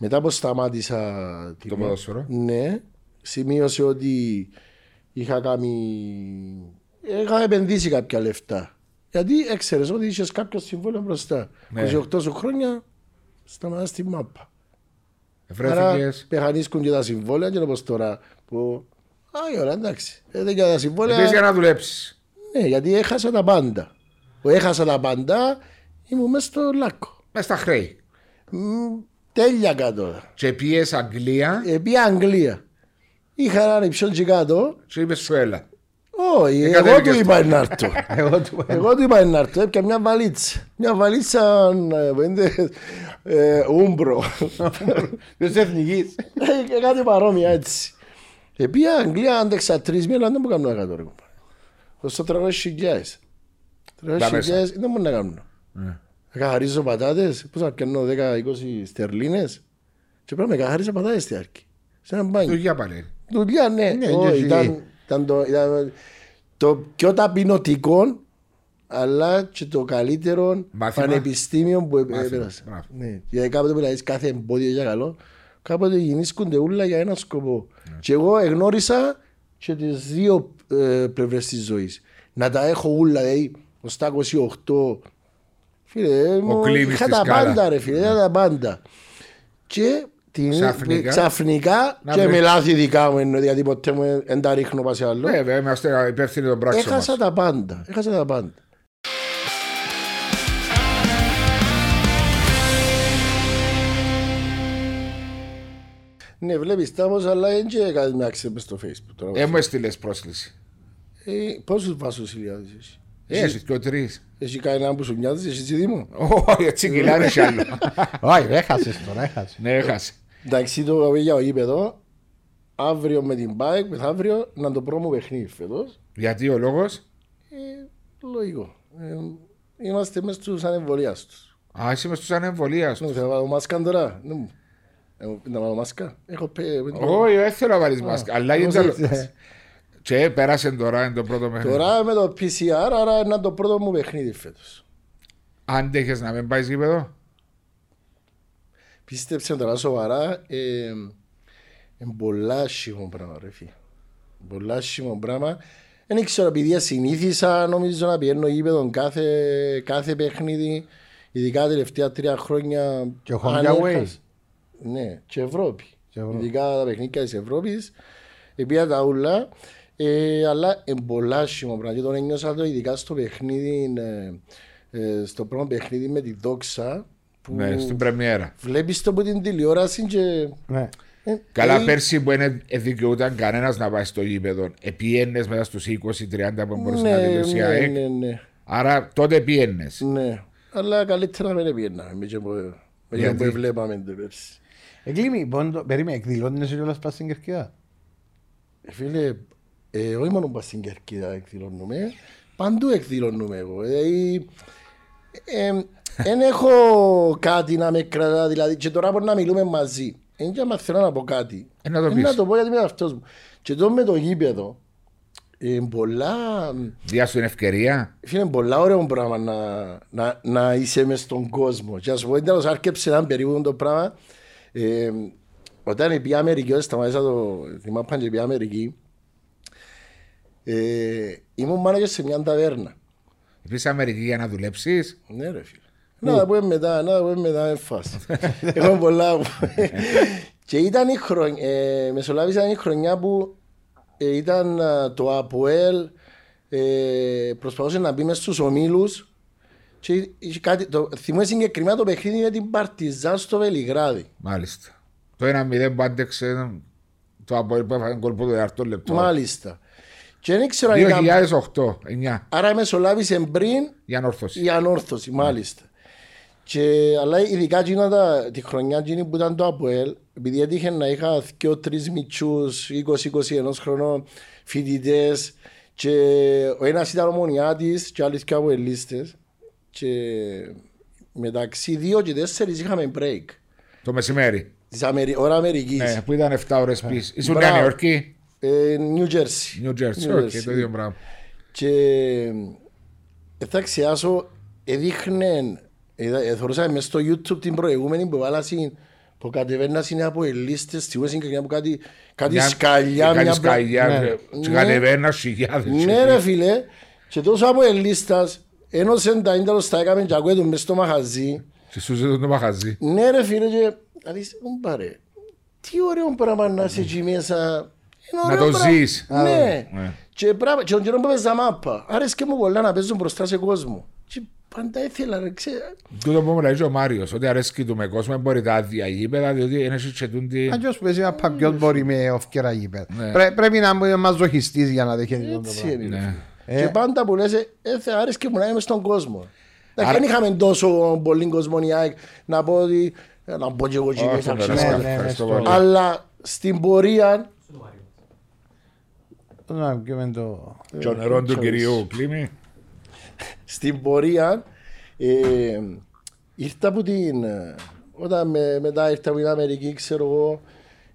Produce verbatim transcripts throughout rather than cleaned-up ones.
Μετά που σταμάτησα το την... ποδόσφαιρο, ναι, σημείωσε ότι είχα κάνει... είχα επενδύσει κάποια λεφτά. Γιατί έξερες ότι είχες κάποιο συμβόλαιο μπροστά. Ναι. είκοσι οκτώ σου χρόνια σταματάς τη μάπα. Άρα πεχανίσκουν και τα συμβόλαια και όπως τώρα που... Α, ωραία, εντάξει. Δεν και τα συμβόλαια... Επίσης για να δουλέψεις. Ναι, γιατί έχασα τα πάντα. Που έχασα τα πάντα, ήμουν μέσα στο λάκκο. Μέσα στα χρέη. Μ, τέλεια κάτω. Και πήγες Αγγλία. Ε, πήγα Αγγλία. Είχα έναν υψιόν και κάτω. Και είπες σου έλα. Όχι, εγώ του είπα ενάρτω. Εγώ του είπα ενάρτω, έπια μια βαλίτσα. Μια βαλίτσα ούμπρο. Της εθνικής. Κάτι παρόμοια έτσι. Επία Αγγλία άντεξα τρεις μήνες, δεν μου κάνω να κάνω τώρα. Ωστόσο τραγώ χιλιάδες. Τραγώ χιλιάδες, δεν μου να κάνω. Καθαρίζω πατάτες, πώς θα πιάνω δέκα είκοσι στερλίνες. Και πρέπει να καθαρίζω πατάτες στη αρχή. Σε έναν μπάνιο. Δουλειά πάλι. Δουλειά, ναι. Ήταν το, ήταν το πιο ταπεινωτικό αλλά και το καλύτερο μάθημα. Πανεπιστήμιο που έπαιρασε. Ναι. Γιατί κάποτε που λες κάθε εμπόδιο για καλό, κάποτε γινήσκονται όλα για ένα σκοπό. Ναι. Και εγώ εγνώρισα και τις δύο ε, πλευρές της ζωής. Να τα έχω όλα, δηλαδή, στα είκοσι οκτώ. Φίλε, μου, είχα τα σκάλα. Πάντα ρε φίλε, ναι. Τα πάντα. Και... Ξαφνικά, ξαφνικά και βρεις... με λάθη δικά μου εννοώ, γιατί ποτέ μου δεν τα ρίχνω πάση άλλο. Βέβαια, είμαστε υπεύθυνοι των πράξεων μας. Έχασα τα πάντα, έχασα τα πάντα. Ναι, βλέπεις τάμος, αλλά δεν και κάτι με άξιζε μες στο Facebook. Ε, μου έστειλες πρόσκληση. Ε, πόσους Βάσους Ηλιάδης είσαι. Έχει και ο τρεις. Έχει κάνει έναν που σου μοιάζει, εσύ δει μου. Όχι, έτσι κυλάνε κι άλλο. Όχι, έχασες τον, έχασες. Ναι, έχασες. Εντάξει, το είπα για το γήπεδο, αύριο με την μπάικ, μεθαύριο, να το πρώτο μου παιχνίδι φέτος. Γιατί ο λόγος? Λογικό. Είμαστε μες στους ανεμβολίας τους. Α, είσαι μες στους ανεμβολίας τους. Ναι, θα βάλω μάσκα τώρα. Να βάλω μάσκα. Όχι, δεν θέλω να βάλεις μάσκα, αλλά είναι. Και πέρασε τώρα, είναι το πρώτο παιχνίδι. Τώρα με το πι σι αρ, άρα είναι το πρώτο μου παιχνίδι φέτος. Αντέχεις να μην πάει γήπεδο? Πίστεψε τώρα σοβαρά, είναι πολλά σίγουρο πράγμα ρε φίλε. Πολλά σίγουρο πράγμα. Δεν ξέρω, επειδή συνήθισα νομίζω να πηγαίνω γήπεδο κάθε παιχνίδι. Ειδικά τα τελευταία τρία χρόνια. Και home and away. Ναι, και Ευρώπη. Ειδικά τα παιχνίδια της Ευρώπης. Επήγα τα ούλα. Ε, αλλά εμπολάσιμο πράγμα, τον ένιωσα το ειδικά στο παιχνίδι, ε, στο πρώτο παιχνίδι με τη Δόξα. Που ναι, στην πρεμιέρα. Βλέπεις το από την τηλεόραση και... Ναι. Ε, καλά, ε, πέρσι που δεν δικαιούταν κανένας να πάει στο γήπεδο, επιένες μετά στους είκοσι τριάντα που μπορούσε ναι, να τελειώσει η ΑΕΚ. Ναι, ναι, ναι. Άρα τότε επιένες. Ναι, αλλά καλύτερα να μην επιέναμε, με και που βλέπαμε το πέρσι. Ε, Κλίμη, περίμενε, εκδηλώνεις όλες πας στην Κερκίδα. Φίλε, Ε, όχι μόνο πας στην Κερκίδα εκδηλώνουμε, παντού εκδηλώνουμε εγώ. Δηλαδή, δεν έχω κάτι να με κρατά, δηλαδή, και τώρα μπορεί να μιλούμε μαζί. Είναι και άμα θέλω να πω κάτι, είναι να, να το πω γιατί είμαι αυτός μου. Και τώρα με το γήπεδο, ε, πολλά... Διάσου την ευκαιρία. Φίλε, πολλά ωραίο πράγμα να, να, να είσαι μες στον κόσμο. Και ας πω, τέλος, άρκεψε έναν περίπου το πράγμα. Ε, όταν πήγα Αμερική, όταν σταματήσα το θυμάμαι πάνε και πήγα Αμερική, Ε, ήμουν μάνατζερ σε μια ταβέρνα. Επίσης Αμερική για να δουλέψεις. Ναι ρε φίλε. Να τα πούμε μετά, να τα πούμε μετά φάση. Εγώ πολλά. Και ήταν η χρονιά, ε, μεσολάβησαν η χρονιά που ε, ήταν το Απόελ, ε, προσπαθούσε να μπει μες στους ομίλους. Και, κάτι, το, θυμούμαι συγκεκριμένα το παιχνίδι με την Παρτιζάν στο Βελιγράδι. Μάλιστα. Το ένα μηδέν που άντεξε το Απόελ που έφαγε κόλπο το δεκαοκτώ λεπτό. Μάλιστα. δύο χιλιάδες οκτώ εννιά. Άρα μεσολάβησε πριν η ανόρθωση. Η ανόρθωση, μάλιστα. Και, αλλά ειδικά γίνοντα, τη χρονιά που ήταν το Απόελ, επειδή έτυχε να είχα δύο τρεις μητσούς, είκοσι είκοσι ένα χρονών φοιτητές, και ο ένας ήταν ομονιάτης και άλλοι και αποελίστες. Και μεταξύ δύο και τέσσερις είχαμε break. Το μεσημέρι. Της Αμερι... ώρα Αμερικής. Ναι, που ήταν εφτά ώρες πίσω. Ήσουν Νέα Υόρκη. New Jersey. New Jersey, όχι, το ίδιο πράγμα. Και θα ξεχάσω, έδειχνε, εθωρούσαμε στο YouTube την προηγούμενη που βάλασαν Το κατεβαίνας είναι από ελίστες, στιγμές είναι κάτι, κάτι μια, σκαλιά. Κάτι μια... σκαλιά, ναι. Και κατεβαίνας χιλιάδες. Ναι ρε φίλε, και τόσο από ελίστας, ένας εντάινταλος τα έκαμε και ακούγεται μέσα στο μαχαζί. Και σου ζητούν το μαχαζί. Ναι ρε φίλε, και αλήθεια, μπαρε, τι ωραίο πράγμα να είσαι εκεί μέσα. Να το ζεις. Ναι, και τον καιρό που παίζα μάπα, άρεσκε μου πολλά να παίζουν μπροστά σε κόσμο. Πάντα ήθελα να ξέρω. Τούτο που μου λέει ο Μάριος, ότι αρέσκει του με κόσμο, μπορεί τα άδεια γήπεδα, διότι είναι σουτσετούντι. Αλλιώς παίζει ένα παπιόν μπορεί με οφκέρα γήπεδα. Πρέπει να είμαι μαζοχιστής για να δεχτεί τον κόσμο. Και πάντα που λες, αρέσκει μου να είμαι στον κόσμο. Δεν είχαμε τόσο πολύ κόσμο να πω ότι. Να πω και εγώ γυναίκα. Αλλά στην πορεία. Να πιούμε το. Το νερό του κυρίου Κλίμη. Στην πορεία ε, ήρθα από την, όταν με, μετά ήρθα από την Αμερική, ξέρω εγώ,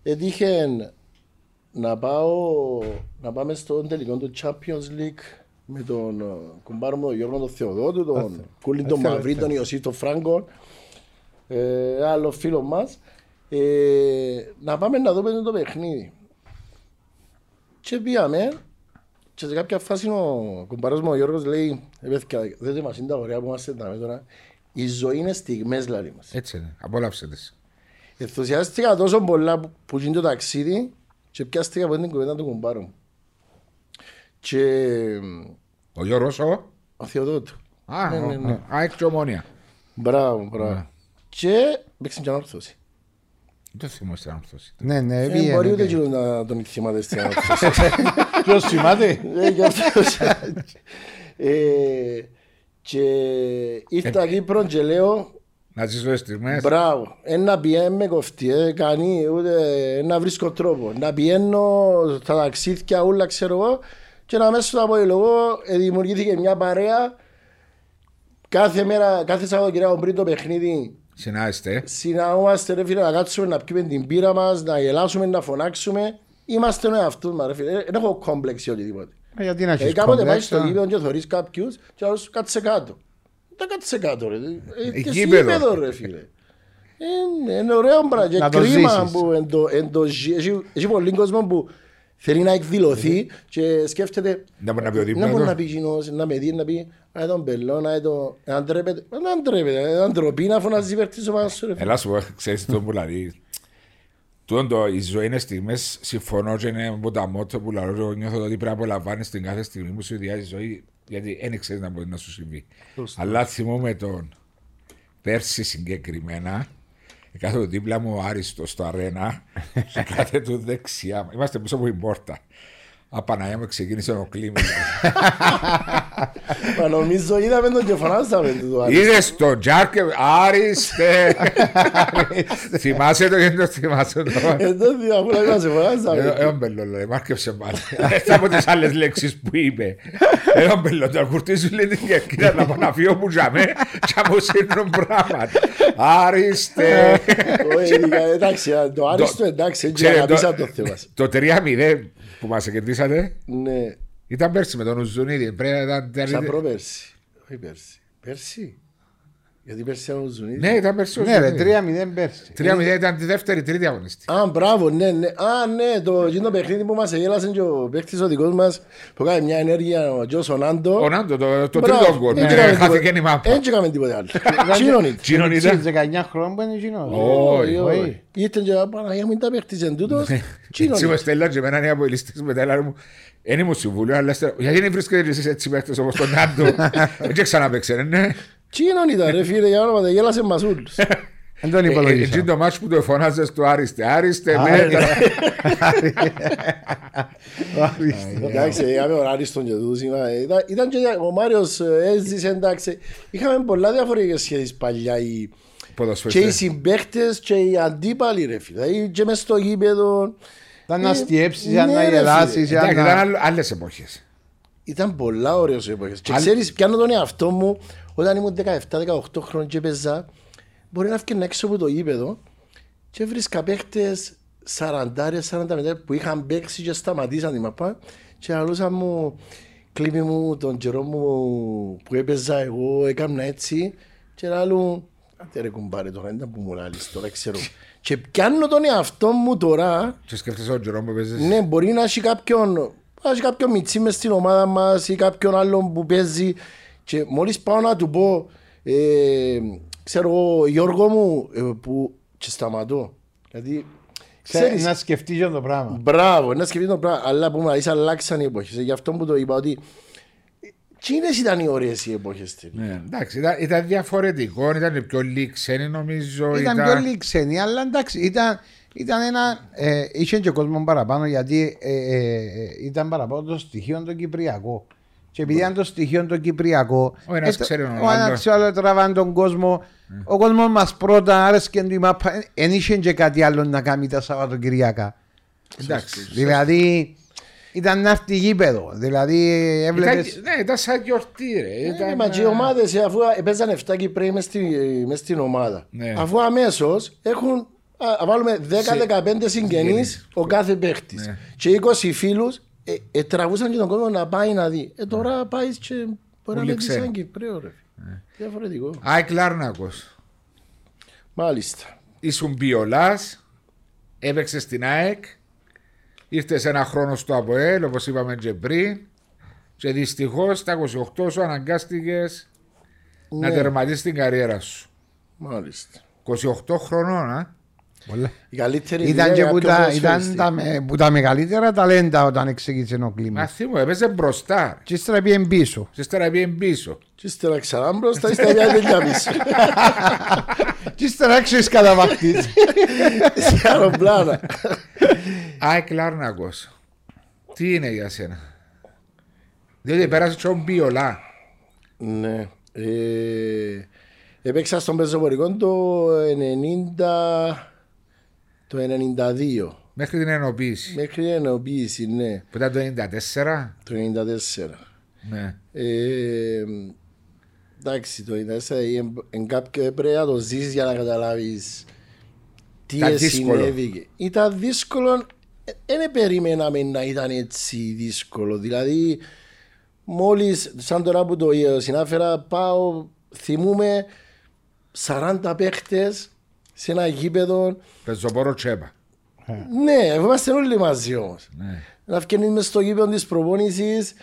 έτυχε να πάω, να πάμε στον τελικό του Champions League με τον κουμπάρο μου, τον Γιώργο τον Θεοδότου, τον Κούλιν τον Μαυρί, τον Ιωσή τον Φράγκο, ε, άλλο φίλο μας, ε, να πάμε να δούμε το παιχνίδι. Και πήγαμε. Και σε κάποια φάση ο κουμπάρος μου ο Γιώργος λέει «Δεν μας είναι τα ωραία που είμαστε τώρα, η ζωή είναι στιγμές λαλή μας». Έτσι είναι, απόλαυσε τις. Ενθουσιάστηκα τόσο πολλά που γίνει το ταξίδι και πιάστηκα από την κουβέντα του κουμπάρου μου. Και... Ο Γιώργος ο... Ο Θεοδότου. Α, ναι, ναι, ναι. ΑΕΚ και Ομόνια. Μπράβο, μπράβο. Yeah. Και μπήξε μια όρθωση. Δεν θυμάστε την όρθωση. Ναι, ναι, βγήκε. Μπορεί ούτε και να τον θυμάται στην όρθωση. Ποιος θυμάται. Και ήρθα Κύπρο και λέω. Να ζήσω τις στιγμές. Μπράβο. Ένα πιέν με κοφτεί, κανεί, ούτε να βρίσκω τρόπο. Να πιένω τα ταξίδια, όλα ξέρω εγώ. Και αμέσως από λόγω δημιουργήθηκε μια παρέα. Κάθε μέρα, κάθε Σαββατοκύριακο πριν το παιχνίδι. Συνάεστε. Συνάεστε ρε φίλε, να κάτσουμε να πιούμε την πύρα μας, να γελάσουμε, να φωνάξουμε. Είμαστε με αυτούς μα ρε φίλε, δεν έχω κόμπλεξ ή οτιδήποτε. Μα γιατί να έχεις κόμπλεξ. Κάποτε πάει στο γήπεδο και θωρείς κάποιους και άλλος κάτσε κάτω. Δεν κάτσε κάτω ρε, και στο γήπεδο ρε φίλε. Είναι ωραίο πράγμα και κρίμα που έχει πολλοί κόσμο που θέλει να εκδηλωθεί και σκέφτεται να μπορεί να πει γινός, να με δει, να πει «Α, τον πελό, να τον αντρέπεται». Να αντρέπεται, να ντροπή να φωνάζει υπέρ της ομάδας σου. Έλα σου πω, ξέρεις το που λαλεί. Τούτο, η ζωή είναι στιγμές, συμφωνώ και είναι από τα μότο που λαλώ. Νιώθω ότι πρέπει να απολαμβάνεις την κάθε στιγμή που σου ιδιάζει η ζωή, γιατί δεν ξέρεις να μπορεί να σου συμβεί. Αλλά θυμόμαι τον πέρσι συγκεκριμένα. Κάθεται δίπλα μου ο Άριστος στο αρένα και κάθε του δεξιά. Είμαστε πίσω από την πόρτα. Απαναγιά μου ξεκίνησε ο Κλίμης. Μα νομίζω είδαμε τον και φωνάσαμε του Άριστο. Είδες τον Τζάρκε, Άριστε. Θυμάσαι το γιατί το θυμάσαι το. Εν το θυμάσαι, σε φωνάσαμε. Έναν πελό λέει, μάρκεψε πάλι. Έτσι από τις άλλες λέξεις που είπε. Έναν πελό, το ακουρτίζουν λέει την Κερκίδα να παναφύω που ζαμε και μου σύρνουν πράγματα. Άριστε. Εντάξει, το Άριστο εντάξει, έτσι να αγαπήσα το θέμα. Το τρία μηδέν που μας κερδίσατε. Ναι. Ήταν πέρσι με τον Ουζουνίδη. Πρέπει να ήταν. Σαν προπέρσι. Όχι πέρσι. Πέρσι. Γιατί πέρσι ήταν ο Ουζουνίδη. Ναι, ήταν πέρσι. Ναι, τρία μηδέν πέρσι. τρία μηδέν ήταν τη δεύτερη, τρίτη αγωνιστή. Α, μπράβο, ναι, ναι. Α, ναι, το γινό παιχνίδι που μας έγελασε και ο παίκτης ο δικός μας που κάνει μια ενέργεια, ο Τζος ο Νάντο. Ο Νάντο, το τρίτο γκολ. Χάθηκε η μάπα. Δεν έκαμε τίποτε άλλο. Τσίνον ήταν. δεκαεννιά χρόνων που είναι τσίνον. Όχι. Ήταν και Παναγία μου ήταν παίκτης εν τούτος. Έτσι μου στέλναν και εμένα νέα πολιστής μετέλα μου. Εν ήμουν συμβούλιο, αλλά γιατί δεν βρίσκεται εσείς έτσι παίκτες όπως τον Νάντο. Δεν ξαναπαίξε, ναι. Τσίνον ήταν ρε φίλε, για όνομα δεν γέλασε μας ούλους. Εν τον υπολογίσα. Εκείνο το μάτσο που το φωνάζες του Άριστε, Άριστε μέτρα. Εντάξει, είχαμε ο Άριστον και τούτος. Ήταν και ο Μάριος έζησε, εντάξει. Είχαμε πολλά διαφορετικές σχέσεις παλιά. Και οι συμπαίκτες και οι αντίπαλοι ρε φίλε. Και μες στο γήπεδο. Ήταν να στιέψεις, να γελάσεις. Ήταν άλλες εποχές. Ήταν πολλά ωραίες εποχές. Και ξέρεις, πιάνω τον εαυτό μου. Όταν ήμουν δεκαεπτά δεκαοκτώ χρόνια και παίζα, μπορεί να βγει έξω από το γήπεδο και βρίσκα παίχτες σαράντα σαράντα πέντε που είχαν παίξει και σταματήσαν τη μαπά και αλλούσαν μου, Κλίμη μου, τον καιρό μου που έπαιζα εγώ, έκανα έτσι και άλλου, άντε ρε κουμπάρε τώρα, ήταν που μου λάλεις τώρα, ξέρω. Και πιάνω τον εαυτό μου τώρα. Και σκέφτεσαι τον Τζερόμ που παίζεις. Ναι, μπορεί να έχει κάποιον, κάποιον μητσί μες στην ομάδα μας ή κάποιον άλλον που παίζει. Και μόλις πάω να του πω, ε, ξέρω, Γιώργο μου, ε, που και σταματώ. Δηλαδή, ξέρεις, να σκεφτείς το πράγμα. Μπράβο, να σκεφτείς το πράγμα. Αλλά πούμε, είσαι αλλάξαν οι εποχές. Γι' αυτό που το είπα ότι εκείνες ήταν οι ωραίες οι εποχές. Ναι, εντάξει, ήταν, ήταν διαφορετικό, ήταν πιο λίγοι ξένοι νομίζω. Ήταν, ήταν... πιο λίγοι ξένοι, αλλά εντάξει, ήταν, ήταν ένα. Ε, είχε και κόσμο παραπάνω γιατί ε, ε, ε, ήταν παραπάνω το στοιχείο το κυπριακό. Και επειδή ήταν το στοιχείο το κυπριακό, ο ένας ξέρει άλλο τραβάνε τον κόσμο. Mm. Ο κόσμος μας πρώτα άρεσκε του η μάπα. Εν είχε και κάτι άλλο να κάνει τα Σαββατοκυριακά. Εντάξει, δηλαδή. Ήταν ναύτη γήπεδο, δηλαδή έβλεπες... Ναι, ήταν σαν γιορτή ρε. Μα και οι ομάδες αφού παίζαν εφτά Κύπροι μες στην ομάδα. Αφού αμέσως έχουν, βάλουμε δέκα με δεκαπέντε συγγενείς ο κάθε παίχτης και είκοσι φίλους, τραβούσαν και τον κόσμο να πάει να δει. Ε τώρα πάει και μπορεί να παίξει σαν Κύπριο ρε. Διαφορετικό. ΑΕΚ Λάρνακος. Μάλιστα. Ήσουν βιολάς, έπαιξες στην ΑΕΚ. Ήρθε σε ένα χρόνο στο Απόελ, όπως είπαμε και πριν, και δυστυχώς στα είκοσι οκτώ σου αναγκάστηκες ναι. να τερματίσεις την καριέρα σου. Μάλιστα. είκοσι οκτώ χρονών, α. Ήταν και που τα, ήταν τα, που τα μεγαλύτερα ταλέντα όταν ξεκίνησε ο Κλίμης. Μαθή μου, έπαιζε μπροστά. Και ύστερα πήγαινε πίσω. Και ύστερα πήγαινε πίσω. Και ύστερα ξανά μπροστά, ύστερα πήγαινε πίσω. Και ύστερα έξω καταβαχτής. Σε αεροπλάνα. ΑΕΚ Λάρνακος. Τι είναι για σένα? Διότι πέρασε τσον πιολά. Ναι. Έπαιξα στον Πεζοπορικό το ενενήντα... το ενενήντα δύο. Μέχρι την ενοποίηση. Μέχρι την ενοποίηση, ναι. Που ήταν το ενενήντα τέσσερα. Το ενενήντα τέσσερα. Ναι. Ε, εντάξει, το ενενήντα τέσσερα πρέπει να το ζήσεις για να καταλάβεις τι συνέβηκε. Ήταν δύσκολο. Δεν περιμέναμε να ήταν έτσι δύσκολο. Δηλαδή, μόλις, σαν τώρα που το συνάφερα, πάω, θυμούμε σαράντα παίχτες σε ένα γήπεδο. Πεζοπόρο τσέπα. Ναι, είμαστε όλοι μαζί όμως. Ναι. Να βγαίνεις μες στο γήπεδο της προπόνησης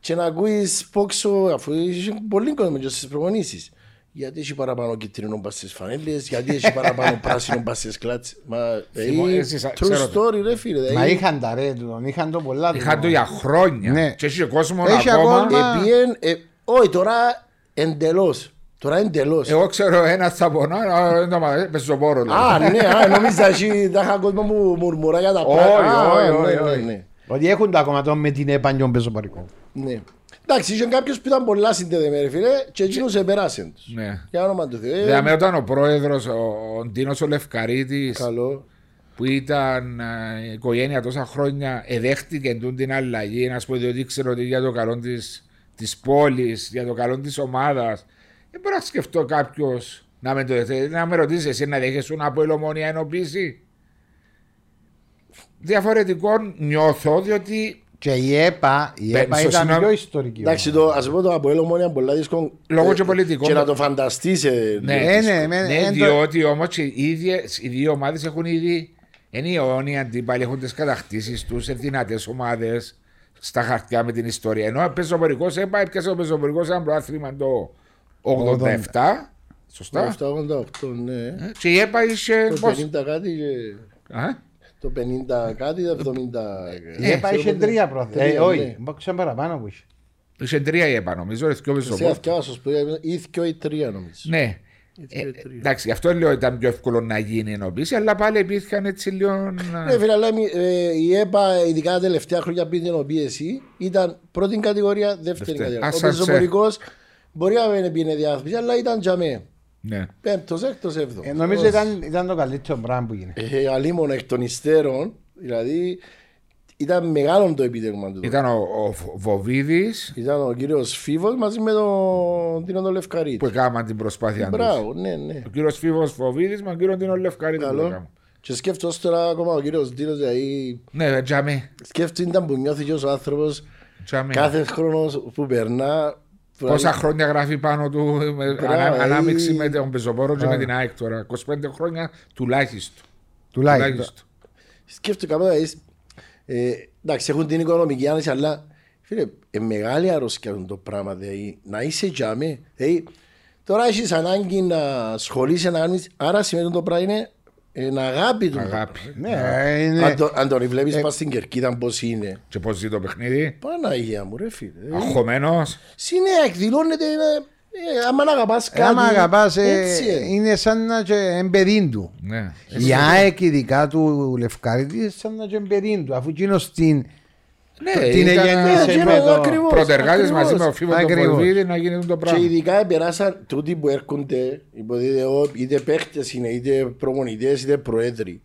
και να ακούεις πόξο, αφού είσαι πολύ κόσμο και στις προπονήσεις. Γιατί έχει παραπάνω κίτρινο μπας στις φανέλες, γιατί έχει παραπάνω πράσινο μπας στις κλάτσες. Μα true story ρε φίλε. Μα είχαν τα ρε, είχαν το πολλά. Είχαν το για χρόνια και έχει κόσμο ακόμα. Όχι τώρα εντελώς. Τώρα εντελώς. Εγώ ξέρω ένα θαπονά, πεζοπόρο. Α, ναι, νομίζα εσύ τα είχα κόσμο που μουρμουρά για τα πράγματα. Όχι, όχι. Ότι έχουν τα κομματών με την επανιόν πεζοπαρικό. Ναι. Εντάξει, είχαν κάποιους που ήταν πολλά συντεδεμένοι φίλε και εκείνους επεράσαν τους. Ναι. Για όνομα του Θεού. Δηλαδή όταν ο πρόεδρος, ο Ντίνος ο Λευκαρίτης, καλό, που ήταν ε, οικογένεια τόσα χρόνια, εδέχτηκε την αλλαγή, να σου πω διότι ξέρω ότι για το καλό της, της πόλης, για το καλό της ομάδας, δεν μπορώ να σκεφτώ κάποιος να με, το, να με ρωτήσει εσύ να δέχεσαι να πω η Ομόνια ενοποίηση. Διαφορετικό νιώθω διότι. Και η ΕΠΑ, η ΕΠΑ ήταν πιο ιστορική. Εντάξει, ας πω το Απόελ Ομόνια είναι πολλά δύσκολο. Λόγω και πολιτικό. Και να το φανταστείς. Ναι, διότι όμως οι δύο ομάδες έχουν ήδη. Είναι οι αιώνιοι αντίπαλοι, έχουν τις κατακτήσεις τους σε δυνατές ομάδες στα χαρτιά με την ιστορία. Ενώ ο πεζοπορικός ΕΠΑ έπιασε το πεζοπορικό σαν προάθλημα το ογδόντα επτά. Σωστά. ογδόντα επτά ογδόντα οκτώ, ναι. Και η ΕΠΑ είχε. Το πενήντα κάτι. Το πενήντα κάτι, το εβδομήντα. Η ΕΠΑ είχε τρία προαθλήματα. Όχι, μπαξαν παραπάνω που είχε. Είχε τρία η ΕΠΑ νομίζω, ήρθε και η τρία νομίζω. Ναι, εντάξει, γι' αυτό λέω ότι ήταν πιο εύκολο να γίνει ενοποίηση, αλλά πάλι υπήρχαν έτσι λίγο. Ναι, φίλε, αλλά η ΕΠΑ ειδικά τα τελευταία χρόνια πριν την ενοποίηση ήταν πρώτη κατηγορία, δεύτερη κατηγορία. Ο πεζοπορικός μπορεί να μην είναι διάθεση, αλλά ήταν τζαμέ. Πέμπτος, έκτος, έβδομος. Νομίζω ήταν το καλύτερο πράγμα που γίνεται. Αλίμον εκ των υστέρων, δηλαδή ήταν μεγάλο το επιτεύγμα του. Ήταν ο Βοβίδης. Ήταν ο κύριος Φίβος μαζί με τον Ντίνο Λευκαρίτη. Που έκαναν την προσπάθεια τους. Μπράβο, ναι, ναι. Ο κύριος Φίβος Βοβίδης με τον κύριο Ντίνο Λευκαρίτη. Καλό. Και σκέφτος τώρα ακόμα ο κύριος Ντίνος. Ναι, τζαμί. Σκέφτος ήταν που νιώθηκε ο άνθρωπος κάθε χρόνο που περνά. Πόσα χρόνια γράφει πάνω του ανάμειξη με τον Πεζοπόρο και με την ΑΕΚ τώρα. είκοσι πέντε χρόνια τουλάχιστον. Τουλάχιστον. Σκέφτηκα πάντα, εντάξει, έχουν την οικονομική άνεση, αλλά φίλε, μεγάλη αρρώσκια το πράγμα. Να είσαι τζάμε. Τώρα έχεις ανάγκη να σχολείσαι, να κάνεις. Άρα σημαίνει το πράγμα είναι να αγάπη του. Αγάπη. Αν τον βλέπεις πας στην Κερκίδα πώς είναι. Και πώς ζει το παιχνίδι. Παναγία μου ρε φίλε. Αγχωμένος. Συνέα εκδηλώνεται. Άμα να αγαπάς κάτι. Άμα αγαπάς είναι σαν να είναι παιδί του. Η ΑΕΚ ειδικά του Λευκαρίτη είναι σαν να είναι παιδί του. Αφού εκείνος την... την εγέννησε με το πρωτεργάτης μαζί με ο Φίβο Βοβίδη να γίνει το πράγμα. Και ειδικά επεράσαν τούτοι που έρχονται, είτε παίχτες είναι, είτε προπονητές, είτε προέδροι.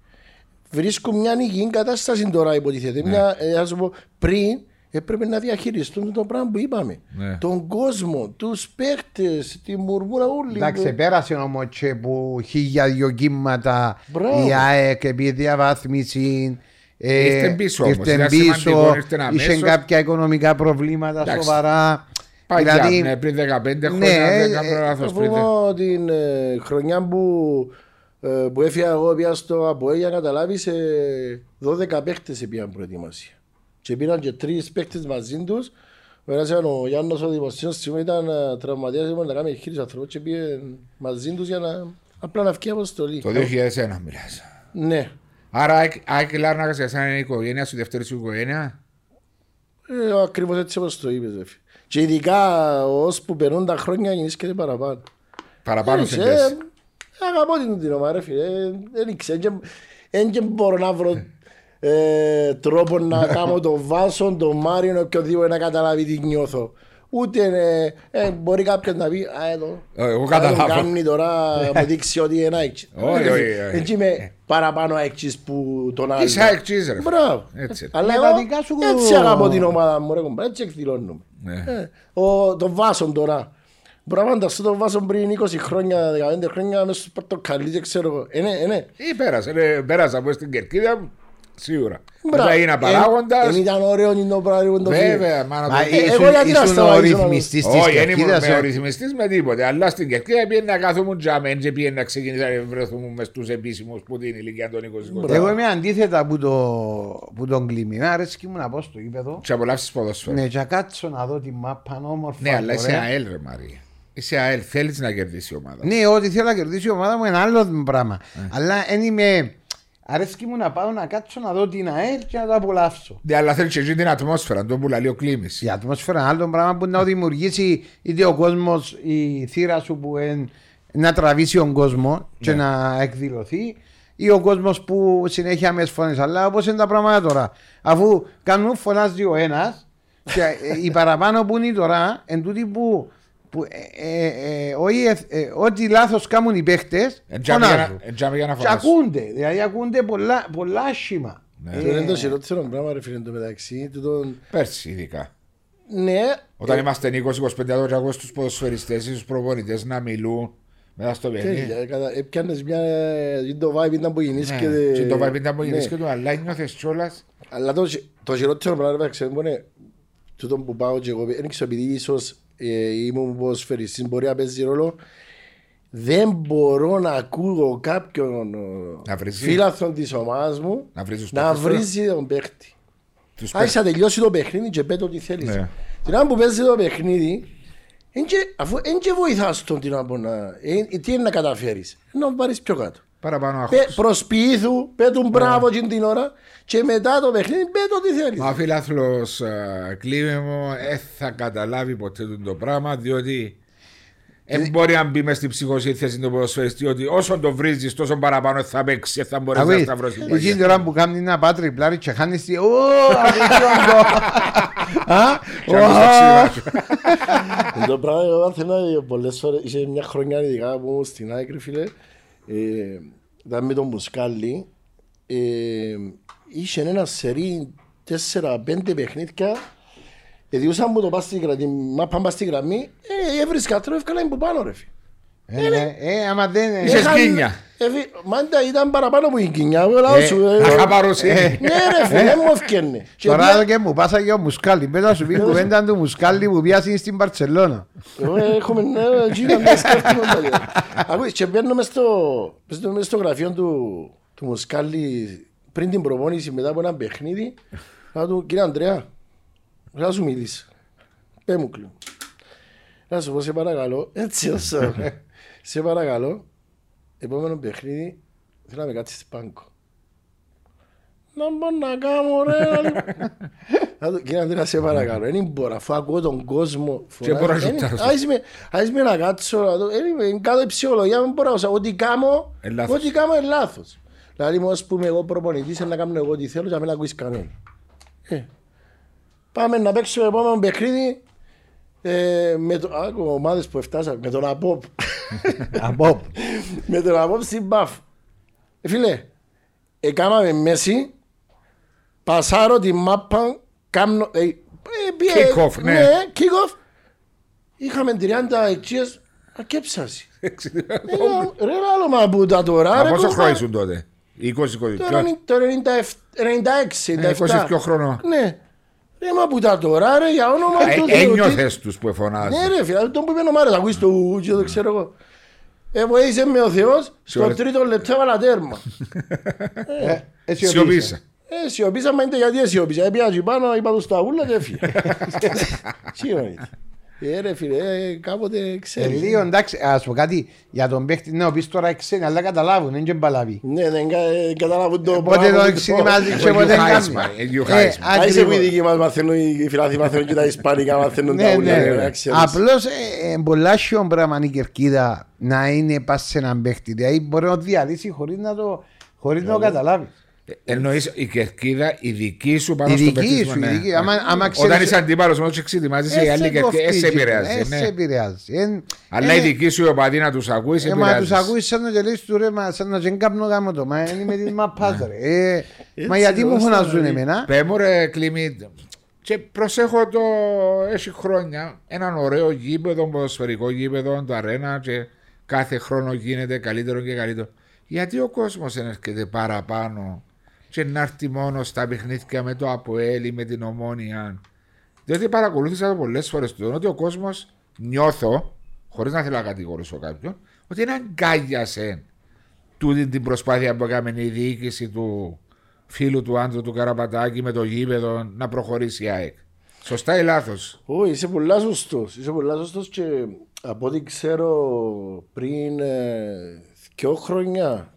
Βρίσκουν μια υγιή κατάσταση τώρα υποτιθέται. Πριν έπρεπε να διαχειριστούν το πράγμα που είπαμε. Τον κόσμο, τους παίχτες, τη μουρμούρα όλοι. Εντάξει, πέρασε όμως και που χίλια δυο κύματα η ΑΕΚ επί διαβάθμιση. Ήρθεν πίσω όμως, είχαν κάποια οικονομικά προβλήματα εντάξει, σοβαρά. Πάει δηλαδή, για, ναι, πριν δεκαπέντε χρόνια, ναι, δεν κάνω λάθος πριν. Αφού την ε, χρονιά που, ε, που έφυγα εγώ πια στο Απόελ, για να καταλάβεις, ε, δώδεκα παίχτες πήγαν προετοιμασία. Και πήραν και τρεις παίχτες μαζί τους. Ο Γιάννος ο Δημοσίος ήταν τραυματίας, ήμουν να κάνει χίλιους ανθρώπους και πήγε μαζί τους για να απλά να βγει αποστολή. Το δύο χιλιάδες ένα μιλάς. Ναι. Άρα, Άκη Λάρνακα για εσένα είναι η οικογένεια σου, η δεύτερη σου οικογένεια. Ε, ακριβώς έτσι όπως το είπες. Εφ. Και ειδικά ώσπου περνούν τα χρόνια γεννήσκεται παραπάνω. Παραπάνω σε θέση. Αγαπώ την ομάδα, ρε φίλε. Δεν ήξερα. Εν και μπορώ να βρω ε, τρόπο να κάνω τον Βάσο, τον Μάριο, οποιοδήποτε να καταλάβει τι νιώθω. Ούτε ε, ε, μπορεί κάποιος να πει «Α, εδώ, θα κάνει τώρα, μου δείξει ότι είναι αεξής». Έτσι είμαι παραπάνω αεξής που τον άλλο. Είσαι αεξής ρε. Μπράβο. Αλλά έτσι αγαπώ την ομάδα μου, έτσι εκδηλώνουμε. Τον Βάσον τώρα. Μπορώ να φανταστώ τον Βάσον πριν είκοσι χρόνια, δεκαπέντε χρόνια, μέσα στους πρωτοκαλείς, δεν ξέρω. Ή πέρασε, πέρασε από στην Κερκίδα μου. Σίγουρα. Μετά είναι παράγοντας. Δεν ήταν ωραίο το πράγμα. Βέβαια. Ήσουν ο ρυθμιστής της Κερκίδας. Όχι, ο ρυθμιστής με τίποτε. Αλλά στην Κερκίδα πήγαινε να κάθομουν τζάμεν και πήγαινε να ξεκινήσουν να βρεθούμε μες τους επίσημους που την ηλικία των είκοσι. Εγώ είμαι αντίθετα από τον Κλίμη. Να αρέσει και μου να πω στο γήπεδο. Και απολαύσεις ποδόσφαιρο. Ναι, και κάτσω να δω τη μάπα όμορφα. Ναι, αλλά είσαι ΑΕΛ ρε Μαρία. Είσαι ΑΕΛ, θέλεις να κερδίσει η ομάδα. Ναι, ό,τι θέλω να κερδίσει η ομάδα μου είναι άλλο πράγμα. Αλλά δεν είμαι. Αρέσκει μου να πάω να κάτσω να δω την ΑΕΛ και να το απολαύσω. Ναι, αλλά θέλει και εκεί την ατμόσφαιρα, τον που λέει ο Κλίμης. Η ατμόσφαιρα είναι άλλο πράγμα που να δημιουργήσει είτε ο κόσμος, η θύρα σου που εν, να τραβήσει τον κόσμο και ναι, να εκδηλωθεί, ή ο κόσμος που συνέχεια με φωνές. Αλλά όπως είναι τα πράγματα τώρα. Αφού κάνουν φωνάζει ο ένας, και οι παραπάνω που είναι τώρα, εν τούτοι που. Ό,τι λάθος κάνουν οι παίχτες φωνάζουν και ακούνται, δηλαδή ακούνται πολλά άσχημα. Είναι το χειρότερο πράγμα ρε φίλε το μεταξύ πέρσι ειδικά. Όταν είμαστε είκοσι είκοσι πέντε άτομα και ακούω στους ποδοσφαιριστές ή στους προπονητές να μιλούν μετά στο παιχνίδι. Έπιανες μια... το vibe ήταν που γεννήσκεται. Το vibe ήταν που γεννήσκεται αλλά νιώθες κιόλας. Αλλά το χειρότερο πράγμα ρε φίλε είναι τούτο που πάω και εγώ ένιξω επειδή ίσως ήμουν ποδοσφαιριστής, μπορεί να παίζει ρόλο. Δεν μπορώ να ακούω κάποιον φίλαθλον της ομάδας μου να βρίζει τον παίχτη. Άχι θα τελειώσει το παιχνίδι και πέτω ό,τι θέλεις. Την ώρα που παίζει το παιχνίδι, αφού δεν και βοηθάς τον την ώρα να... Τι είναι να καταφέρεις, να πάρεις πιο κάτω. Προσποιήθου, πέτουν μπράβο την ώρα και μετά το παιχνίδι πέτω τι θέλεις. Μα φιλάθλος Κλίμη μου, δεν θα καταλάβει ποτέ το πράγμα διότι δεν μπορεί να μπει μες στην ψυχοσύνθεση του ποδοσφαιριστή ότι όσο το βρίζεις τόσο παραπάνω θα παίξει, θα μπορείς να σταυρώσεις. Εκείνη την ώρα που κάνει ένα πάτρι πλάρι και χάνεις τι «Ω, αδίκιο». Το πράγμα εγώ θέλω πολλές φορές, είχε μια χρονιά ειδικά που στην Άκρη φίλε. Ε, ήταν με τον Μπουσκάλι, ε, είχε ένα σερί τέσσερα πέντε παιχνίδια. Διούσαν μου το πας στη γραμμή, έβρισκα τρόφι, καλά είναι που πάνω ρε. Ε, άμα δεν είναι. Είσαι σκίνια. Μάντα ήταν παραπάνω που η σκίνια. Αχαπαρούσε. Ναι ρε φίλε μου ευκένει. Τώρα εδώ και μου πάσα και ο Μουσκάλι. Πέτα σου πει η κουβέντα του Μουσκάλι που πιάσει στην Μπαρτσελώνα. Έχουμε ένα γίγαντα να σκέφτουμε. Ακούεις και παίρνουμε στο γραφείο του Μουσκάλι πριν την προπόνηση μετά από ένα παιχνίδι. Θα του κύριε Ανδρέα, θα σου μιλήσει. Πέ μου κλειο. Να σου πω σε παρακαλώ, έτσι όσο. Σε παρακαλώ, επόμενο παιχνίδι, θέλω να με κάτσεις πάγκο. Να μπορώ να κάνω ρε. Κύριε Αντήνα, σε παρακαλώ, δεν μπορώ, αφού ακούω τον κόσμο. Άς με να κάτσω, είναι κάτω η ψυχολογία, δεν μπορώ, ό,τι κάνω είναι λάθος. Δηλαδή, μόνος που είμαι εγώ προπονητής, να κάνω εγώ τι θέλω και να μην ακούεις κανένα. Πάμε να παίξουμε επόμενο παιχνίδι. Με ομάδες που φτάσαμε, με τον Απόπ. Με τον Απόπ στην Παφ. Φίλε, έκαναμε μέση, πασάρω τη μάπα, κάμνω... Kick-off, ναι. Ναι, kick-off. Είχαμε τριάντα εκείες, ακέψασαι. Ρε άλλο μαπούτα τώρα. Από πόσο χρόνο ήσουν τότε, είκοσι είκοσι. Το ενενήντα έξι, ενενήντα εφτά. είκοσι πιο χρόνο. Ναι. Ρε μα που τα τώρα ρε για όνομα του Θεού. Ένιωθες τους που εφωνάζουν. Ναι ρε φίλε, τον που είπε ο Μάριος, ακούεις το ούτζι, το ξέρω εγώ. Εβοήθησε με ο Θεός, στο τρίτο λεπτό έβαλα τέρμα. Σιωπήσα. Ε, σιωπήσα, μα είναι γιατί σιωπήσα. Έπια και πάνω, είπα τους τα ούλα και έφυγε. Σιωπήσα. Ε ρε φίλε, κάποτε ξέρει. Λίγο εντάξει, ας πω κάτι για τον παίχτη, ναι ο πεις τώρα ξένοι, αλλά καταλάβουν, δεν και μπαλαβεί. Ναι, δεν καταλάβουν το πράγμα. Πότε το ξυνημάζει και πότε κάνουμε. Άισε που οι δικοί μας μαθαίνουν, οι φιλάθοι μαθαίνουν και τα Ισπανικά μαθαίνουν τα ούλια. Απλώς εμπολάσιο πράγμα η κερκίδα να είναι πας σε έναν παίχτη, δηλαδή μπορεί να το διαλύσει χωρίς να το καταλάβει. Εννοείς η κερκίδα, η δική σου πάνω στο παιχνίδι. Όταν είσαι αντίπαλος μόνο και ξετοιμάζεις, η άλλη κερκίδα σε επηρεάζει. Αλλά η δική σου οπαδή να τους ακούεις, σε επηρεάζεις. Μα τους ακούεις σαν να τελείς του ρε, σαν να τσεγκάπνω γάμο το, μα είναι με τη μαπάς ρε. Μα γιατί μου φωνάζουν εμένα. Πέ μου ρε Κλίμη, και προσέχω το έχει χρόνια έναν ωραίο γήπεδο, ποδοσφαιρικό γήπεδο, το αρένα και κάθε χρόνο γίνεται καλύτερο και καλύτερο. Γιατί ο κόσμος έρχεται παραπάνω και να έρθει μόνο στα παιχνίδια με το Απόελ ή με την Ομόνια? Διότι παρακολούθησα πολλές φορές το ότι ο κόσμος νιώθω, χωρίς να θέλω να κατηγορήσω κάποιον, ότι είναι αγκάλιασε τούτη την προσπάθεια που έκανε η διοίκηση του φίλου του άντρου του Καραπατάκη με το γήπεδο να προχωρήσει η ΑΕΚ. Σωστά ή λάθος? Όχι, είσαι πολλά σωστός. Είσαι πολλά σωστός και από ό,τι ξέρω πριν δύο χρόνια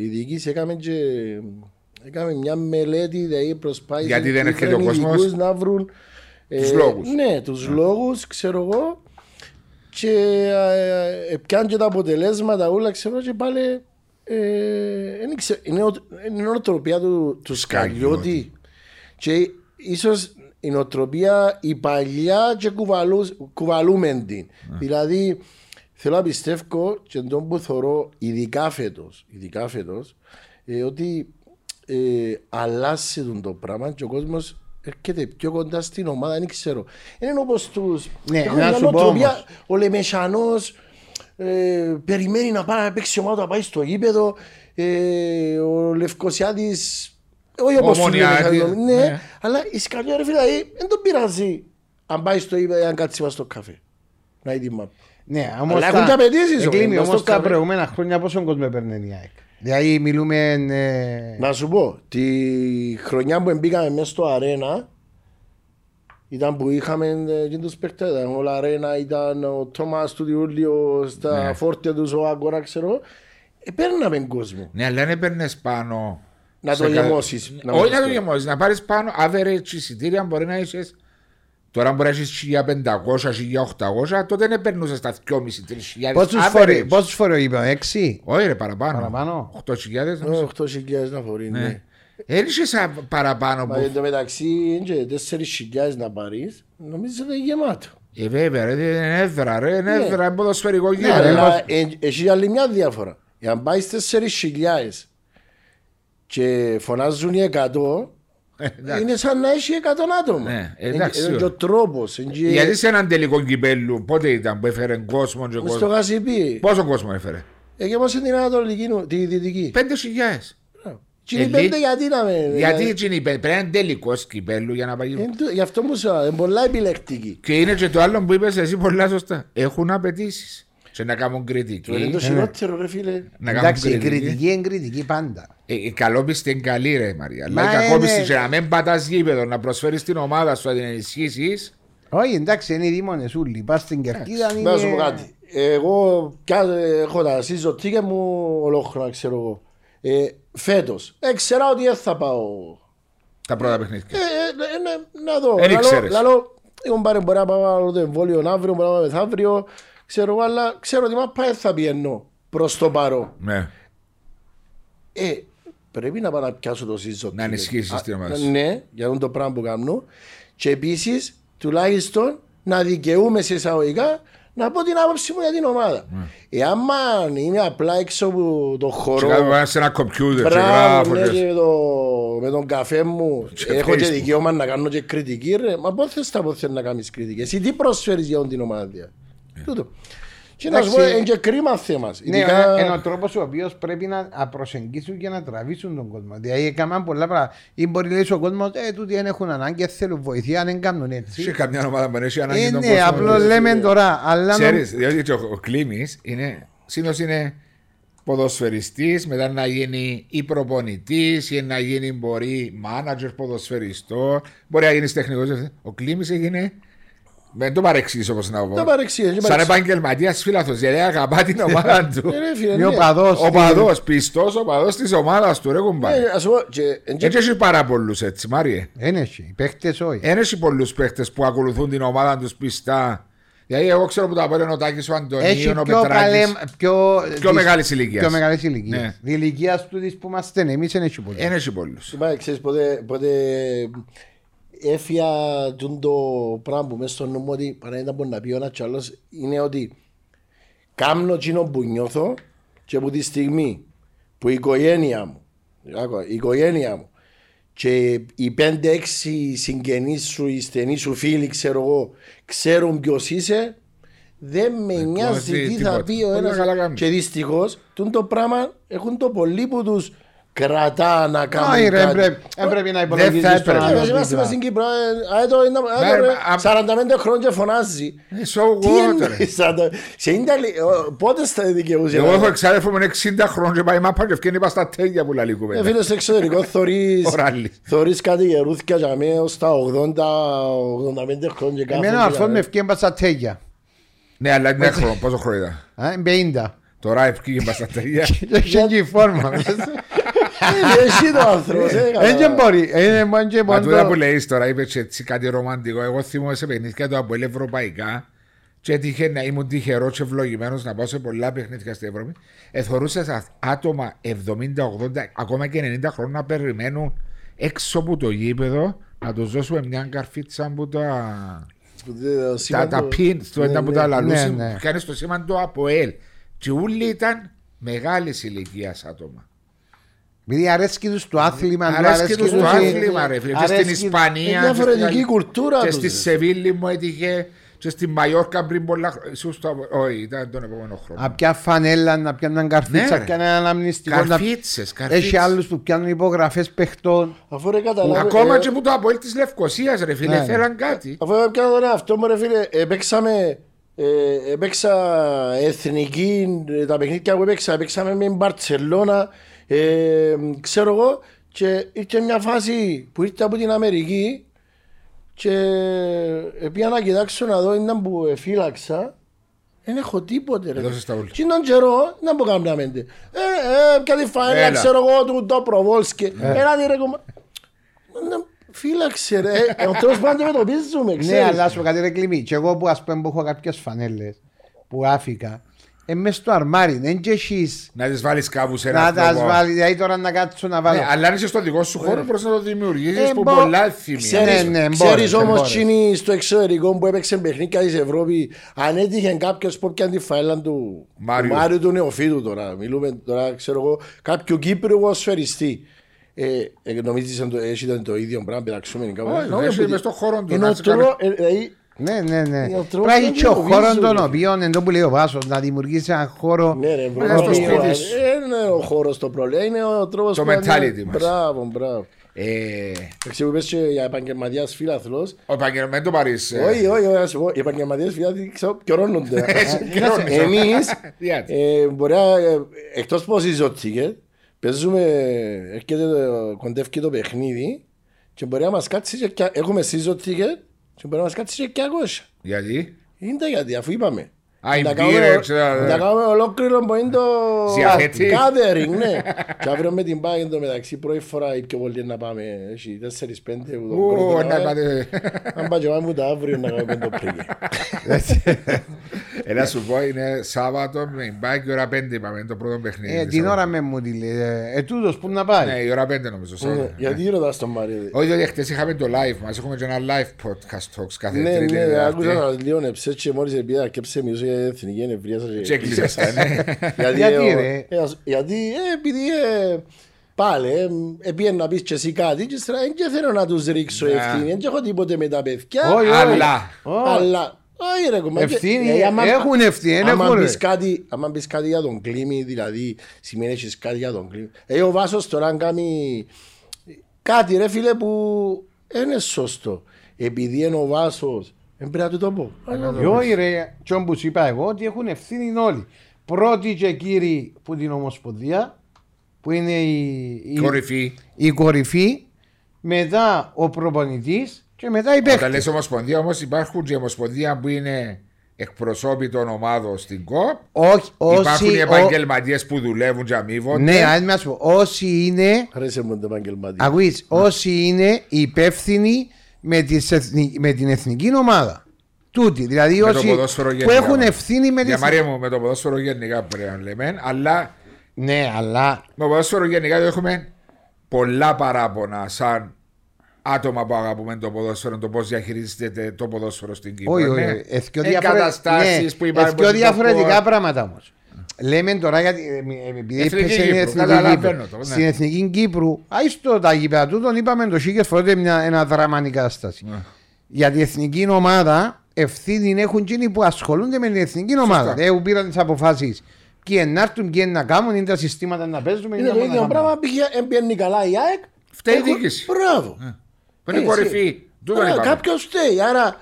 η διοίκηση έκανε και... Έκαμε μια μελέτη, δηλαδή προσπάθησε. Γιατί δεν έρχεται ο κόσμος να βρουν τους ε, λόγους. Ναι, τους yeah. λόγους, ξέρω εγώ. Και ε, πιάνουν και τα αποτελέσματα, όλα ξέρω και πάλι. Ε, εν, ξέρω, είναι, είναι η νοοτροπία του, του Σκαγιώτη. Και ίσως η νοοτροπία η παλιά και κουβαλούμεν την. Yeah. Δηλαδή, θέλω να πιστεύω και τον που θωρώ, ειδικά φέτος, ειδικά φέτος ε, ότι. Ε, αλλάζει το πράγμα και ο κόσμος έρχεται πιο κοντά στην ομάδα, δεν ξέρω. Είναι όπως τους... Ναι, να σου πω όμως. Ο Λεμεσανός ε, περιμένει να πάει να παίξει ομάδα, να πάει στο γήπεδο. Ε, ο Λευκωσιάτης... Όχι όπως του Λεμεσανός, ναι, ναι. Αλλά η σκαλιά ρε φίλα, δεν τον πειράζει αν πάει στο γήπεδο, αν κάτσει στο καφέ. Να είδει μάπ. Ναι, όμως αλλά τα... έχουν και απαιτήσεις. Εκλήμη, όμως τα προηγούμενα χρόνια πόσον κόσμο παίρνει η ΑΕΚ. Δηλαδή μιλούμε... Ναι. Να σου πω, τη χρονιά που μπήκαμε μέσα στο αρένα ήταν που είχαμε και τους παίκτες, ήταν όλα αρένα, ήταν ο Τόμας του Διούλιο, στα ναι. φόρτια τους, ο Άγκορα, ξέρω. Επέρναμε κόσμο. Ναι, αλλά δεν έπαιρνες πάνω... Να το γεμώσεις. Κα... Όχι να το γεμώσεις, να πάρεις πάνω average εισιτήρια, μπορεί να είσαι... Τώρα μπορεί να έχεις χίλια πεντακόσια, χίλια οκτακόσια, τότε δεν περνούσες τα δυόμισι με τρεις χιλιάδες. Πόσους φορείς είπαμε, έξι? Όχι ρε, παραπάνω. Παραπάνω. οκτώ χιλιάδες να φορείς, ναι. Έρχεσαι παραπάνω. Μα εν τω μεταξύ είναι και τέσσερις χιλιάδες να πάρεις, νομίζω ότι είναι γεμάτο. Ε βέβαια ρε, είναι έδρα ρε, είναι έδρα, είναι ποδοσφαιρικό γήπεδο. Αλλά έχει άλλη μια διάφορα. Για να πάει τέσσερις χιλιάδες και φωνάζουν οι εκατό, Είναι σαν να έχει εκατό άτομα. Ναι, εντάξει. Είναι και ο τρόπος. Γιατί σε έναν τελικό κυπέλλου, πότε ήταν που έφερε κόσμο και κόσμο. Στο Κασιπί. Πόσο κόσμο έφερε. Εκεί όμως είναι την Ανατολική, τη Δυτική. Πέντε χιλιάδες. Τι είναι πέντε γιατί να με. Γιατί είναι πέντε, πρέπει να είναι τελικός κυπέλλου για να παγίδουν. Γι' αυτό μου σου είπα, είναι πολλά επιλεκτική. Και είναι και το άλλο που είπες εσύ πολλά σωστά. Έχουν απαιτήσεις. Σε να κάνουν κριτική. Είναι το χειρότερο, ρε φίλε. Εντάξει, η κριτική είναι κριτική πάντα. Η καλόπιστη είναι καλή, ρε Μαρία. Αλλά η κακόπιστη είναι να μην πατάς γήπεδο, να προσφέρεις την ομάδα σου, να την ενισχύσεις. Όχι, εντάξει, είναι οι δήμονες ούλοι. Πας στην κερκίδα. Να σου πω κάτι. Εγώ έχω τα συζωτήκια μου ολόχρονα, ξέρω εγώ. Φέτος, ξέρω ότι θα πάω. Τα πρώτα παιχνίδια. Να δω. Λαλό, εγώ μπορεί να πάω το εμβόλιο αύριο, μπορεί να πάω μεθαύριο. Ξέρω, αλλά ξέρω ότι μα πάει θα πιένω προς το παρό. Ναι. Ε, πρέπει να πάω να πιάσω το σύζο. Να ενισχύσεις την ομάδα. Ναι, για αυτό το πράγμα που κάνω. Και επίσης, τουλάχιστον, να δικαιούμαι σε εισαγωγικά να πω την άποψη μου για την ομάδα. Ναι. Εάν είναι απλά έξω από το χώρο. Κάτω σε ένα κομπιούτερ, σε γράφω. Με τον καφέ μου, έχω και δικαίωμα να κάνω και κριτική. Ρε. Μα πότε θα πότε να κάνεις κριτική. Εσύ τι προσφέρεις για την ομάδα. Και να σου πω, είναι και κρίμα θέμα. Είναι ο τρόπος ο οποίος πρέπει να προσεγγίσουν και να τραβήσουν τον κόσμο. Δηλαδή, έκαναν πολλά πράγματα. Ή μπορεί να λέει ο κόσμος, ε, τούτοι δεν έχουν ανάγκη, θέλουν βοήθεια, αν δεν κάνουν έτσι. Σε καμιά ομάδα που έχει ανάγκη τον κόσμο. Ναι, απλώς λέμε τώρα. Ξέρεις, διότι ο Κλίμης σύντος είναι ποδοσφαιριστής, μετά να γίνει ή προπονητής, ή να γίνει μπορεί μάνατζερ ποδοσφαιριστό, μπορεί να γίνει τεχνικός. Ο Κλίμης έγινε. Δεν το παρεξήγησε όπως να πω. Σαν επαγγελματίας φίλαθος, γιατί αγαπά την ομάδα του. Είναι ο παδός, πιστός ο παδός της ομάδας του. Έτσι έχει πάρα πολλούς έτσι, Μάριε. Ένεχει, παίχτες όχι. Ένεχει πολλούς παίχτες που ακολουθούν την ομάδα τους πιστά. Δηλαδή εγώ ξέρω που τα πέραν ο Τάκης, ο Αντωνίων, ο Πετράκης. Πιο μεγάλης ηλικίας. Πιο μεγάλης ηλικίας. Η ηλικία του της που είμαστε εμείς ένεχει πολλούς. Ένεχει πολλούς. Έφυγα το πράγμα που μέσα στο νόμο ότι παραδείγμα μπορεί να πει ένα τσάλος είναι ότι κάνω τσίνο που νιώθω και από τη στιγμή που η οικογένεια μου, η οικογένεια μου και οι πέντε έξι συγγενείς σου, οι στενοί σου φίλοι ξέρω εγώ, ξέρουν ποιος είσαι, δεν με νοιάζει τι θα πει ο ένας. Και δυστυχώς το πράγμα έχουν το πολύ που τους κρατά να κάνουν κάτι. Δεν πρέπει να υπολογίζεις το άλλο. Είμαστε μέσα στην Κύπρο, σαράντα πέντε χρόνια φωνάζει. Πότε στα δικαιούσε. Εγώ έχω εξάδελφο με εξήντα χρόνια και πάει μάπα και ευκένει είπα στα τέλεια που λαλεί κουβέντα. Φίλε στο εξωτερικό θωρείς κάτι γερούθηκια για μένα στα ογδόντα ογδόντα πέντε χρόνια. Εμένα αρθόν με ευκένει είπα στα τέλεια. Ναι, αλλά είναι χρόνο, πόσο χρόνο ήταν. πενήντα. Τώρα ευκένει είπα στα τέλεια. Έχει η φόρμα. Εσύ το άνθρωπος. Δεν μπορεί. Μα τούτα που λέει τώρα είπε έτσι κάτι ρομαντικό. Εγώ θυμόμαι σε παιχνίδια του Απόελ ευρωπαϊκά και ήμουν τυχερό και ευλογημένος να πάω σε πολλά παιχνίδια στην Ευρώπη. Εθωρούσα άτομα εβδομήντα ογδόντα ακόμα και ενενήντα χρόνια να περιμένουν έξω από το γήπεδο να τους δώσουμε μια καρφίτσα που τα πιν που τα λαλούσαν. Κάνει το σήμα του Απόελ. Και όλοι ήταν μεγάλης ηλικίας άτομα. Επειδή αρέσκει τους το άθλημα. Αρέσκει τους το άθλημα ρε φίλε. Και στην Ισπανία και στη Σεβίλη μου έτυχε. Και στη Μαγιόρκα πριν πολλά χρόνια. Όχι, ήταν τον επόμενο χρόνο. Απ' ποια φανέλα, να πιάνουν καρφίτσα. Καρφίτσες, καρφίτσες. Έχει άλλους που πιάνουν υπογραφές παιχτών. Ακόμα και που το Απόελ της Λευκωσίας ρε φίλε θέλαν κάτι. Αφού έπιανα τον εαυτό μου ρε φίλε. Επέξαμε εθνική. Τα παιχνίδια που έπαιξα. Επέξαμε με Μπαρτσελόνα. Ε, ξέρω εγώ και ήρθε μια φάση που ήρθε από την Αμερική και πήγα να κοιτάξω να δω, ήταν που εφύλαξα, δεν έχω τίποτε ρε. Και ήταν καιρό, δεν που κάναμε ε, ε, κάτι φαίλα, ξέρω εγώ, του το προβόλσκε, ένα διερεκομα... Φύλαξε ρε, ο τρόπος πάντα με το πίζουμε, ξέρεις. Ναι, αλλά σου κάτι ρε Κλειμή, και εγώ που ας πούμε που έχω κάποιες φανέλες που άφηκα. Ε, μες στο αρμάρι, δεν και εσείς. Να τις βάλεις κάπου σε ένα τρόπο. Να τις βάλεις, δηλαδή τώρα να κάτσω να βάλω. Ναι, αλλά αν είσαι στο δικό σου χώρο προς να το δημιουργήσεις που πολλά θυμία. Ξέρεις όμως τσίνι στο εξωτερικό που έπαιξε παιχνίδια της Ευρώπη. Αν έτυχε κάποιος που έπιαν τη φαέλα του Μάριου του νεοφύτου τώρα. Μιλούμε τώρα, ξέρω εγώ, κάποιου Κύπριου ως σφαιριστή. Νομίζεις ότι ήταν το ίδιο πράγμα, πειραξούμενοι κάπου. Όχι, είμαι στον χώρο του. Ναι, ναι, ναι. Πράγει και ο χώρος των οποίων, εντός που λέει ο Βάσος, να δημιουργήσει έναν χώρο. Ναι, ρε, μπράβο. Δεν είναι ο χώρος το πρόβλημα, είναι ο τρόπος. Το mentality μας. Μπράβο, μπράβο. Εξήγου πες και για επαγγελματίας φιλάθλος. Ο επαγγελματίας το Παρίς. Όχι, όχι, οι επαγγελματίες φιλάθλοι κυρώνονται. Εμείς, μπορεί να, εκτός πως ζωτήκε, παίζουμε, κοντεύει το παιχνίδι και μπορεί να μας κάτσει και έχουμε συζωτήκε. Και μπορεί να μας κάτσει και αγώσια. Γιατί? Είναι γιατί, αφού είπαμε. Να κάνουμε ολόκληρο που είναι το gathering, ναι. Και αύριο με την πάγια το μεταξύ πρώτη φορά ή πιο πολύ να πάμε. Έχει τέσσερις πέντε Αν πάμε μου τα αύριο να κάνουμε το πριν. Έλα σου πω, είναι Σάββατο με την πάγια και ώρα πέντε είπαμε το πρώτο παιχνίδι. Την ώρα με μου τη λέει, ετούτος που να πάει. Ναι, η ώρα πέντε νομίζω. Γιατί ρωτάς τον Μάριο? Όχι, γιατί χτες είχαμε το live μας, έχουμε και ένα live podcast talks κάθε τρίτη. Ναι, ναι, άκουσα να λιώνεψε και μόλις επειδή κέψε μισό. Εθνική ενευρία σας. Γιατί ρε? Γιατί επειδή πάλι επειδή να πεις και εσύ κάτι και θέλω να τους ρίξω ευθύνη και έχω τίποτε με τα παιδιά. Αλλά έχουν ευθύνη. Αν πεις κάτι για τον Κλίμη, δηλαδή σημαίνει έχεις κάτι για τον Κλίμη. Ο Βάσος τώρα αν κάνει κάτι ρε φίλε που είναι σωστό, επειδή είναι ο Βάσος, δεν πρέπει να το πω. Όχι ρε, κι όπως είπα εγώ ότι έχουν ευθύνη όλοι. Πρώτοι και κύριοι που την Ομοσπονδία, που είναι η, η, κορυφή. η κορυφή, μετά ο προπονητής και μετά η παίχτη. Όταν λες Ομοσπονδία όμως υπάρχουν και Ομοσπονδία που είναι εκπροσώποι των ομάδων στην ΚΟΠ. Όχι, όσοι, υπάρχουν οι επαγγελματίες ο... που δουλεύουν και αμείβονται. Ναι, αν μας πω, όσοι είναι, αγουείς, όσοι είναι υπεύθυνοι με, εθνικ... με την εθνική ομάδα. Τούτη, δηλαδή όσοι που έχουν ευθύνη με την εθνική. Μαρία μου, με το ποδόσφαιρο γενικά πρέπει να λέμε, αλλά. Ναι, αλλά. Με το ποδόσφαιρο γενικά έχουμε πολλά παράπονα σαν άτομα που αγαπούμε το ποδόσφαιρο, το πώς διαχειρίζεται το ποδόσφαιρο στην Κύπρο. Όχι, όχι. Εγκαταστάσεις που υπάρχουν. Πιο διαφορετικά πράγματα όμως. Λέμε τώρα γιατί επειδή στην Εθνική Κύπρου, άιστο τα γήπεδα του, τον είπαμε το Σίγερ φορέται μια δραμανή κατάσταση. Για την εθνική ομάδα ευθύνη έχουν εκείνοι που ασχολούνται με την εθνική ομάδα. Δεν πήραν τις αποφάσεις. Ποιοι ενάρτουν, ποιοι να κάνουν, είναι τα συστήματα να παίζουν. Είναι το ίδιο πράγμα. Μπαίνει καλά η ΑΕΚ. Φταίει η διοίκηση. Μπράβο. Που είναι κορυφή. Κάποιο φταίει. Άρα.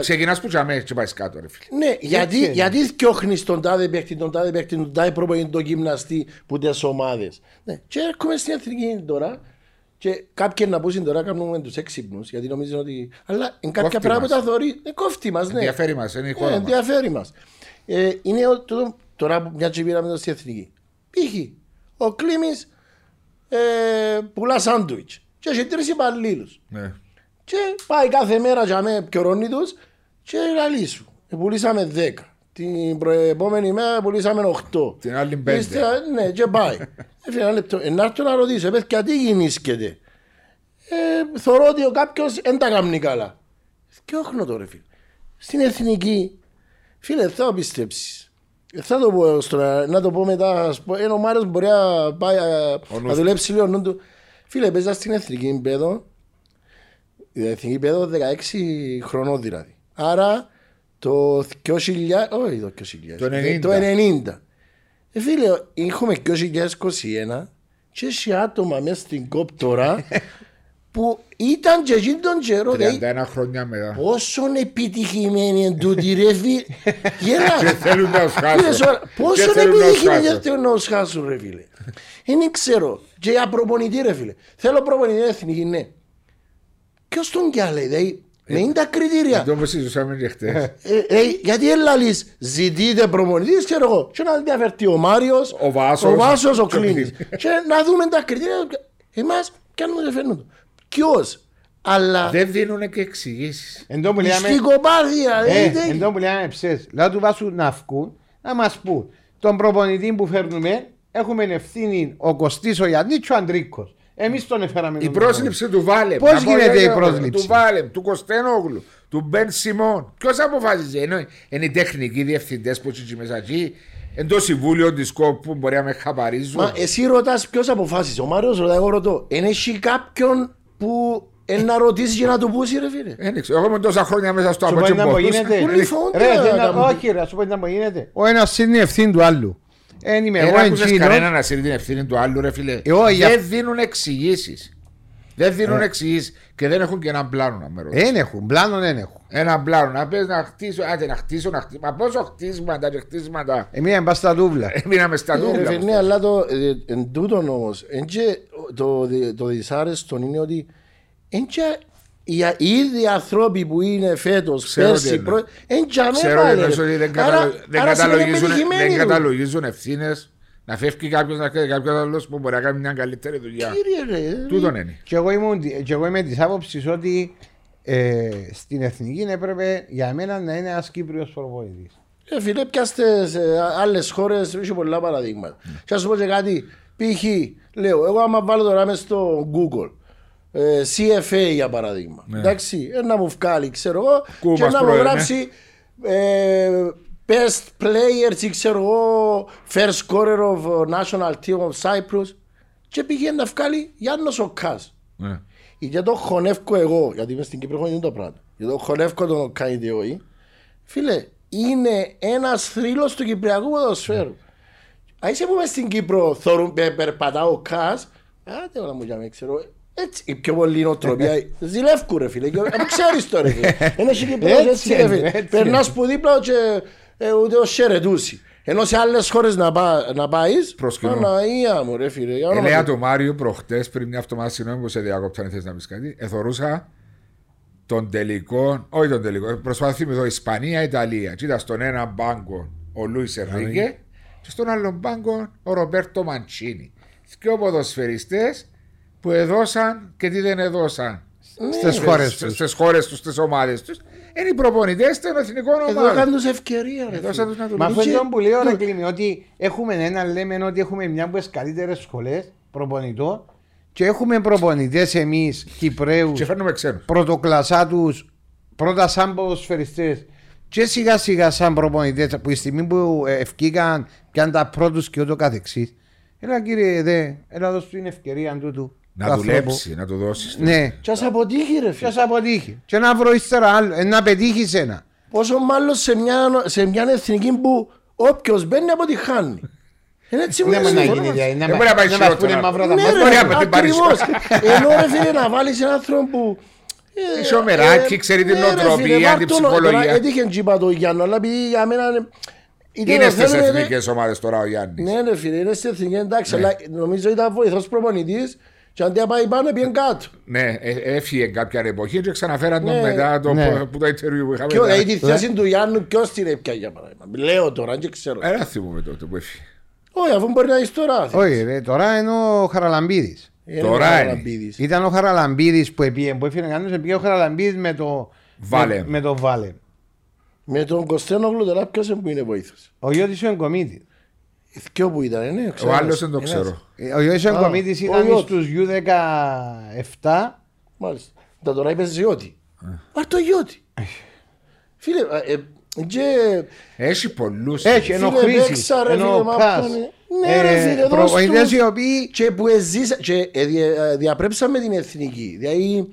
Ξεκινάς που τσαμέ και πάει κάτω ρε φίλε. Ναι, γιατί, γιατί διώχνεις τον τάδε παίκτη, τον τάδε παίκτη, τον τάδε προπονητή, τον γυμναστή που τις ομάδες. Ναι, και έρχομαι στην εθνική τώρα και κάποιοι να πούσουν τώρα κάνουμε τους έξυπνους γιατί νομίζουν ότι. Αλλά είναι κάποια πράγματα που τα θεωρεί. Ε, κόφτη μας, ναι. Ενδιαφέρει μας, είναι η χώρα. Ε, ενδιαφέρει μας. Ε, είναι το, τώρα μια τσιμπήραμε στην εθνική. Π.χ. ο Κλίμης ε, πουλά σάντουιτς και έχει τρεις υπαλλήλους. Ναι. Και πάει κάθε μέρα για με πιωρώνει τους και λαλί σου. Πουλήσαμε δέκα. Την προεπόμενη μέρα πουλήσαμε οκτώ. Την άλλη πέντε. Ναι, και πάει. Έφυγε ένα λεπτό. Ενάρτω να ρωτήσω, πες και τι γινήσκεται. Ε, θεωρώ ότι ο κάποιος δεν τα κάνει καλά. Και όχι τώρα φίλε. Στην εθνική, φίλε, θα το πιστέψεις. Θα το πω, στρα, να το πω μετά. Ενώ ο Μάριος μπορεί να πάει να δουλέψει λίγο νου του. Φίλε, παίζα στην εθνική παιδό. Η εθνική παιδό δεκαέξι χρονών δηλαδή. Άρα το δύο χιλιάδες, όχι το δύο χιλιάδες, το ενενήντα. Ε, φίλε, είχαμε δύο χιλιάδες είκοσι ένα και έχει άτομα μέσα στην ΚΟΠ τώρα που ήταν και εκείνη τον καιρό. τριάντα ένα χρόνια μετά. Πόσον επιτυχημένοι εν τούτη ρε φίλε. Και θέλουν να τους χάσουν. Πόσον επιτυχημένοι εν τούτη να τους χάσουν ρε φίλε. Είναι ξέρω και για προπονητή ρε φίλε. Θέλω προπονητή εθνική ναι. Ποιος τον κι άλλα, δηλαδή, με είναι τα κριτήρια. Δεν το όπως συζούσαμε και χτες. Γιατί έλαλεις, ζητείτε προπονητής, ξέρω εγώ, και να διαφερθεί ο Μάριος, ο Βάσος, ο Κλίνης. Και να δούμε τα κριτήρια, εμάς κάνουμε και φέρνουν το. Ποιος, αλλά... Δεν δίνουν και εξηγήσεις. Μυστικοπάθεια, δηλαδή. Εν τω που λέμε ψες, λάδω του Βάσου να βγουν, να μας πούν, τον προπονητή που φέρνουμε, έχουμε ευθύνη ο Κωστής, ο Γιάννης, ο Αντρίκος. Εμείς τον έφεραμε. Η πρόσληψη του Βάλεμ. Πώς γίνεται η πρόσληψη του Βάλεμ, του Κωστένογλου, του Μπεν Σιμών? Ποιος αποφάσιζε? Είναι οι τεχνικοί διευθυντές που τσιμεσακοί. Εν το συμβούλιο τη ΚΟΠ που μπορεί να με χαπαρίζουν. Μα εσύ ρωτάς ποιος αποφάσισε. Ο Μάριος ρωτάει, εγώ ρωτώ. Εν έχει κάποιον που να ρωτήσει για να του πούσει, ρε φίλε. Ένιξε. Εγώ είμαι τόσα χρόνια μέσα στο απότσιμπο. Πού λυφώνται. Όχι, ρε, σου πω να μου γίνεται. Ο ένας είναι ευθύνη του άλλου. Δεν είμαι εγώ εγγύνος. Κανένα να σύρει την ευθύνη του άλλου, ρε φίλε. Δεν δίνουν εξηγήσεις. Δεν δίνουν ε. εξηγήσεις και δεν έχουν και έναν πλάνο να με ρωτήσουν. Δεν έχουν, πλάνο δεν έχουν. Ένα πλάνο, να πες να χτίσω, άντε να χτίσω, να χτίσω. Μα πόσο χτίσματα και χτίσματα. Εμείναμε στα δούβλα. Εμείναμε στα δούβλα. Ε, ναι, αλλά το, ε, εν τούτον όμως, εν και το, το, το δυσάρεστον είναι ότι εν και οι ίδιοι ανθρώποι που είναι φέτος, πέρσι, προ... εν και αμέσως. Δεν καταλογίζουν ευθύνες. Να φεύγει κάποιος να κάνει κάποιος άλλος που μπορεί να κάνει μια καλύτερη δουλειά. Τούτον είναι. Και εγώ, ήμουν, και εγώ είμαι της άποψης ότι ε, στην Εθνική έπρεπε για μένα να είναι ένας Κύπριος προπονητής. Ε, φίλε, πιάστε σε άλλες χώρες, είχε πολλά παραδείγματα. Mm. Και ας σου πω και κάτι, π.χ. λέω, εγώ άμα βάλω τώρα μέσα στο Google ε, σι εφ έι για παράδειγμα. Yeah. Εντάξει, να μου βγάλει, ξέρω εγώ, Κου και να μου γράψει ε, best players, ξέρω εγώ, first scorer of national team of Cyprus. Και πήγαινε να βγάλει Γιάννος ο Κάς. Yeah. Και το χωνεύκω εγώ, γιατί είμαι στην Κύπρο, είναι το πράγμα. Και το χωνεύκω τον Κά, είτε όχι. Φίλε, είναι ένας θρύλος του κυπριακού ποδοσφαίρου. Αν είσαι που είμαι στην Κύπρο, θωρούν περπατά ο Κάς, άντε όλα μου γι'αμε, ξέρω. Έτσι, η πιο πολλή νοοτροπία. Ζηλεύκου ρε φίλε, ξέρεις το ρε φίλε. Είναι κυπριακός έτσι ρε φίλε. Περνάς που δίπλα και... Ε, ούτε ο χαιρετούσι. Ενώ σε άλλες χώρες να, πά, να πάεις. Αναία μου ρε φίλε. Ελέα του Μάριου προχτές πριν μια αυτομάδα, συγγνώμη που σε διακόπτω, αν θες να πεις κάτι. Εθωρούσα τον τελικό. Όχι τον τελικό. Προσπαθούμε εδώ Ισπανία-Ιταλία. Κοίτα στον έναν μπάγκο ο Λουί Ερνίκε και στον άλλον μπάγκο ο Ρομπέρτο Μαντσίνι. Δυο ποδοσφαιριστές που έδωσαν και τι δεν έδωσαν. Στις χώρες τους, στις χώρες τους, στις ομάδες τους. Είναι οι προπονητές των εθνικών ομάδων. Εδώ είχαν τους ευκαιρία. Μα αυτό είναι που λέω ρε Κλίμη, ότι έχουμε ένα, λέμε ότι έχουμε μια από τις καλύτερες σχολές προπονητών και έχουμε προπονητές εμείς Κυπραίους, πρωτοκλασσά τους, πρώτα σαν ποδοσφαιριστές και σιγά σιγά σαν προπονητές που η στιγμή που ευκήκαν πιαν τα πρώτους και ούτω καθεξής. Έλα κύριε δε, έλα δώσου την ευκαιρία τούτου. Να δουλέψει, να του δώσει. Ναι. Και ας αποτύχει ρε φίλε. Και ας αποτύχει. Και να βρω ύστερα άλλο, να πετύχει ένα. Πόσο μάλλον σε μια, σε μια εθνική που όποιος μπαίνει αποτυχάνει. Είναι έτσι μου να γίνει. Δεν μπορεί να πάει χειρότερα. Ακριβώς. Ενώ ρε φίλε να βάλεις έναν άνθρωπο που... Είσαι ο Μεράκη, ξέρει την νοοτροπία, την ψυχολογία. Έτυχε τζίπα το Γιάννο, αλλά επειδή για μένα... Είναι στις εθνικές ομάδες τώρα ο Γιάννης. Ναι ρε φίλε, είναι στις εθνικές, εντάξει, αλλά νομίζω ήταν βοηθός προπονητής. Και αν δεν πάει πάνω, πήγαινε κάτω. Ναι, έφυγε κάποια εποχή και ξαναφέραν τον μετά το interview που είχαμε. Ποιο, τη θέση του Γιάννου, ποιος την έπιανε για παράδειγμα. Λέω τώρα, δεν ξέρω. Ένα θυμούμε τότε που έφυγε. Όχι, αφού μπορεί να είσαι τώρα. Όχι, τώρα είναι ο Χαραλαμπίδης. Τώρα είναι. Ήταν ο Χαραλαμπίδης που έφυγε, που έφυγε ο Χαραλαμπίδης με το Βάλε. Με τον Κωστένογλου τώρα, ποιος είναι που είναι βοήθος. Ο Γιώτης ο Εγκομίτης. Ποιο που ήταν, είναι, ξέρω, ο άλλος δεν το ξέρω. Ο Γιώτης ο Εγκομίτης ήταν στους γιου δεκαεπτά. Μάλιστα. Τα τώρα είπες Γιώτη. Πάρ' το Γιώτη. Φίλε, και... Έχει πολλούς. Έχει, ενώ Χρήσης, ενώ Κάς. Ναι ρε φίλε, δώσ' τους. Και που εζήσαν, και διαπρέψαν με την εθνική. Δηλαδή,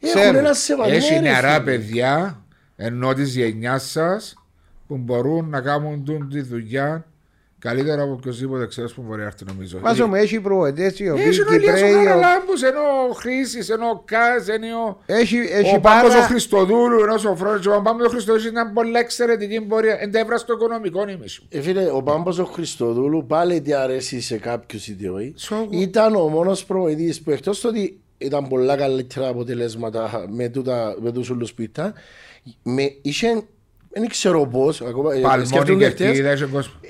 έχουν ένα σεβασμό. Έχει νεαρά παιδιά, ενώ της γενιάς σας, που μπορούν να κάνουν τη δουλειά καλύτερα από οποιοδήποτε ξέρεις που μπορεί να έρθει νομίζω. Βάζω μου, έχει προετές οι οποίοι Κυπρέοι... Έχει ο Λιάζος Καραλάμπους, ενώ ο Χρήσης, ενώ ο Κάς, ενώ ο Πάμπος ο Χριστοδούλου, ενώ ο Φρόνης. Ο Πάμπος ο Χριστοδούλου ήταν πολύ εξαιρετική πορεία, εν τέφρα στο οικονομικό νήμιση. Φίλε, ο Πάμπος ο Χριστοδούλου πάλι τι αρέσει σε κάποιους ιδιοί. Ήταν ο μόνος προετής που εκτός ότι ήταν πολλά καλύτερα αποτελέσματα με τους όλους που ήταν, είχε... Δεν ξέρω πώς, ακόμα σκεφτούν αυτές.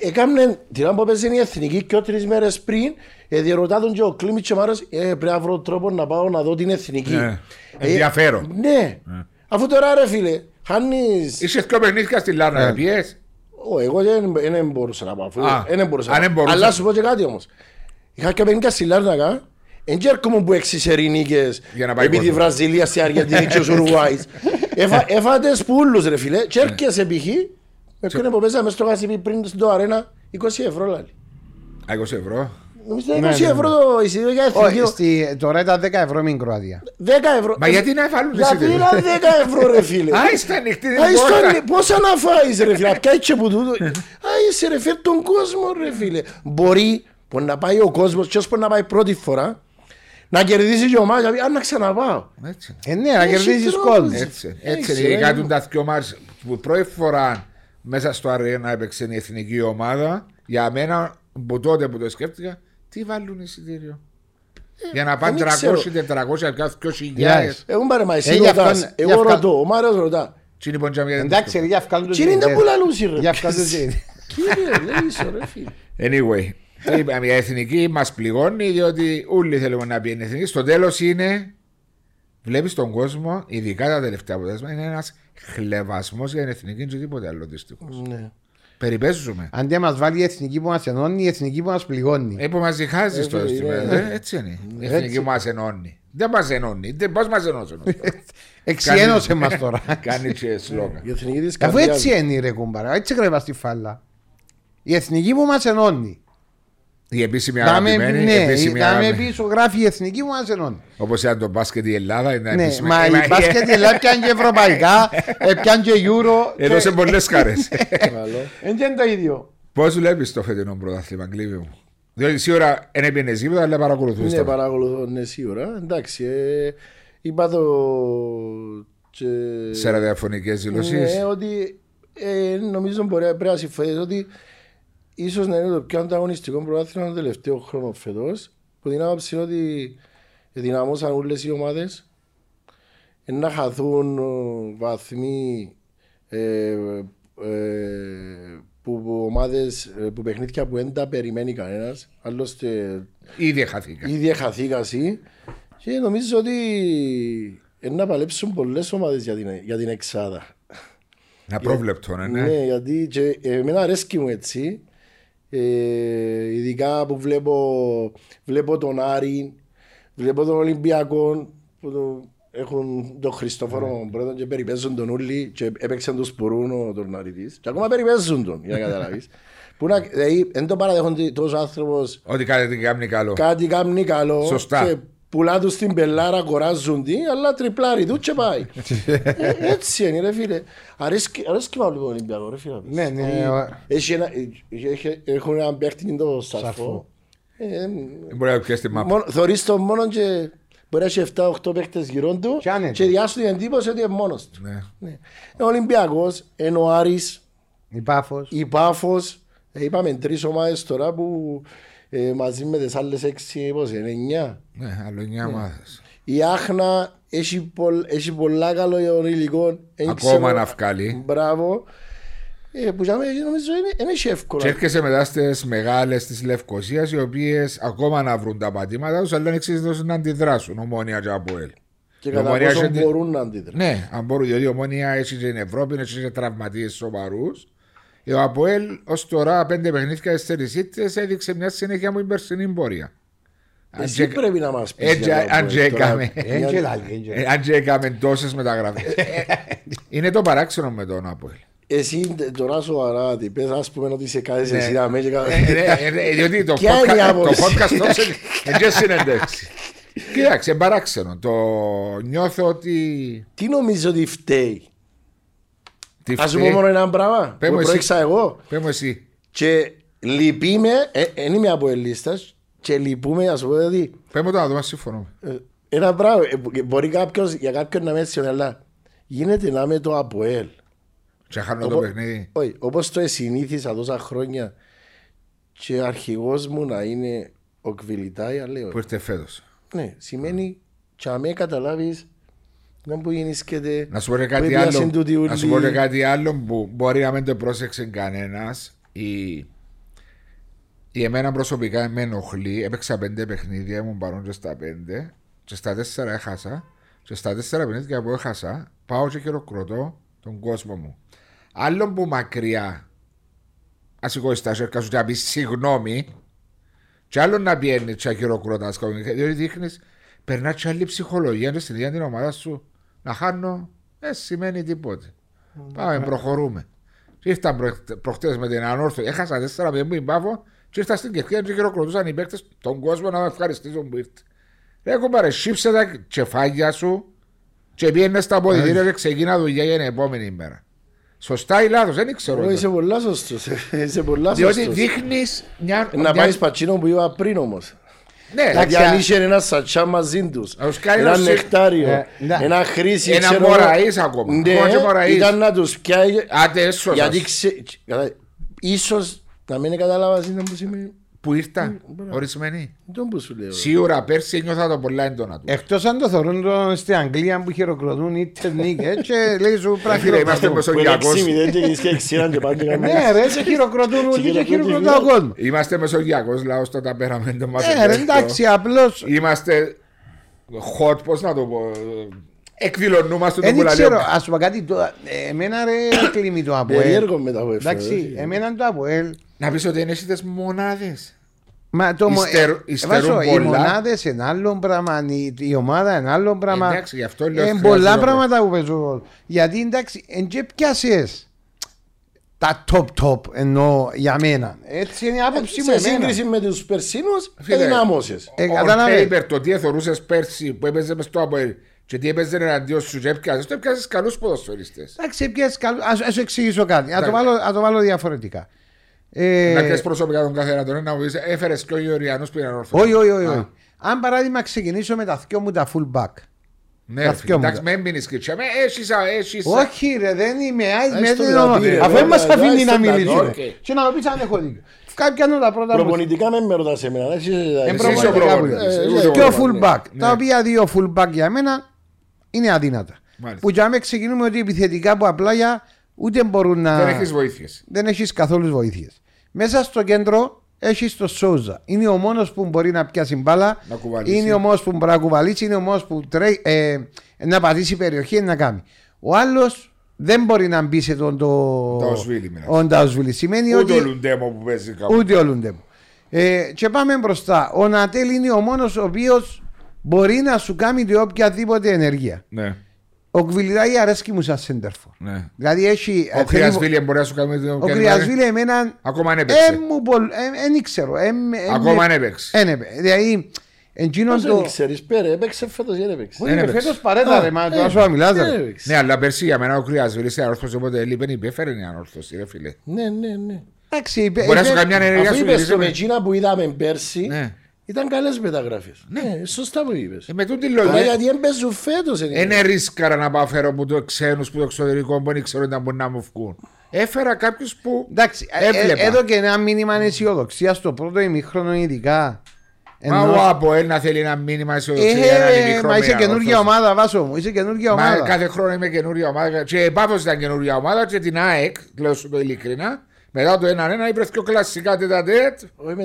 Έκαναν την άμποπαιζένη εθνική και τρεις μέρες πριν διερωτάτουν και ο Κλίμης και ο Μάριος πρέπει να βρω τρόπο να πάω να δω την εθνική. Ενδιαφέρον. Ναι. Αφού τώρα ρε φίλε, χάνεις... Είσαι πιο παιχνίδια στη Λάρνακα, πιες. Εγώ δεν μπορούσα να πάω. Δεν μπορούσα να πάω. Αλλά σου πω και κάτι όμως. Είχα και παιχνίδια στη Λάρνακα. Εν και έρχομαι που έξι σερινίκες επί τη Βραζιλία, στη Αργεντινή και ο Ουρουάης. Έφατες πουλούς ρε φίλε και έρχεσαι π.χ. Πριν το αρένα είκοσι ευρώ λάλη. Α, είκοσι ευρώ. Νομίζω ότι είκοσι ευρώ το εισιτήριο για εθνική. Τώρα ήταν δέκα ευρώ με Κροατία. δέκα ευρώ. Μα γιατί να εφαλούν εισιτήριο. Γιατί ήταν δέκα ευρώ ρε φίλε. Α, είστε ανοιχτή την πόρτα. Πόσα να φάεις ρε φίλε. Κάτσε που τούτο. Α, είσαι ρε φίλε τον κόσμο ρε φίλε. Μπορεί να πάει ο κόσμος, ποιος μπορεί να πάει πρώτη φορά. Να κερδίσει και ο Μάριος, να πει, αν να ξαναπάω. Ε, ναι, να κερδίσεις κόλπους. Έτσι, έτσι. Κάτουν τα δυο Μάρις που πρώτη φορά μέσα στο αρένα έπαιξε η εθνική ομάδα. Για μένα, από τότε που το σκέφτηκα, τι βάλουν εισιτήριο. Ε, για να πάνε τριακόσια, τετρακόσια, δυο χιλιάδες. Εγώ μπαρε μα, εσύ ρωτάς, εγώ ρωτώ, ο Μάριος ρωτά. Εντάξει, ρε, για αυκάλουν τους γεντές. Τι είναι τα πουλαλούσι ρε. Για αυκάλουν τους γεντές. Anyway. Η εθνική μας πληγώνει διότι όλοι θέλουμε να πει εθνική. Στο τέλος είναι, βλέπεις τον κόσμο, ειδικά τα τελευταία αποτελέσματα, είναι ένας χλεβασμός για την εθνική και τίποτε άλλο δυστυχώς. Ναι. Περιπέζουμε. Αντί να μας βάλει η εθνική που μας ενώνει, η εθνική που μας πληγώνει. Ε, που μας διχάζει στο αίσθημα. Έτσι είναι. Η εθνική που μας ενώνει. Δεν μας ενώνει. Πώς μας ενώσουν. Εξιένωσε μας τώρα. Κάνει και σλόγγαν. Αφού έτσι είναι ρε κουμπάρα, έτσι κρεβά τη φάλα. Η εθνική που μας ενώνει. Η επίσημη αγαπημένη. Ναι, ήταν πίσω γράφει η εθνική μου αζενών. Όπως ήταν το μπάσκετ η Ελλάδα ήταν ναι, επίσημη. Μα η μπάσκετ η Ελλάδα πιάνε και ευρωπαϊκά, πιάνε και γιούρο. Εδώ σε πολλές χάρες. Εν και είναι το ίδιο. Πώς βλέπεις το φετινό πρωτάθλημα, Κλίμη μου? Διότι σίγουρα είναι πιενεζίπεδα, αλλά παρακολουθούς. Ναι, παρακολουθώ, ναι, σίγουρα. Εντάξει, ε, είπα το... Και... Σε ραδιοφωνικές δηλώσεις. Ναι, ότι ε, νομίζω πρέπει να συμφωνήσω ότι ίσως να είναι το πιο ανταγωνιστικό πρωτάθλημα τον τελευταίο χρόνο φέτος, που την άποψη είναι ότι δυναμώσαν όλες οι ομάδες, να χαθούν βαθμοί ε, ε, που, που ομάδες που παιχνίδια που δεν τα περιμένει κανένας, άλλωστε ήδη χαθήκα. Ήδη χαθήκα εσύ, και νομίζω ότι να παλέψουν πολλές ομάδες για την, για την εξάδα. Να προβλεπτώ, ναι. Ναι, γιατί και εμένα αρέσκει μου έτσι. Ε, ειδικά που βλέπω, βλέπω τον Άρη, βλέπω τον Ολυμπιακό που το, έχουν τον Χριστόφορο yeah. πρώτον και περιπέζουν τον Ούλη και έπαιξαν τον Σπουρούνο τον Άρη της και ακόμα περιπέζουν τον για να καταλάβεις. Που να, δηλαδή, εν το παραδέχονται τόσο άνθρωπος ότι κάτι κάνει καλό, κάτι κάνει καλό. Σωστά. Και πουλά τους στην πελάρα, κοράζουν την, αλλά τριπλάρι του και πάει. ε, έτσι είναι ρε φίλε. Αρέσκει μα λίγο ο Ολυμπιακό ρε φίλε. Ναι, ναι. Έχουν έναν παίχτη το σαρφό. Μπορεί να πιέσει τη μάπα. Θωρείς τον μόνο και μπορεί να έχει εφτά οκτώ παίχτες γύρω του και διάσουν την εντύπωση ότι είναι μόνος του. Ο Ολυμπιακός, ο Άρης, η Πάφος. Είπαμε τρεις ομάδες τώρα που... Ε, μαζί με τις άλλες έξι, πώς είναι, εννιά. Ναι, άλλο εννιά μάθες. Η Άχνα έχει, πολλ, έχει πολλά καλό υλικό. Ακόμα να βγάλει. Μπράβο. Ε, που νομίζω είναι, είναι εύκολο. Και έρχεσαι μετά στις μεγάλες της Λευκωσίας, οι οποίες ακόμα να βρουν τα πατήματα τους, αλλά δεν εξής να αντιδράσουν, Ομόνια και Απόελ. Και κατά πόσο και... μπορούν να αντιδράσουν. Ναι, αν μπορούν, διότι η Ομόνια έχει στην Ευρώπη, έχει τραυματίες σοβαρούς. Ο Αποέλ ως τώρα πέντε παιχνίδια στις τέσσερις έδειξε μια συνέχεια μου η περσινή πορεία. Εσύ πρέπει να μας πεις. Αν και έκαμε τόσες μεταγραφές. Είναι το παράξενο με τον Αποέλ. Εσύ τώρα σοβαρά τι πες, ας πούμε ότι σε κάθεσαι εσύ να με και κάθεσαι. Διότι το podcast τόσο είναι και συνέντευξη. Κοίταξε, παράξενο. Το νιώθω ότι... Τι νομίζω ότι φταίει? Ας πούμε μόνο έναν πράγμα που προέξα εγώ. Πέμω εσύ. Και λυπούμε, εν είμαι από ελίστας, και λυπούμε, ας πούμε ότι... Πέμω το να δω, μας συμφωνώ. Ένα πράγμα, μπορεί κάποιος, για κάποιον να με έτσι, αλλά γίνεται να είμαι το Αποέλ. Και χάνω το παιχνίδι. Όχι, όπως το εσυνήθισα τόσα χρόνια και αρχηγός μου να είναι ο Κβιλιτάια, λέω. Που ήρθε φέτος. Ναι, σημαίνει και αν με καταλάβεις... Να σου πω και κάτι άλλο, να σου πω και κάτι άλλο που μπορεί να μην το πρόσεξε κανένας. Η, η εμένα προσωπικά με ενοχλεί. Έπαιξα πέντε παιχνίδια, ήμουν παρόν και στα πέντε. Και στα τέσσερα έχασα. Και στα τέσσερα παιχνίδια που έχασα πάω και χειροκροτώ τον κόσμο μου. Άλλον που μακριά να σηκώσεις τα σέρκα σου και να πεις συγγνώμη, και άλλον να πιένεις και να χειροκροτάς, διότι δείχνεις, περνά και άλλη ψυχολογία και στην ίδια την ομάδα σου. Να χάνω, δεν σημαίνει τίποτε. Πάμε, προχωρούμε. Ήρθαν προχτές με την Ανόρθωση, έχασα τέσσερα με μη μπάφο και ήρθαν στην Κερκία και χειροκροτούσαν οι παίκτες τον κόσμο να με ευχαριστήσουν που ήρθε. Ρε κομπάρε, σύψε τα κεφάλια σου και πήγαινε στα αποδητήρια και ξεκίνα δουλειά για την επόμενη μέρα. Σωστά ή λάθος, δεν ξέρω. Είσαι πολλά σωστός. Διότι δείχνεις μια... Να πάει πατσίνο που είπα πριν όμως. Να διανύσουν ένα σατσά μαζί τους, ένα νεκτάριο, ένα χρήσι, ένα μωραΐς ακόμα. Ναι, ήταν να τους πιάει, γιατί ίσως να μην καταλάβεις που σημαίνει. Που ήρθαν ορισμένοι. Σίγουρα πέρσι ένιωθα το πολλά έντονα του. Εκτός αν το θεωρούν στην Αγγλία που χειροκροτούν ή τεχνίκε και λέει σου πράγμα. Είμαστε μεσογειακός. Ναι ρε, σε χειροκροτούν ούτε και χειροκροτά ο κόσμος. Είμαστε μεσογειακός λαός το ταπεραμέντο μας. Ναι εντάξει απλώς. Είμαστε hot, πώς να το πω. Εκδηλωνούμαστε τον κουλαλιό. Ας πούμε κάτι, εμένα ρε κλίμη το Απόελ. Εντάξει, εμένα το Απόελ. Να πεις ότι είναι στις μονάδες. Μα το Ιστερ, Βάσο, οι μονάδες είναι άλλο πράγμα, η, η ομάδα είναι άλλο πράγμα. Εντάξει, γι' αυτό λέω. Είναι πολλά πράγματα που παίζω. Γιατί εντάξει, εν και πιάσεις τα top-top εννοώ για μένα. Έτσι είναι η άποψη μου. Σε σύγκριση με τους περσίνους, ενδυνάμωσες. Κατάλαβε. Ο Πέιπερ, το τι εθωρούσες πέρσι που έπαιζε μες το Απόελ. Και τι έπαιζε εναντίον σου και έπιαζες, το έπιαζες καλούς ποδοσφαιριστές. Εντάξει, έπιαζες καλούς. Ας σου εξηγήσω κάτι, να το βάλω διαφορετικά. Να πιες προσωπικά τον καθένα τον ένα, έφερες και ο Ιωριανός που είναι ανόρθωτος. Όχι, όχι, όχι. Αν παράδειγμα ξεκινήσω με τα δυο μου τα full back. Ναι, εντάξει, με έμπινες κρίτσια, με έσυσα, έσυσα. Όχι ρε, δεν είμαι, αφού δεν μας αφήνει να μιλήσουμε. Και να το πεις αν έχω δίκιο. Κάποια είναι τα πρώτα. Προπονητικά με με ρωτάς εμένα. Και ο full back, τα οποία δύο full back για μένα είναι αδύνατα. Που για μένα ξεκινούμε ότι επιθετικά που απλά για ούτε μπορούν να. Δεν έχεις βοήθειες. Δεν έχεις καθόλου βοήθειες. Μέσα στο κέντρο έχεις το Σόουζα. Είναι ο μόνος που μπορεί να πιάσει μπάλα. Είναι ο μόνος που μπορεί να κουβαλήσει. Είναι ο μόνος που τρέχει, ε, να πατήσει περιοχή να κάνει. Ο άλλος δεν μπορεί να μπει σε τον Νταουσβίλη. Σημαίνει ούτε ότι. Ο Λουντέμο που παίζει κάπου. Ούτε ο Λουντέμο. Ε, και πάμε μπροστά. Ο Νατέλ είναι ο μόνος ο οποίος μπορεί να σου κάνει οποιαδήποτε ενέργεια. Ναι. Ο Κβιλιδάκη αρέσκει μου σαν σέντερφορ. Ναι. Δηλαδή έχει. Ο Κριασβίλη μπορεί να σου κάνει. Ο Κριασβίλη εμένα. Ακόμα ανέπαιξε. Δεν ήξερα. Ακόμα ανέπαιξε. Δηλαδή. Πώς δεν ήξερες πέρα, έπαιξε φέτος ή δεν έπαιξε. Φέτος παρέταρε, μα το άσομα μιλάζαμε. Ναι, αλλά πέρσι για μένα ο Κριασβίλης είναι ανόρθωση, οπότε έλειπεν υπέφερε είναι ανόρθωση, ρε φίλε. Ναι, ναι, ναι. Εντάξει, μπορεί να σου κάνει μια ενέργεια σου. Αφού με εκείνα που είδαμε πέρσι. Ήταν καλές μεταγραφές. Ναι, σωστά μου είπες. Ε, με τούτη λόγια. Αλλά γιατί έμπαιζουν φέτος. Ένα ρίσκαρα να πάω φέρω που το ξένους, που το εξωτερικό, που δεν ξέρω ήταν μπορεί να μου βγουν. Έφερα κάποιους που εντάξει, έβλεπα. Εδώ και ένα μήνυμα αισιοδοξία στο πρώτο ημίχρονο ειδικά. Μα ο Απόελ να θέλει ένα μήνυμα αισιοδοξία έναν ημίχρονο. Μα είσαι καινούργια ομάδα, Βάσο μου. Είσαι καινούργια ομάδα. Μα κάθε χρόνο είμαι καινούργια ομάδα. Και η Πάφος ήταν καινούργια ομάδα και την ΑΕΚ, λέω σου το ειλικρινά. Μετά το ένα ένα είπες πιο κλασικά τετατέτ. Όχι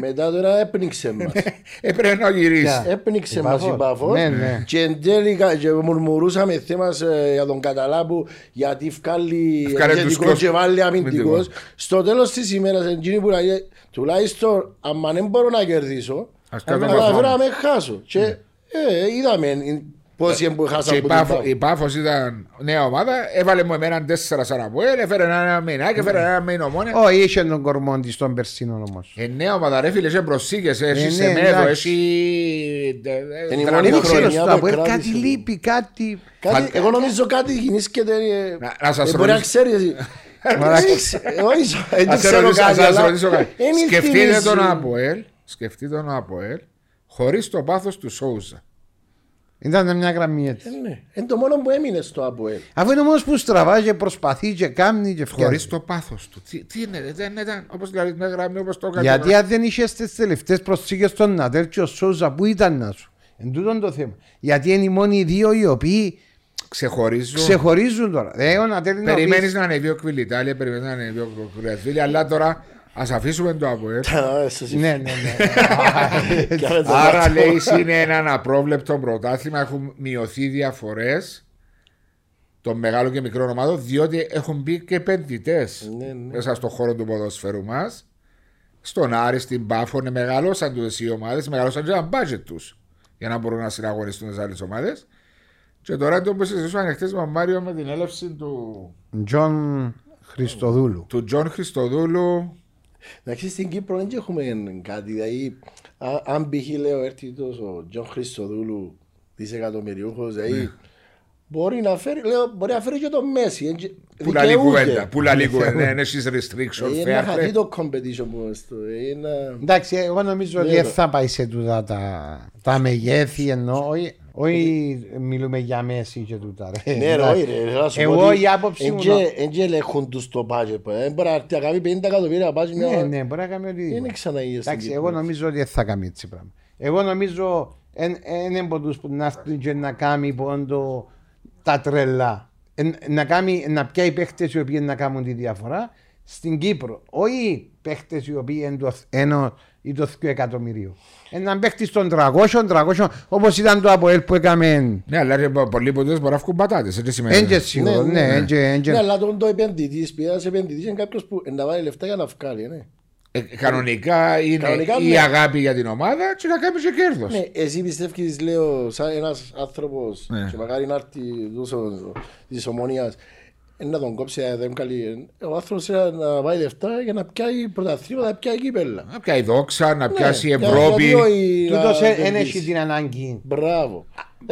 μετά το ένα έπνιξε μας. Έπρεπε να γυρίσεις. Έπνιξε μας η Πάφος. Και εν τέλει μουρμουρούσαμε θέμας για τον Καταλάμπου. Γιατί βγάλει εγγετικός και βάλει αμυντικός. Στο τέλος της ημέρας εντύνει που λέει τουλάχιστον άμα δεν μπορώ να κερδίσω να καταφέραμε χάσω. Και είδαμε η Πάφος ήταν νέα ομάδα, έβαλε μου εμένα τέσσερα σαν Απόελ, έφερε ένα μήνα και έφερε ένα μήνα Ομόνια. Όχι, είχε τον κορμό της των περσίνων όμως. Η νέα ομάδα ρε φίλε, είχε προσήκες, έχει σεμέδο, έχει... Είναι ξέρω στο Απόελ, κάτι λείπει, κάτι... Εγώ νομίζω κάτι γινήσκεται, μπορεί να ξέρεις... Δεν ξέρω κάτι, αλλά... Σκεφτείτε τον Απόελ, σκεφτείτε τον Απόελ, χωρίς το πάθος του Σόουζα. Ήταν μια γραμμή έτσι. Είναι το μόνο που έμεινε στο Απόελ. Αφού είναι ο μόνος που στραβάζει και προσπαθεί και κάνει και φτιάχνει. Χωρίς το πάθος του. Τι, τι είναι, δεν ήταν όπως δηλαδή μια γραμμή όπως το έκανε. Γιατί αν δεν είχες τις τελευταίες προσθήκες των Νατέρ και ο Σόουζα που ήταν να σου. Εν τούτον το θέμα. Γιατί είναι οι μόνοι οι δύο οι οποίοι ξεχωρίζουν, ξεχωρίζουν τώρα. Ε, περιμένεις να ανεβεί ο Κβιλιτάλια, περιμένεις να ανεβεί ο Κβιλιτάλια, αλλά τώρα. Ας αφήσουμε το Απόελ. Ναι, ναι, ναι. Άρα λέει είναι ένα αναπρόβλεπτο πρωτάθλημα. Έχουν μειωθεί διαφορές των μεγάλων και μικρών ομάδων, διότι έχουν μπει και επενδυτές μέσα στον χώρο του ποδοσφαίρου μας. Στον Άρη, στην Πάφο, μεγαλώσαν τους οι ομάδες, μεγαλώσαν και ένα budget τους για να μπορούν να συναγωνιστούν τις άλλες ομάδες. Και τώρα το που συζητούσαμε χθες με τον Μάριο με την έλευση του Τζον Χριστοδούλου. Του Τζον Χριστοδούλου. Εντάξει, στην Κύπρο δεν έχουμε κάτι. Δηλαδή, αν π.χ. λέω έρθει ο Τζον Χριστοδούλου δισεκατομμυριούχος, δηλαδή, μπορεί να φέρει, λέω, μπορεί να φέρει και το Μέση. Πουλα λίγο κουβέντα, πουλα λίγο κουβέντα. Είναι στις restriction. Είναι ένα χατή το competition που έστω. Εντάξει, εγώ νομίζω ότι δεν θα πάει σε τούτα τα μεγέθη, ενώ όχι μιλούμε για Μέση και τούτα. Ναι ρε, όχι ρε. Εγώ η άποψη μου... Εν και ελέγχουν τους το budget. Μπορεί να κάνει πενήντα εκατομμύρια budget. Ναι, ναι, μπορεί να κάνει οτιδήποτε. Είναι ξαναγίες. Εντάξει, εγώ νομίζω ότι δεν θα κάνει έτσι πράγμα. Εγώ νομίζω είναι ποτούς που να κάνει πόντο τα τρελά. Να, κάνει, να πιάει παίχτες οι οποίοι να κάνουν τη διαφορά στην Κύπρο. Όχι παίχτες οι οποίοι είναι το ένα ή το δύο εκατομμυρίου. Έναν παίχτη των τριακόσια, τριακόσια, όπως ήταν το Απόελ που έκαμε. Ναι, αλλά πολλοί ποτέ μπορεί να βγουν πατάτες. Έτσι σίγουρα. Ναι, αλλά το επενδυτής, πειράζει επενδυτής είναι κάποιος που να βάλει λεφτά για να βγάλει. Ναι. Ε, κανονικά είναι κανονικά, η ναι. αγάπη για την ομάδα και να κάνει και κέρδος. Ναι, εσύ πιστεύεις, λέω, σαν ένας άνθρωπος ναι. και μακάρι να έρθει της Ομονίας να τον κόψει, δεν καλεί. Ο άνθρωπος να βάλει λεφτά για να πιάει πρωταθλήματα, να πιάει κύπελλα. Να πιάει δόξα, να ναι, πιάσει η Ευρώπη. Τούτος δεν έχει την ανάγκη. Μπράβο.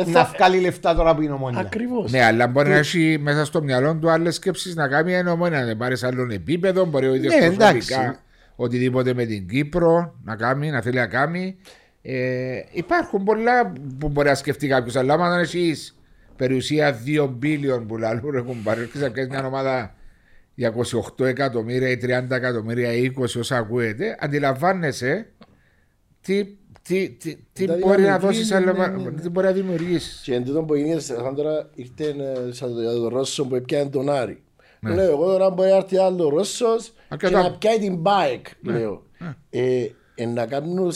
Να βγάλει λεφτά τώρα που είναι Ομόνια. Ακριβώς. Ναι, αλλά μπορεί να έχει μέσα στο μυαλό του άλλες σκέψεις να κάνει ένα Ομόνια. Δεν πάρει σε άλλον επίπεδο, μπορεί ο ίδιος προσωπικά. Οτιδήποτε με την Κύπρο να κάνει, να θέλει να κάνει. Ε, υπάρχουν πολλά που μπορεί να σκεφτεί κάποιος. Αλλά άμα δεν έχεις περιουσία δύο μπίλιον που λαλούν έχουν πάρει, να πιάσεις μια ομάδα για είκοσι οκτώ εκατομμύρια ή τριάντα εκατομμύρια ή είκοσι όσα ακούγεται, αντιλαμβάνεσαι τι, τι, τι, τι μπορεί να δώσεις, ναι, ναι, ναι, ναι. τι μπορεί να δημιουργήσεις. Και εν τούτον που έγινε, Σαντρα, ήρθε το Ρώσο που έπιανε τον Άρη. Ναι. Λέω, εγώ τώρα μπορεί να έρθει άλλο Ρώσος και τα... να πιάει την μπάικ, ναι. λέω. Ναι. Ε, ε, να κάνουν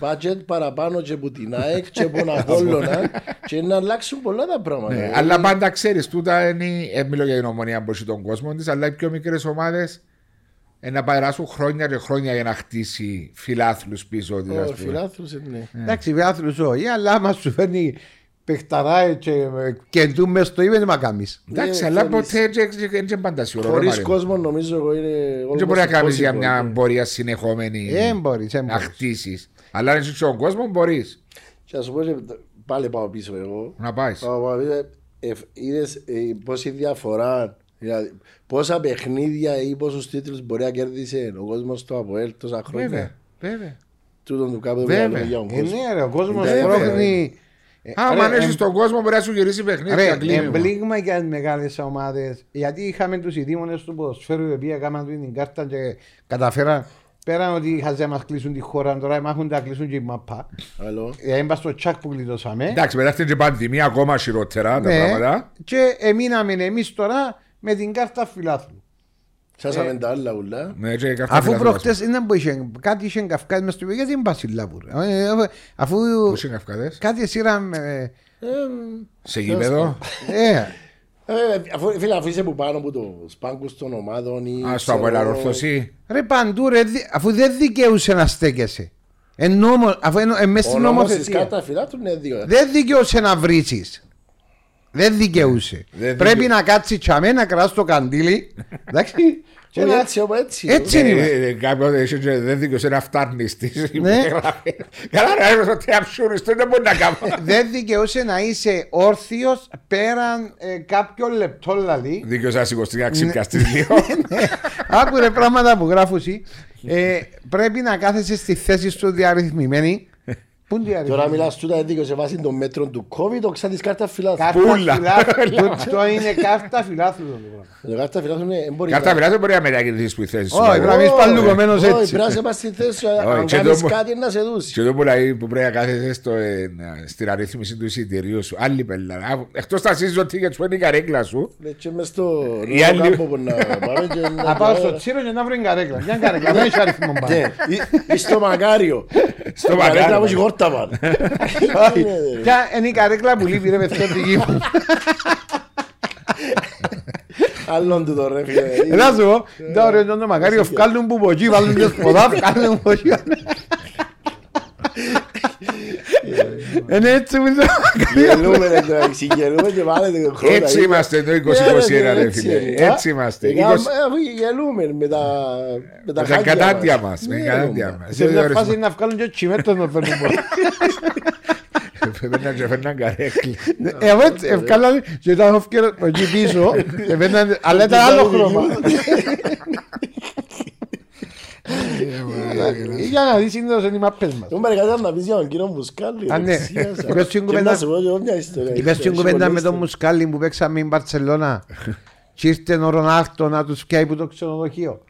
budget παραπάνω και από την ΑΕΚ και από τον Απόλλωνα και να αλλάξουν πολλά τα πράγματα. Ναι. Αλλά πάντα ξέρεις, τούτα είναι, ε, μιλώ για την Ομονία προς τον κόσμο της, αλλά οι πιο μικρές ομάδες ε, να περάσουν χρόνια και χρόνια για να χτίσει φιλάθλους πίσω. Oh, φιλάθλους, ναι. Ε. Εντάξει, φιλάθλους όχι, αλλά μας σου φέρνει... Πεχταράει και εντού μες στο ύπνο μα κάνεις. Εντάξει, αλλά ποτέ δεν παντασιούρα. Χωρίς κόσμο νομίζω εγώ είναι... Δεν μπορεί να κάνεις για μια πορεία συνεχόμενη να χτίσεις. Αλλά αν είσαι στον κόσμο μπορείς. Και να σου πω πάλι πάω πίσω εγώ. Να πάεις. Είδες πόση διαφορά, πόσα παιχνίδια ή πόσους τίτλους μπορεί να κέρδισε ο κόσμος στο Αποέλ τόσα χρόνια. Βέβαια. Τούτον του κάποτε που κάνουμε για τον κόσμο. Ναι ρε, ο κόσμος πρόχνει. Άμα αν έρθει στον κόσμο μπορεί να σου γυρίσει παιχνίδια. Εμπλήγμα για τις μεγάλες ομάδες. Γιατί είχαμε τους ειδήμονες του ποδοσφαίρου οι οποίοι έκαναν την κάρτα και καταφέραν. Πέραν ότι είχαν να μας κλείσουν τη χώρα, τώρα μάχουν να κλείσουν και η μαπά. Έμπα στο τσακ που κλειτώσαμε. Εντάξει, μετά αυτή την πανδημία ακόμα χειρότερα τα πράγματα. Και εμείναμε εμείς τώρα με την κάρτα φιλάθλου. Σάσαμε τα άλλα ουλά. Αφού προχτές ήταν που είχε κάτι είχε καυκάδες μες στο παιδί, γιατί είναι Πασιλάβουρα. Αφού κάτι σειρά... Σε γήπεδο. Φίλε αφού είσαι που πάνω από τους πάγκους των ομάδων ή... Α, στο απελαρορθωσί. Ρε παντού ρε, αφού δεν δικαιούσε να στέκεσαι. Ο νόμος της κάρτας φυλάτου είναι δύο. Δεν δικαιούσε να βρίσεις. Δεν δικαιούσε. Πρέπει να κάτσει τσαμέ, να κρατάς το καντήλι. Εντάξει. Έτσι είναι. Κάποιος δεν δικαιούσε να φτάνεις. Καλά να έρθεις ότι αψούρεις. Δεν μπορεί να κάνω. Δεν δικαιούσε να είσαι όρθιος πέραν κάποιο λεπτό λαλί. Δικαιούσε να σηκωστεί να ξυπιαστείς λίγο. Άκουρε πράγματα που γράφουσι. Πρέπει να κάθεσαι στη θέση σου διαρρυθμημένη. Τώρα μιλάς τούτα ενδίκιο σε βάση των μέτρων του COVID, όξα της κάρτα φιλάθλου. Πούλα! Το είναι κάρτα φιλάθλου. Κάρτα φιλάθλου μπορεί να μετακινηθείς που η θέση σου. Όχι, πρέπει να μείνεις παλουκωμένος έτσι. Όχι, πρέπει να σε πας στη θέση σου, αν κάνεις κάτι να σε δούσει. Και το που πρέπει να κάθεσαι στην αρρύθμιση του εισιτηρίου σου, άλλη πελάρα. Εκτός τα σύζυγο τίγετς που είναι η καρέκλα σου. Και μες στο κάμπο που να πάμε και να πάω στο τσίρο και να βρω την καρέκλα. Μια καρέκλα, δεν έχει αριθμό πάνω. Ή στο μακάριο. Στο μακάριο. Ποια είναι η καρέκλα που λείπει ρε παιδιά του γήπου. Άλλον του το ρε φίλε. Να σου πω, τα ωραία είναι το μακάριο, βγάλουν που ποκεί, βάλουν και σποδά, βγάλουν που ποκεί. Είναι έτσι με το γελούμε. Έτσι είμαστε το είκοσι είκοσι ένα, φίλε. Έτσι είμαστε. Γελούμε με τα κατάτια μας. Σε μια φάση να βγάλουν και ο τσιμέτος να φέρνουν μόνο. Φέρναν και φέρναν καρέκλη. Ευκάλαν και ήταν όφκερο το εκεί πίσω. Αλλά ήταν άλλο χρώμα. Για να δεις είναι οι μαπές μας. Όμως κάτι να πεις για τον κύριο Μουσκάλι. Είπες την κουβέντα με τον Μουσκάλι που παίξαμε στην Μπαρτσελώνα και ήρθε ο Ρονάλντο να τους πιάει που το ξενοδοχείο.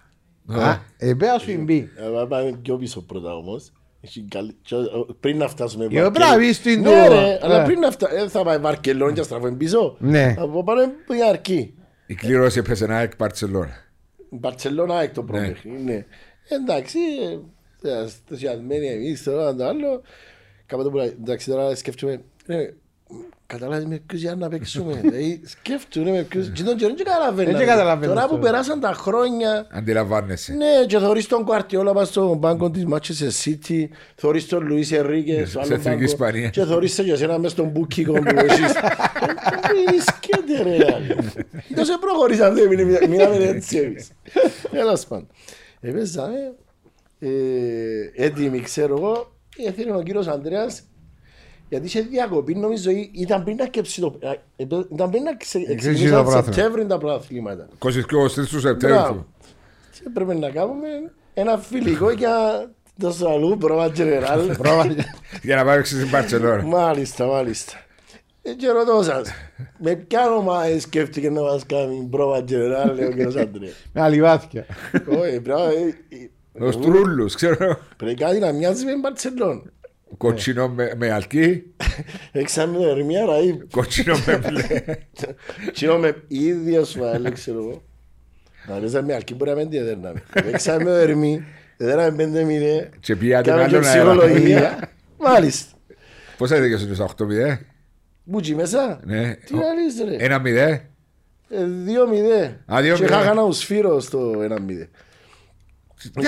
Επέα σου εμπεί. Αλλά πάμε πιο πίσω πρώτα όμως. Πριν να φτάσουμε Βαρκελόνα. Αλλά πριν να φτάσουμε Βαρκελόνα και στραβούμε πίσω. Θα πάμε για αρκή. Η κλήρωση έπαιζε ένα ΑΕΚ Μπαρτσελώνα. Μπαρτσελώνα εκ το πρώτο. Εντάξει, στοσιασμένοι εμείς, το ένα το άλλο. Κάποτε που εντάξει τώρα σκέφτομαι, καταλάβεις με ποιους για να παίξουμε. Σκέφτομαι με ποιους, και τον καιρό δεν καταλαβαίνω. Τώρα που περάσαν τα χρόνια. Αντιλαμβάνεσαι. Ναι, και θωρείς τον Κουαρτιόλα πας στον μπάνκο της Μάντσεστερ Σίτι, θωρείς τον Λουί Ερνίκε στο άλλο μπάνκο. Και θωρείς σε εσένα μες στον μπουκίκο που έχεις. Μην σκέτε ρε. Δεν σε προχωρήσαμε, μιλάμε έτσι εμείς. Έλας πάντα. Επέζαμε, έτοιμοι ξέρω εγώ, έθελε ο κύριος Ανδρέας, γιατί είχε διακοπή, νομίζω ήταν πριν να ξεκινήσαν Σεπτέμβριν τα πρωταθλήματα. είκοσι τρεις του Σεπτέμβριν. Και πρέπει να κάνουμε ένα φιλικό για το Σαλού, πρόβα Τζενεράλ. Για να πάρει στην Μπαρτσελόνα. Μάλιστα, μάλιστα. Και ρωτώ σας, με ποια ομάδα σκέφτηκε να μας κάνει πρόβα Τζενεράλ, λέει ο κύριος Αντρέα. Με αλιβάθια. Όχι, πράγματι. Ο Στρούλους, ξέρω. Πρέπει κάτι να μοιάζει με Μπαρτσελόνα. Κοτσινό με αλκή. Εξάμεινο Ερμία Ραΐβ. Κοτσινό με μπλε. Κοτσινό με ίδια σου αλέξη, ξέρω εγώ. Να ρέζα με αλκή μπορεί να μην διαδερνάμε. Εξάμεινο Ερμή, δερνάμε πέντε μήνες. Και πιάτε με άλλον αεραπολία. Μάλιστα. Πώς θα έδεκες τους οκτώ μηδέν. Μπούτσι μέσα, τι αλείς ρε. Ένα μηδέ. Δύο μηδέ. Και χάχανα ο Σφύρος το ένα μηδέ.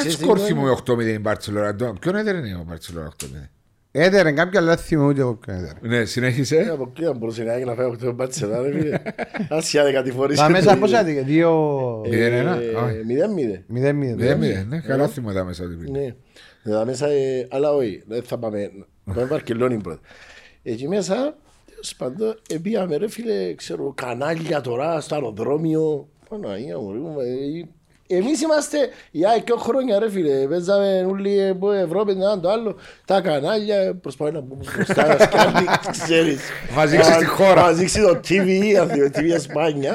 Τι σκόρθιμο με οκτώ μηδέ η Μπαρτσελόνα. Ποιον έδερνε η Μπαρτσελόνα οκτώ μηδέ. Έδερνε κάποια λάθη με ούτε εγώ ποιον έδερνε. Ναι, συνέχισε. Από κλειά μπορούσε να έγινε να φάει οκτώ Μπαρτσελόνα. Ας χιάδε κάτι φορείς. Μα μέσα πώς έδεκε, δύο... Μηδέ μηδέ. Μηδέ μηδέ, ναι, καλά θυμόταν μέσα. Αλλά όχι, θα πάμε Βαρκελόνη πρώτα. Εκεί μέσα. Σπαντώ, επίαμε ρε φίλε, ξέρω, κανάλια τώρα στο αεροδρόμιο. Παναγία μου, εμείς είμαστε για δύο χρόνια ρε φίλε, παίζαμε όλοι από Ευρώπη, ένα το άλλο. Τα κανάλια προσπαθούν να μπουν μπροστά μας και άλλοι, ξέρεις. Μας δείξεις τη χώρα. Μας δείξει το τι βι, το τι βι Σπάνια.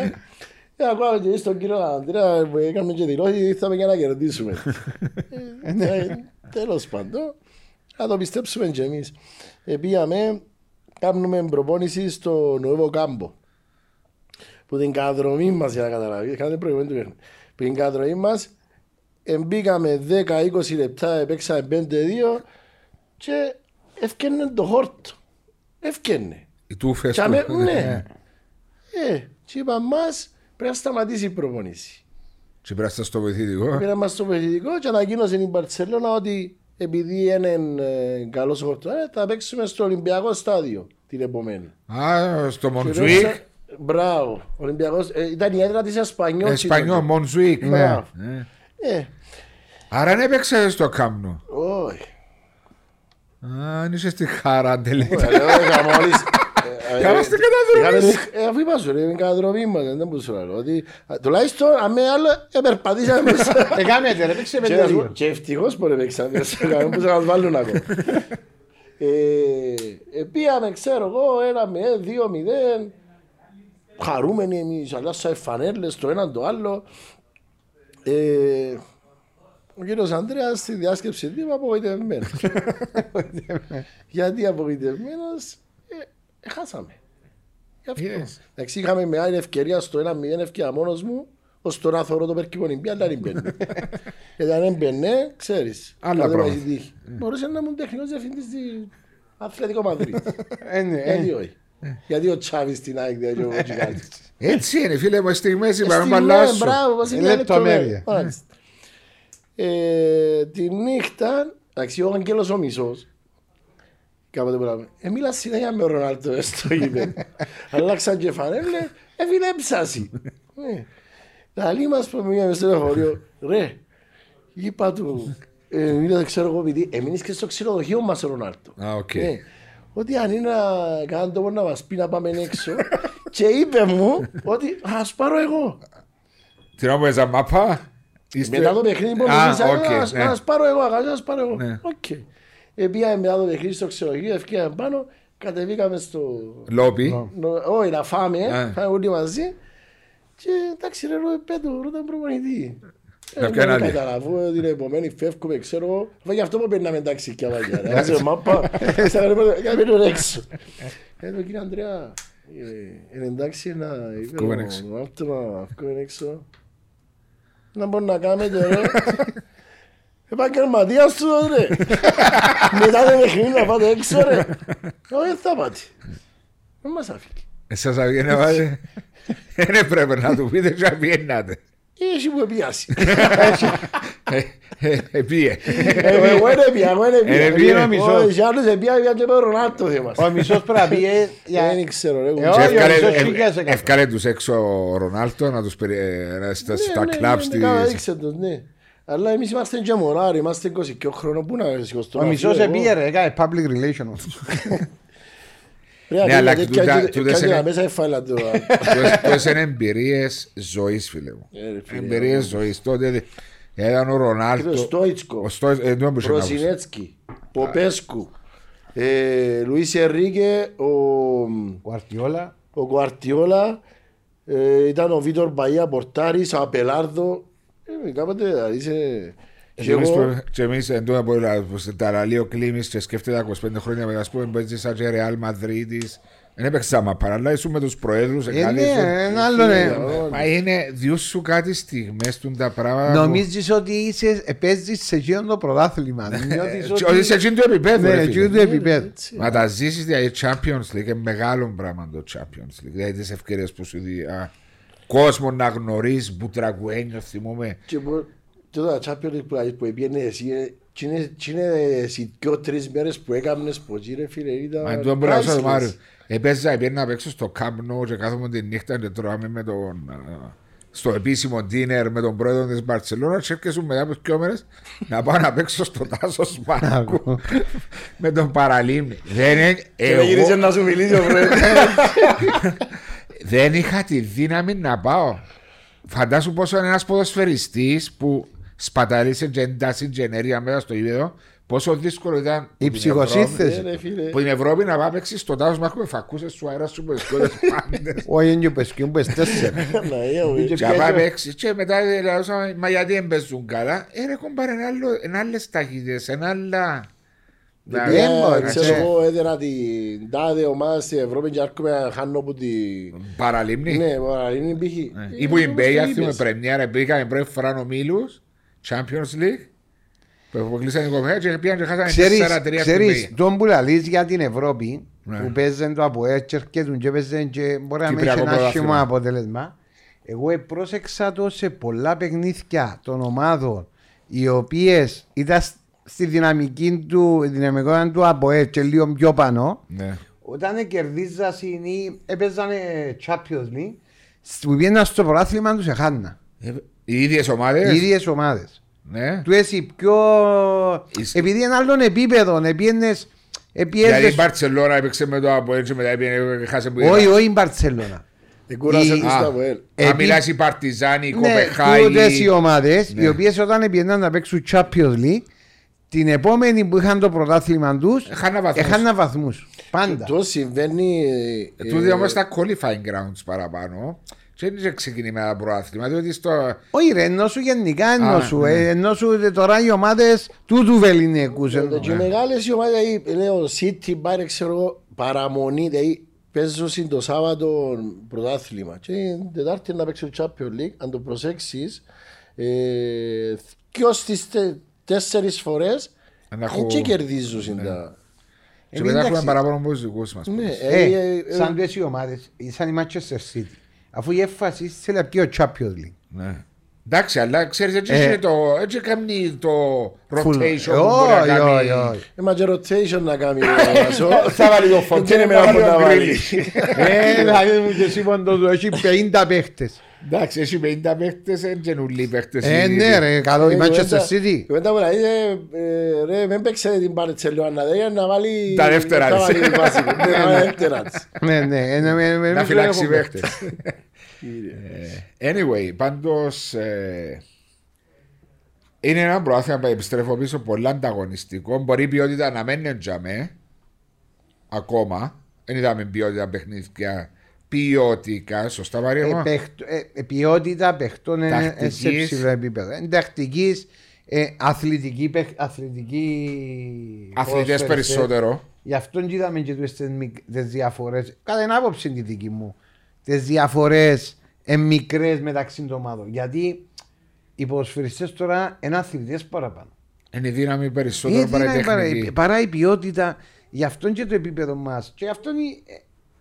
Ακούγαμε και εμείς τον κύριο Αντρέα που έκαμε και δηλώσεις, ήρθαμε για να κερδίσουμε. Τέλος πάντων, να το πιστέψουμε και εμείς. Επίαμε. Κάνουμε προπόνηση στο Νοέβο Κάμπο. Που την καταδρομή μας, για να καταλάβει, κάνετε προηγούμενη του παιχνίδι. Που την καταδρομή μας, μπήκαμε δέκα είκοσι λεπτά, επέξαμε πέντε δύο και έφκαινε το χόρτο. Έφκαινε. Οι τούφες του. Ναι. ναι. Ε, και είπα μας, πρέπει να σταματήσει η προπόνηση. Και πρέπει να είμαστε στο βοηθητικό. Πρέπει να είμαστε στο βοηθητικό και ανακοίνωσε η Μπαρτσελόνα ότι επειδή έναν καλός χορτάρι, θα παίξουμε στο Ολυμπιακό στάδιο την επομένη. Α, στο Μοντζουίκ. Μπράβο, Ολυμπιακός, ε, ήταν η έδρα της Εσπανιόλ. Εσπανιόλ, Μοντζουίκ, ναι. ναι. Ε. Άρα δεν έπαιξε στο Κάμνο. Όχι. Α, αν είσαι στη χαρά, τελείως. Κάμε στην καταδρομή. Αφού είπα σου, είναι η καταδρομή μας, δεν μπορούσα να λέω. Τουλάχιστον, αν με άλλο, επερπατήσαμε μέσα. Εκάμετε, ρε, παίξε με τελείο. Και ευτυχώς μπορεί να παίξαμε μέσα, δεν μπορούσα να μας βάλουν ακόμα. Επίαμε, ξέρω εγώ, ένα μηδέν, δύο μηδέν. Χαρούμενοι εμείς, αλλάσαμε φανέλες το έναν το άλλο. Ο κύριος Ανδρέας στη διάσκεψη του είπε απογοητευμένος. Γιατί απογοητευμένος. Χάσαμε. Εντάξει, είχαμε μεγάλη ευκαιρία στο ένα μηδέν ευκαιρία μόνος μου, ως τώρα θωρώ το Περκυπονιμπή, αλλά δεν μπαινε. Γιατί αν μπαινε, ξέρεις. Άλλα πράγματα. Μπορούσε να ήμουν τεχνικός διευθυντής της Αθλετικό Μαδρίτης. Έτσι όχι. Γιατί ο Τσάβης στην ΑΕΚ δεν έγινε κάτι. Έτσι είναι φίλε μου, στιγμές είπα να μπαλάσω. Λεπτομέρεια. Τη νύχτα, εντάξει, ο Αγγέλος ο Μισός Κάποτε μπορούμε. Εμίλα συνέχεια με ο Ρονάλντο στο γήπεδο. Αλλάξαν και φανέλε, ευηλέψασαι. Τα άλλη μας που μιλάμε στο χωριό, ρε, είπα του, δεν ξέρω εγώ επειδή, εμείνεις και στο ξενοδοχείο μας ο Ρονάλντο. Ότι αν είναι κανέναν τόπο να μας πει να πάμε έξω και είπε μου ότι θα σου πάρω εγώ. Τι να πω έζα μάπα. Μετά το παιχνίδι που μιλήσα, να σας πάρω εγώ, να σας πάρω εγώ. Οκ. Επήγαμε μετά το παιχνίδι στο ξενοδοχείο, ευκήκαμε πάνω, κατεβήκαμε στο λόμπι. Όχι, να φάμε, φάμε όλοι μαζί. Και εντάξει ρε Ρόε Πέτρο, ήταν προπονητή. Να καταλαβώ την επομένη φεύγουμε, ξέρω. Βα γι' αυτό που περνάμε τάξη και αμάκια. Άζε μάπα, σαν να πέτω, για πέτω έξω. Εδώ κύριε Ανδρέα, είναι εντάξει να είπε ο Μάρτωμα, αυκούμε έξω. Να μπορεί να κάνουμε τώρα. Επαγγελματίας του ρε. Μετά δεν παιχνίδι να πάτε έξω ρε. Όχι θα πάτε. Δεν μας αφήκε. Εσάς αφήνε πάτε. Δεν έπρεπε να του πείτε και να πιένατε. Εσύ που πιάσει. Επίε. Εγώ δεν πια, εγώ δεν πια. Ο Γιάννος δεν πια γιατί με Ρονάλντο θυμάστε. Ο μισός πραπίε. Δεν ξέρω. Ευκάλε τους έξω ο Ρονάλντο να τους περιέρασει στα κλαμπ στις... Αλλά εμείς είμαστε και μωράροι, είμαστε είκοσι χρονών. Πού να σηκωστούν. Ο μισός επίε ρε, έκανε public relations. Ναι, αλλά τούτες είναι εμπειρίες ζωής, φίλε μου. Εμπειρίες ζωής. Τότε ήταν ο Ρονάλντο, ο Στόιτσκο, Προσινέτσκι, Ποπέσκου, Λουί Ερνίκε, ο Γκουαρτιόλα, ήταν ο Βίτορ Μπαία, Πορτάρης, ο Απελάρδο. Κάποτε είσαι... Και εμείς εντούτοις που ταραλεί ο Κλίμης και σκέφτεται είκοσι πέντε χρόνια μετά ας πούμε παίζει σαν και Ρεάλ Μαδρίτης. Δεν έπαιξα μα παράλληλα ήσουν με τους προέδρους. Μα είναι δυο σου κάτι στιγμές του τα πράγματα. Νομίζεις ότι παίζεις σε εκείνο το πρωτάθλημα. Όχι σε εκείνο το επίπεδο. Μα τα ζήσεις για Champions League. Είναι μεγάλο πράγμα το Champions League. Δηλαδή τις ευκαιρίες που σου δει κόσμο να γνωρίζεις Μπουτραγουένιο θυμούμε. Και το τσάπιον που έπιενε εσύ, εσύ δυο τρεις μέρες που έκαμνες ποτζί ρε φίλε ήταν... Μα εντός μπορείς ο Μάριος, έπαιζα έπιενα απ' έξω στο κάμπνο και κάθομαι τη νύχτα και τρώμε με τον... στο επίσημο ντίνερ με τον πρόεδρο της Μπαρτσελόνα και έρχεσαι μετά από δυο μέρες να πάω να παίξω στο Τάσο Σπανάκου με τον Παραλίμνη. Και γύρισε να σου μιλήσει ο πρόεδρος. Δεν είχα τη δύναμη να πάω. Φαντάσου πόσο είναι ένας ποδοσφαιριστής που σπαταλήσε και εντάσσει γενέρια μέσα στο ίδιο. Πόσο δύσκολο ήταν η ψυχοσύνθεση που η Ευρώπη να πάει παίξει στον τάδος μάχο με φακούσες σου αέρα σου πεσκόλες πάντες. Όχι είναι και πεσκιούν πες τέσσερα. Και πάει παίξει και μετά λαλούσαμε μα γιατί δεν παίζουν καλά. Έρε κομπάρε εν άλλες ταχύτητες, εν άλλα... Ξέρω εγώ έδερα την τάδε ομάδα στην Ευρώπη και άρχομαι να χάνω από την Παραλίμνη. Ναι, Παραλίμνη πήγε. Ή που η Μπέια θυμούμε πρεμιέρα, πήγαμε πρώτη φορά ομίλους, Champions League. Που κλείσανε η κομμάτια και πήγαν και χάσανε τέσσερα τρία στην Μπέια. Ξέρεις, τον που λαλείς για την Ευρώπη που παίζαν το Απόελ και έρχεται και παίζαν και μπορεί να μην έχει ένα σχήμα αποτέλεσμα. Εγώ επρόσεξα το σε πολλά παιχνίδια των ομάδων οι οποίες ήταν στη δυναμική του, δυναμικότητα του Απόελ και λίγο πιο πάνω, ναι. Όταν κερδίζασαι ή έπαιζαν Champions League, που πήγαιναν στο πρωτάθλημα τους εχάνα. Ε, οι ίδιες ομάδες. Οι ίδιες ομάδες. Ναι. Του έσαι πιο... Είς... Επειδή είναι άλλων επίπεδων, επίενες... Επίεδες... Δηλαδή η Μπαρτσελόνα έπαιξε με το Απόελ και μετά χάσε που... Όχι, όχι η Μπαρτσελόνα. Δεν κουράζε τους τα Απόελ. Αν μιλάς η Παρτιζάν, η Κοπεχάη... Ναι, τούτες οι ομάδες, οι οποίες όταν πήγαιναν να παίξουν Champions League, την επόμενη που είχαν το πρωτάθλημα τους, έχανα βαθμούς. Πάντα. Το συμβαίνει. Τούτοι όμως τα qualifying grounds παραπάνω. Και δεν ξεκινεί με ένα πρωτάθλημα. Όχι, ρε, ενώ σου γενικά ενώ σου. Ενώ σου τώρα οι ομάδες του του βεληνικού. Και οι μεγάλες οι ομάδες, λέω, City, Bayern, ξέρω εγώ, παραμονή. Δηλαδή παίζουν το Σάββατο πρωτάθλημα. Και την Τετάρτη να παίξουν το Champions League. Αν το προσέξεις, ποιο τη. Τέσσερις φορές και κερδίζουν συντα. Και μετά έχουμε παραπάνω από τους δικούς μας. Σαν τις ομάδες, σαν η Manchester City. Αφού η έφαση ήθελε πιο Champions League. Εντάξει, αλλά ξέρεις, έτσι ε, είναι το, έτσι κάνει το rotation. Όχι, όχι, όχι. Είμαστε rotation να κάνει. Θα βάλει το φωτ. Δεν είναι με να βάλει. Ε, δηλαδή μου και εσύ παντός, έχει πενήντα παίχτες. Εντάξει, έχει πενήντα παίχτες, είναι καινούλοι παίχτες. Ε, ναι ρε, καλό, η Manchester City. Κουβέντα μου να είδε, ρε, δεν παίξε την Μπαρτσελόνα, δεν να βάλει τα δεύτερα της. Ναι, ναι, να φυλάξει παίχτες. Anyway, πάντως ε, είναι ένα προάθλημα που επιστρέφω πίσω πολύ ανταγωνιστικό. Μπορεί η ποιότητα να μένει εντιαμέ ακόμα. Δεν είδαμε ποιότητα παιχνίδια. Ποιότητα, σωστά Μαρία. Ε, ε, ποιότητα παιχτών ε, σε ψηλά επίπεδα. Εντακτικής, ε, αθλητική, αθλητική αθλητές περισσότερο. Γι' αυτό είδαμε και τις διαφορές. Κατά την άποψη τη δική μου. Τις διαφορές μικρές μεταξύ των ομάδων. Γιατί οι ποδοσφαιριστές τώρα είναι αθλητές παραπάνω. Είναι η δύναμη περισσότερο παρά η τεχνική. Παρά η ποιότητα, γι' αυτόν και το επίπεδο μας. Και αυτόν η,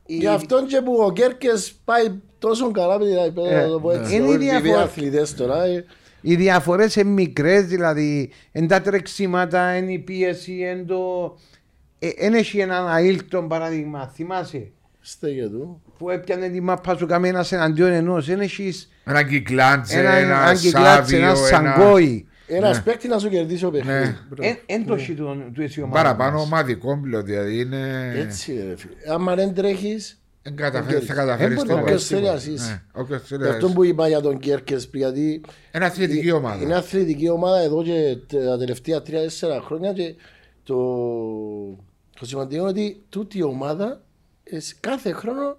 η... Γι' αυτόν και που ο Κέρκες πάει τόσο καλά με την επίπεδα να το πω έτσι. Είναι οι αθλητές τώρα. Οι διαφορές είναι μικρές, δηλαδή είναι τα τρεξίματα, είναι η πίεση, είναι το... Εν έχει έναν Αίλτον παράδειγμα, θυμάσαι. Στέγε του. Που έπιανε τη μάπα σου καμένας εναντίον ενός. Ένα κυκλάντσε, ένα σάβιο, ένα σαγκόι. Ένας παίκτη να σου κερδίσει ο παιχνίδι. Έντοχη του εσύ ομάδας. Παραπάνω ομάδικο δηλαδή είναι... Έτσι ρε φίλε. Άμα δεν τρέχεις... Θα καταφέρεις το παιχνίδι. Αυτό που είπα για τον Κέρκες. Είναι αθλητική ομάδα. Είναι αθλητική ομάδα εδώ και τα τελευταία τρία τέσσερα χρόνια. Το σημαντικό είναι ότι τούτη η ομάδα κάθε χρόνο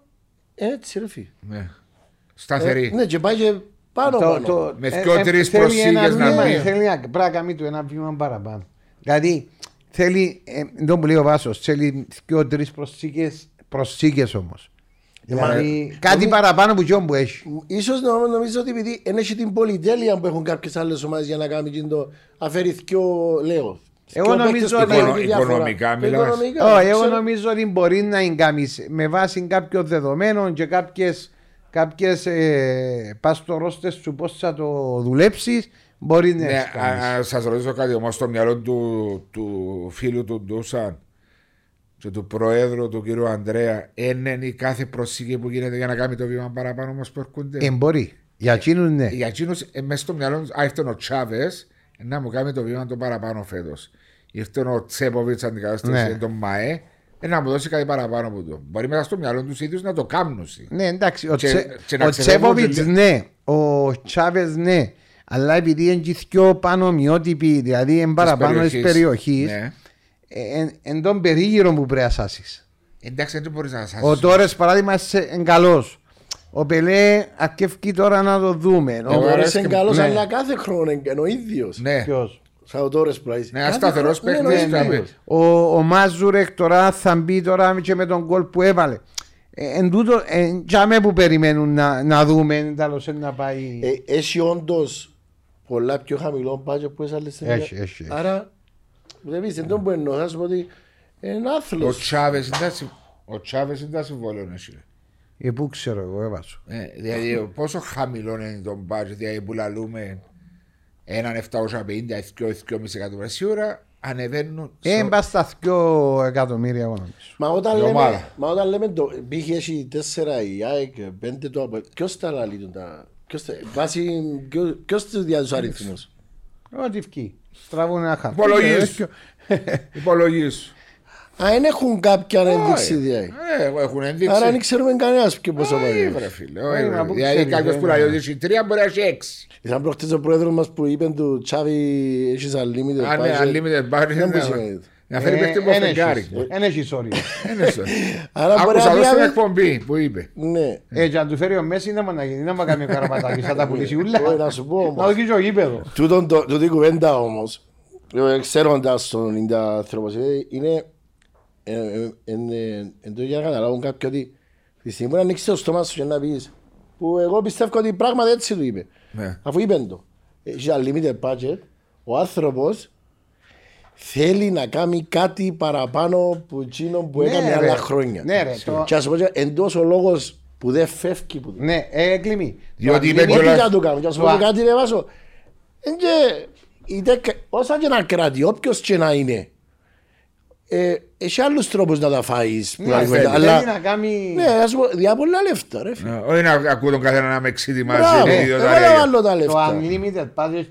έτσι ρε φύ. Ναι. Σταθερή. Ε, ναι και πάει και πάνω το, πάνω. Το, με δυο-τρεις ε, προσήγες να πει. Θέλει να πράγμα του ένα βήμα παραπάνω. Δηλαδή θέλει, ε, το που λέει ο Βάσος, θέλει δυο-τρεις προσήγες, προσήγες όμως. Ε, δηλαδή, κάτι νομί... παραπάνω που γιον που έχει. Ίσως νομίζω ότι επειδή δεν έχει την πολυτέλεια που έχουν κάποιες άλλες ομάδες για να κάνει το αφαιρηθικό λέω. Εγώ νομίζω, ότι... οικονομικά, oh, εγώ νομίζω ότι μπορεί να εγκαμίσει με βάση κάποιων δεδομένων και κάποιες, κάποιες ε, παστορόστες σου πώς θα το δουλέψεις. Μπορεί να ναι, σας ρωτήσω κάτι όμως στο μυαλό του, του φίλου του Ντούσαν και του προέδρου του κύριου Ανδρέα. Είναι η κάθε προσήγη που γίνεται για να κάνει το βήμα παραπάνω όμως που έρχονται. Ε, μπορεί, για εκείνους ναι. Για εκείνους ε, μέσα στο μυαλό τους, άφτον ο Τσάβες να μου κάνει το βήμα το παραπάνω φέτος. Ήρθε ο Τσέποβιτς αντικατάσταση ναι. Τον ΜΑΕ να μου δώσει κάτι παραπάνω από το. Μπορεί μέσα στο μυαλό τους ίδιους να το κάνουν. Ναι εντάξει, ο, τσε... ο Τσέποβιτς ναι, ο Τσάβες ναι. Αλλά επειδή είναι πιο πανομοιότυποι, δηλαδή είναι παραπάνω της περιοχής, ναι. Εν, εν τον περίγυρο που πρέπει να σάσεις. Εντάξει δεν το μπορείς να σάσεις. Ο Τόρες παράδειγμα είναι καλός. Ο Πελέ αρκεύκει τώρα να το δούμε. Ο Τόρες είναι καλός ναι. Αλλά κάθε χρόνο είναι ο ίδιος. Ναι. Ποιος? Σαν ο Τόρες πλαίσιο. Ναι, ασταθερός παίκτης. Ναι, ναι. Ο, ο Μάζουρεκ τώρα θα μπει τώρα και με τον γκολ που έβαλε. Ε, εν τούτο, ε, για με που περιμένουν να, να δούμε εν τέλος να πάει. Ε, έχει όντως πολλά πιο χαμηλό μπάτζετ που έσαλες. Έχει, έχει. Άρα, βλέπεις, δεν τον που εννοώ, θα σου πω ότι είναι άθλος. Ο Τσάβες είναι τα συμβόλαιο εσύ. Ε, πού ξέρω εγώ, έβασο. Ε, δηλαδή, πόσο χαμηλό είναι το μπάτζετ, δηλαδή που λαλούμε έναν επτακόσια πενήντα με δυόμισι εκατομμύρια σίγουρα ανεβαίνουν. Ε, μπα στα δυο εκατομμύρια εγώ νομίζω. Μα όταν λέμε, μα όταν λέμε το μπήχε έχει τέσσερα η ΑΕΚ, πέντε το Απόελ, ποιος τα λαλεί τα. Ποιος τους διά τους αριθμούς. Ό,τι βγει. Στραβούν ένα χαρτί. Υπολογίσου. Α, δεν έχουν κάποια ένδειξη διάει. Άρα δεν ξέρουμε κανένας ποιο πόσο πάει. Δηλαδή κάποιος που λέει ότι τρία μπορεί να έχει έξι. Ήταν προχτές ο πρόεδρος μας που είπε του Τσάβη έχεις unlimited budget. Να φέρει παίχτη που φεγγάρει. Εν έχεις όριο. Άκουσα εδώ στην εκπομπή που είπε. Έτσι αν του φέρει ο Μέση να μην κάνει ο Καραπατάκης. Θα τα πουλήσει ούλα. Να σου πω όμως. Τούτη κουβέντα όμως. Ξέροντας τον άνθρωπος είναι εν το για να καταλάβουν κάποιοι ότι τη στιγμή να ανοίξεις το στόμα σου και να πεις που εγώ πιστεύω ότι πράγματι έτσι του είπε. Αφού είπεν το για unlimited budget ο άνθρωπος θέλει να κάνει κάτι παραπάνω που εκείνο που έκανε άλλα χρόνια. Και ας πω εντός ο λόγος που δεν φεύγει. Ναι, έγκλημη. Διότι δεν μπορεί να το κάνει. Και α πούμε κάτι, ρε Βάσο. Όσα και να κρατεί, όποιο και να είναι, έχει άλλου τρόπου να τα φάει. Αλλά να κάνει. Ναι, για πολλά λεφτά. Όχι να ακούω τον καθένα να με εξητιμάζει. Το unlimited package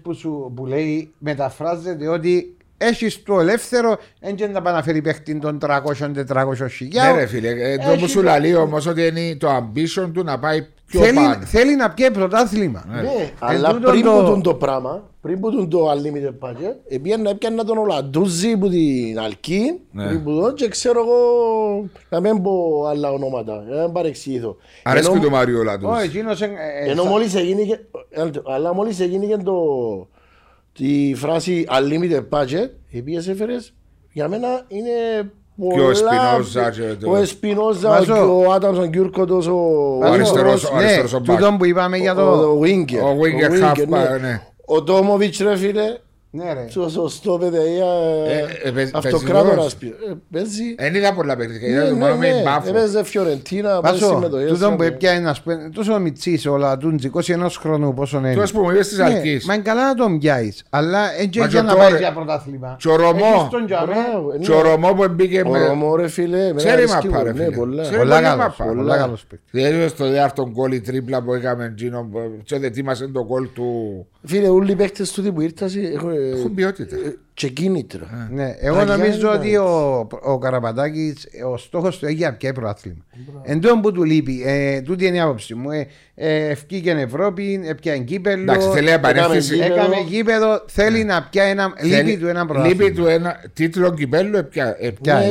που λέει μεταφράζεται ότι έχεις το ελεύθερο, δεν θα παναφέρει παίχτη των τριακόσιων τετρακόσιων χιλιάδων. Ναι ρε φίλε, το που σου λέει όμως ότι είναι το ambition του να πάει πιο θέλει, πάνω. Θέλει να πιέ πρωτάθλημα. Ναι, ναι, αλλά πριν, το... πριν που τον το πράγμα, πριν που τον το unlimited package, έπιανε να τον Ολλαντούζι που την Αλκή, ναι. Πριν που τον και ξέρω εγώ να μην πω άλλα ονόματα, να μην παρεξηγηθώ. Αρέσκει ενώ... το Μάριο Ολλαντούζι. Ενώ μόλις έγινε, αλλά μόλις έγινε και το... Τη φράση unlimited budget, οι οποίες έφερες, για μένα είναι πολλά... Και ο Εσπινόζα και ο Εσπινόζα και ο Άταμς, ο Γκιούρκοτος, ο αριστερός μπακ. Τούτον που είπαμε για το Winger. Ο Winger half-back, ναι. Ο Τόμοβιτς ρε φίλε, στο σωστό παιδεία αυτοκράτορας παίζει. Εν είδα πολλά παιχνίδια, είδα το μόνο με μπάφο. Έπαιζε Φιωρεντίνα, παίζει συμμετοχές. Τούτον που έπια ένας πέντε, τόσο μητσής ο Λατούντζι, είκοσι ενός χρόνου πόσο είναι. Τόσος που μου είδες της Αλκής. Μα είναι καλά να τον πιάσεις, αλλά έτσι για να πάει για πρωτάθλημα. Τσορωμό, τσορωμό που μπήκε με... Τσορωμό ρε φίλε, με αρισκύβο, ναι πολλά. Πολλά καλός, πολλά καλός παίκτης. Είδες το δεύτερο γκολ η τρίπλα που έκαμε Τζίνο, ξέρετε τι μας είναι το γκολ του... Φίλε, όλοι οι παίκτες του που ήρθαν έχουν ποιότητα και κίνητρα. Εγώ νομίζω ότι ο Καραπατάκης, ο στόχος του έγινε πια πρωτάθλημα. Εν τω που του λείπει, τούτη είναι η άποψη μου. Ευκήκε Ευρώπη, έπιανε κύπελλο, έκαμε γήπεδο, θέλει να πιάει ένα λείπει του ένα πρωτάθλημα. Λείπει του ένα τίτλο κύπελλο,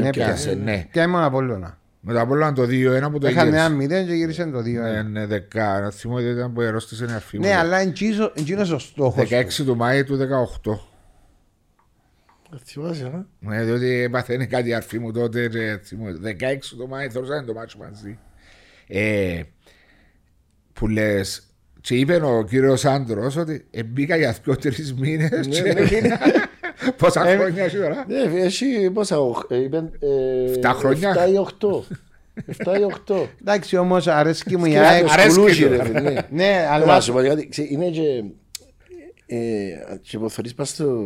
έπιασε, ναι. Πιάει μόνο Απόλλωνα. Με το Απόλλωνα το δύο ένα που το είχαν ένα μηδέν και γύρισαν το δύο ένα. Ναι, ναι, δεκάρα. Θυμώ ότι ήταν που ερώτησε ένα φίλο. Ναι, αλλά εντζήνωσε ο στόχος. δεκαέξι του Μάη του δεκαοκτώ. Θυμάσαι, ναι. Ναι, διότι παθαίνει κάτι αρφή μου τότε. δεκαέξι του Μάη, θέλωσαν το μάτσο μαζί. Που λες, και είπε ο κύριος Άντρος ότι μπήκα για δυο-τρεις μήνες. Πόσα χρόνια σήμερα. Ναι, εσύ πόσα είπαν. Εφτά χρόνια. Εφτά ή οχτώ. Εφτά ή οχτώ. Εντάξει όμως αρέσκει μου η ΑΕΚ. Αρέσκει. Ναι, αλλά είναι και... Και ποθορείς πας στο...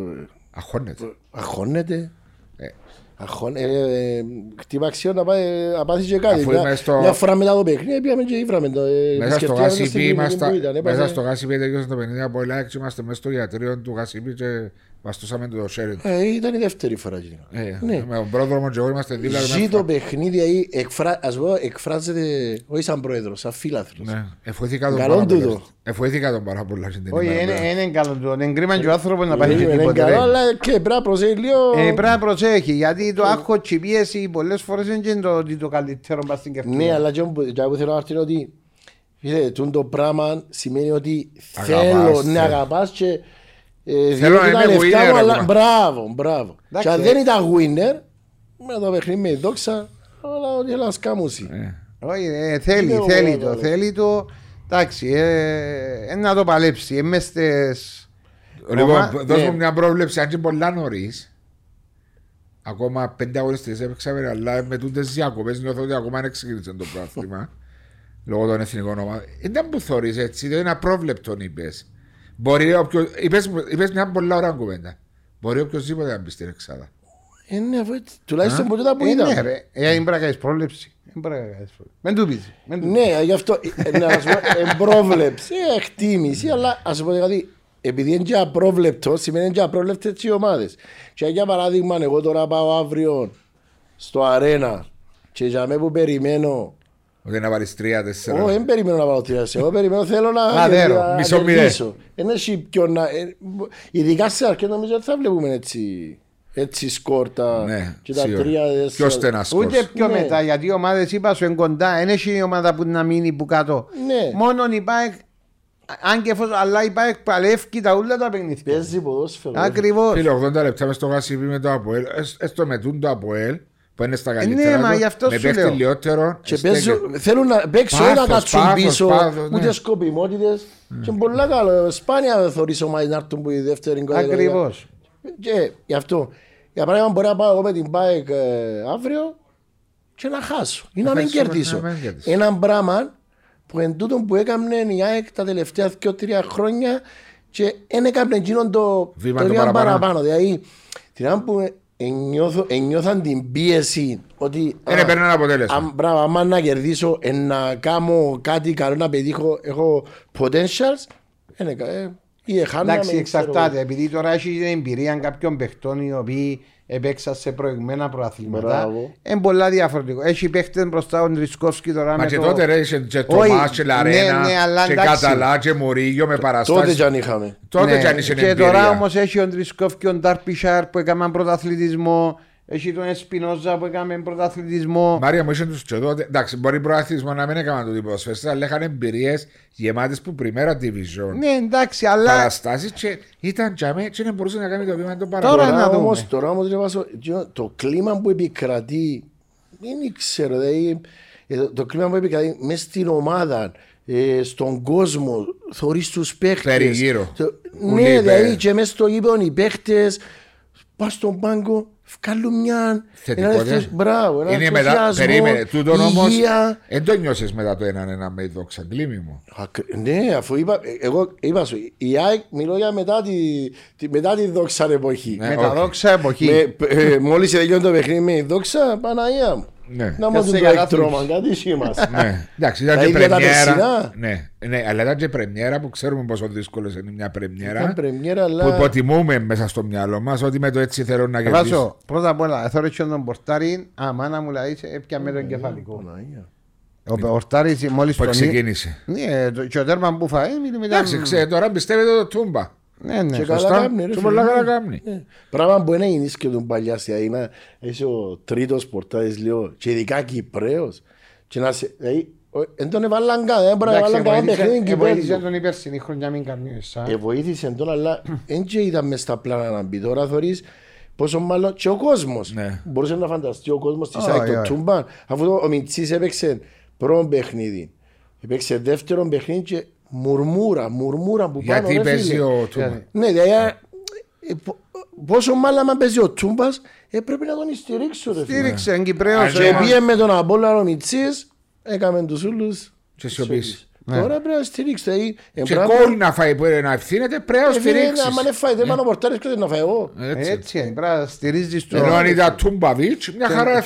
Αχώνεται. Αχώνεται. Χτύπα αξιόν να πάθεις και κάτι. Μια φορά μετά το παιχνίδι πήγαμε και ήβραμε. Μέσα στο Γάσιπι τελειώσαν το πενήντα από Ελλάδα και είμαστε μέσα στο ιατρείο του Γάσιπι και βαστούσαμε το χέρι του. Ήταν η δεύτερη φορά. Με τον πρόδρομο και εγώ είμαστε δίπλα. Ζει το παιχνίδι, ας πω, εκφράζεται όχι σαν πρόεδρος, σαν φίλαθλος. Εφοήθηκα τον πάρα πολλά. Όχι, είναι καλό του. Είναι κρίμα και ο άνθρωπος να πάει και τίποτα. Αλλά και πρέπει να προσέχει. Γιατί το άγχος και η πίεση πολλές φορές είναι το καλύτερο μας στην κεφαλή. Ναι, αλλά και εγώ θέλω να έρθει ότι το πράγμα σημαίνει ότι θέλω να αγαπάς και θέλω να είμαι winner. Μπράβο, μπράβο. Και αν δεν ήταν winner, με το παιχνίδι με δόξα, αλλά ότι έλα σκάμουση. Όχι, θέλει, θέλει το, θέλει το. Εντάξει, να το παλέψει, είμαστε... Λοιπόν, δώσ' μου μια πρόβλεψη, αν και πολλά νωρίς. Ακόμα πέντε αγώνες τις έπαιξαμε, αλλά με τούντες διακοπές νιώθω ότι ακόμα δεν ξεκίνησε το πρωτάθλημα. Λόγω των εθνικών ομάδων. Ήταν που θωρείς έτσι, δεν είναι απρόβλεπτον είπες. Μπορεί όποιος... Είπες μια πολλά ωραία κουβέντα. Μπορεί οποιοσδήποτε να μπει στην εξάδα. Είναι, τουλάχιστον ποτέ τα που είδα. Είναι ρε, είναι πρέπει να κάνεις πρόβλεψη. Μεν του πεις. Ναι, γι' αυτό εμπρόβλεψη, εκτίμηση, αλλά ας πω κάτι. Επειδή είναι και απρόβλεπτο, σημαίνει είναι και απρόβλεπτες οι ομάδες. Και για παράδειγμα, εγώ τώρα πάω αύριο στο αρένα και για μένα που περιμένω. Όχι να βάλεις τρία, τέσσερα. Όχι, δεν περιμένω να βάλω τρία, τέσσερα. Εγώ περιμένω, θέλω να κερδίσω. Ειδικά σε αρκετά νομίζω ότι θα βλέπουμε έτσι. Έτσι σκόρτα ναι, και τα τρία πιο στενά σκόρτα. Ούτε πιο ναι. Μετά, γιατί οι ομάδες είπα σου είναι κοντά. Δεν έχει η ομάδα που να μείνει που κάτω. Ναι. Μόνον η ΠΑΕΚ, αν και φως, αλλά η ΠΑΕΚ παλεύκει τα ούλα τα παιχνίδια. Παίζει ποδόσφαιρο. Ακριβώς. Φίλε, ογδόντα λεπτά μες στο Γασίπι με το Απόελ. Έστω μετούν το Απόελ που είναι στα καλύτερα. Ναι, μα γι' αυτό σου λέω. Λιότερο, και παίζω, θέλουν να παίξω ένα κάτσουν πίσω, πάθος, ναι. Ούτε σκοπιμότητες. Mm. Και πολλά καλό. Σπάνια θωρείς ομάδες να έρθουν που η δεύτερη κοντά. Ακριβώς. Και γι' αυτό, για παράδειγμα μπορεί να πάω εγώ με την ΠΑΕΚ αύριο και να χάσω ή να μην κερδίσω. Έναν πράγμα που εν τούτον που έκαμνε η ΑΕΚ τα τελευταία δύο τρία χρόνια και δεν έκαμνε εκείνον το βήμα παραπάνω. παραπάνω. Δηλαδή, την αν που ενιώθω, ενιώθαν την πίεση ότι αν, μπράβο, άμα να κερδίσω, να κάνω κάτι καλό, να πετύχω, έχω potentials, ένεκα, ε, ή χάνομαι. Εντάξει, εξαρτάται, επειδή τώρα έχει την εμπειρία κάποιων παιχτών οι οποίοι επέξα σε προηγμένα προαθλήματα. Είναι πολλά διαφορετικό. Έχει παίχτες μπροστά ο Ντρισκόφσκι τώρα. Μα και το... τότε ρε, και Τομάς, και Λαρένα, ναι, ναι, και Καταλά, και Μουρίγιο με παραστάσεις. Τότε κι αν είχαμε. Τότε ναι. κι αν είσαι εμπειρία. Και τώρα όμως έχει ο Ντρισκόφσκι, ο Ντάρπισάρ που έκαναν πρωταθλητισμό. Έχει τον Εσπινόζα που έκαμε πρωταθλητισμό. Μάρια μου, είσαι τους και τότε. Εντάξει, μπορεί πρωταθλητισμό να μην έκαναν το τίποτα σφαιστές, αλλά είχαν εμπειρίες γεμάτες που πριμέρα division. Ναι, εντάξει, αλλά. Παραστάσεις και ήταν τζαμέ, και δεν μπορούσε να κάνει το βήμα των παραγωγών. Τώρα, τώρα όμως, τώρα όμως, βάζω, το κλίμα που επικρατεί, δεν ξέρω, δηλαδή, το κλίμα που επικρατεί μέσα στην ομάδα, στον κόσμο, θωρείς τους παίχτες. Περιγύρω. Ναι, δηλαδή, και μέσα στο γήπεδο οι παίχτες, πας στον πάγκο. Βγάλουν μια θετικότητα. Μπράβο, ένα ενθουσιασμό, υγεία. Όμως, εν το νιώσες μετά το έναν ένα με δόξα, Κλίμη μου. Α, ναι, αφού είπα, εγώ είπα σου, η ΑΕΚ μιλώ για μετά τη, τη, μετά τη δόξα εποχή. Ναι, μετά okay. δόξα εποχή. Με, ε, μόλις τελειώνει το παιχνίδι με δόξα, Παναγία μου. Ναι. Να μου το εκτρώμα, κάτι σήμαστε. Ναι, εντάξει, ήταν και πρεμιέρα. Ναι, ναι, αλλά ήταν και πρεμιέρα που ξέρουμε πόσο δύσκολο είναι μια πρεμιέρα. Που υποτιμούμε μέσα στο μυαλό μας ότι με το έτσι θέλω να κερδίσω. Βάσο, πρώτα απ' όλα, θέλω και τον Πορτάρι, α, μάνα μου λέει, έπια με τον κεφαλικό. Ο Πορτάρις μόλις τον ξεκίνησε. Ναι, και ο τέρμα που φάει. Εντάξει, τώρα πιστεύετε το Τούμπα. Ναι, ναι, σωστά. Πολλά καλά κάμνη. Πράγμα που είναι γίνεις και τον παλιά είναι είσαι ο τρίτος πορτάδης λέω και ειδικά Κυπρέος και να σε... Εν τον έβαλαν καν, δεν πρέπει να έβαλαν καν παιχνίδι Κυπρέου. Εβοήθησε τον υπερσινή χρονιά μην καμνίω εσά. Εβοήθησε τον αλλά εν και ήταν μες στα πλάνα να μπει τώρα θωρείς πόσο μάλλον και ο κόσμος. Μπορούσε να φανταστεί ο κόσμος της ΑΕΚ το Τούμπα αφού ο Μιντσής έπαιξε πρώτο παιχνίδι, έπαιξε δεύτερο παιχνίδι και μουρμούρα, μουρμούρα που πάνω. Γιατί παίζει ο Τούμπας. Ναι, δηλαδή πόσο μάλλον αν παίζει ο Τούμπας πρέπει να τον στηρίξω. Στήριξε, εν Κυπρέος. Και πήγε με τον Απόλλωνα Μιτσής, έκαμε τους ούλους. Και σιωπήσει. Τώρα πρέπει να στηρίξω. Και κόλ να φάει που να ευθύνεται πρέπει να στηρίξεις. Αν δεν φάει, δεν πάνω πορτάρες και δεν να φάει εγώ. Έτσι, πρέπει να στηρίζεις το... Ενώ αν ήταν Τούμπα Βίτς, μια χαρά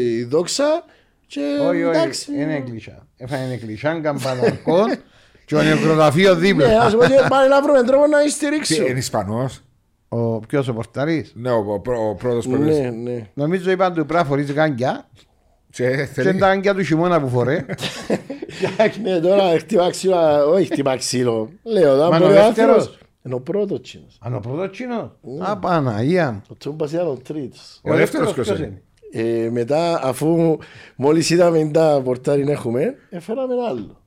θα το... Όχι, όχι, είναι κλεισά. Έφανε κλεισάν καμπαναρκών και ο νεκροταφείο δίπλα. Ναι, ας πω ότι πάνε να βρουν τρόπο να στηρίξω. Είναι Ισπανός. Ποιος ο Πορταρίς. Ναι, ο πρώτος Πορταρίς. Νομίζω είπαν του πρά φορείς γάγκια. Και είναι τα γάγκια του χειμώνα που φορέ. Ναι, τώρα χτυπά ξύλο. Όχι χτυπά ξύλο. Λέω, δεν μπορεί ο άνθρωπος. Είναι ο πρώτος Τσίνος. Αν ο πρώτος Τσίνος. Α, Παναγία. Ο Τσούμπας ήταν ο τρίτος. Ο δεύτερος ποιος είναι. Ε, μετά, αφού μόλις είδαμε τα πορτάρι να έχουμε, έφεραμε ένα άλλο.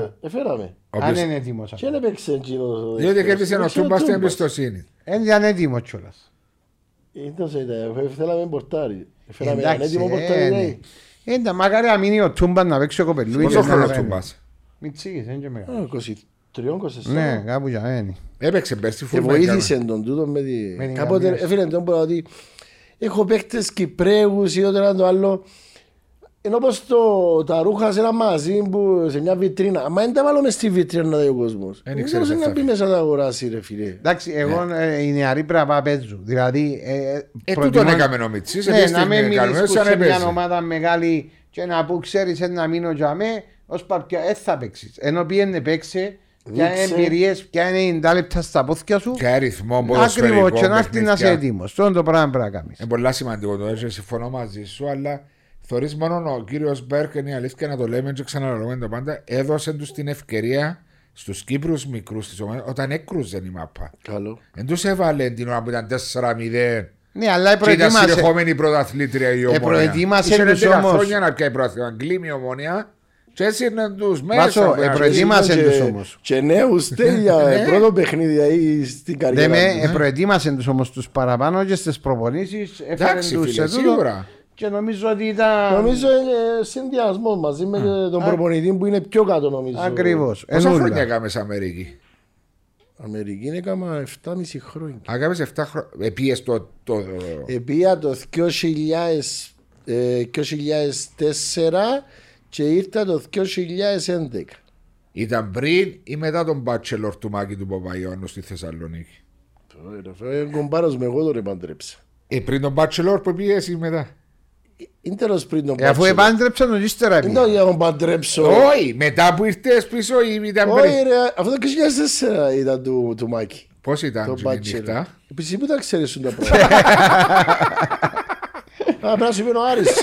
Ε, έφεραμε. Αν είναι έτοιμος. Και δεν έπαιξε εκείνο. Διότι κέρδισε ένα Τούμπα στην εμπιστοσύνη. Ήταν έτοιμος κιόλας. Θέλαμε πορτάρι. Έφεραμε έναν έτοιμο πορτάρι. Έντα, μακάρι να μείνει ο Τούμπα να παίξει ο κοπελούι. Πόσο χρόνο Τούμπας. Μητσίγης, δεν και μεγάλο. είκοσι τρία είκοσι τέσσερα. Ναι, κάπου για ένι. Έπαιξε πέρσι φούρμα. Βοήθησε τον τούτο με την... Κάποτε έφερε τον πω ότι έχω παίχτες Κυπρέους ή όταν το άλλο. Ενώ πως τα ρούχα σε ένα μαζί που σε μια βιτρίνα. Μα δεν τα βάλω μες στη βιτρίνα ο κόσμος. Δεν μπορούσε να μπει μέσα να αγοράσει ρε φίλε. Εντάξει, εγώ οι νεαροί πραβά παίζουν. Δηλαδή... Ε, τούτον έκαμε νομίτσις. Ναι, να μην μιλήσεις σε μια ομάδα μεγάλη και να που ξέρεις να μείνω για μέ, ως παρτιά δεν θα παίξεις. Ενώ πήγαινε παίξε. Ποια είναι εμπειρίες, ποια είναι τα λεπτά στα πόθηκια σου. Και αριθμό ποδοσφαιρικό. Ακριβώς, και να έρθει να είσαι έτοιμος. Τώρα το πράγμα πρέπει να κάνεις. Είναι πολλά σημαντικό το έτσι, συμφωνώ μαζί σου, αλλά θεωρείς μόνο ο κύριος Μπέρκ, είναι η αλήθεια να το λέμε και ξαναλέμε το πάντα, έδωσε τους την ευκαιρία στους Κύπρους μικρούς της ομάδας, όταν έκρουζαν η μάπα. Καλό. Εν τους έβαλε την ώρα που ήταν τέσσερα μηδέν. Ναι, αλλά προετοίμασε. Και ήταν συνεχόμενη πρωταθλήτρια η Ομόνια. Κλίμη η Ομόνια. Και έτσι είναι τους μέσα. Προετοίμασαν τους όμως. Και νέους τέλεια. Πρώτο παιχνίδι στην καριέρα. Προετοίμασαν τους όμως τους παραπάνω και στις προπονήσεις. Εντάξει φίλε, σίγουρα. Και νομίζω ότι ήταν... Νομίζω συνδυασμός μαζί με τον προπονητή που είναι πιο κάτω νομίζω. Ακριβώς. Πόσα χρόνια έκαμε σε Αμερική. Αμερική είναι κάμα εφτάμισι χρόνια. Αν κάμες εφτά χρόνια. Επίες το... Επία το δύο χιλιάδες δύο χιλιάδες τέσσερα και ήρθα το δύο χιλιάδες έντεκα. Ήταν πριν ή μετά τον μπάτσελορ του Μάκη του Παπαϊωάννου στη Θεσσαλονίκη? Φρέν κομπάρος με εγώ τον επαντρέψα. Ε, πριν τον μπάτσελορ που πήγες ή μετά? Ίντερος πριν τον μπάτσελορ. Αφού επαντρέψα τον ύστερα πήγα. Ίντερος για τον μπαντρέψω. Όχι, μετά που ήρθες πίσω ή ήταν πριν? Όχι ρε, αυτό το δύο χιλιάδες τέσσερα ήταν του Μάκη. Πώς ήταν η νύχτα? Επίσης που τα ξέρεις τα πράγματα. Πρέπει να σου πει ο Άρης.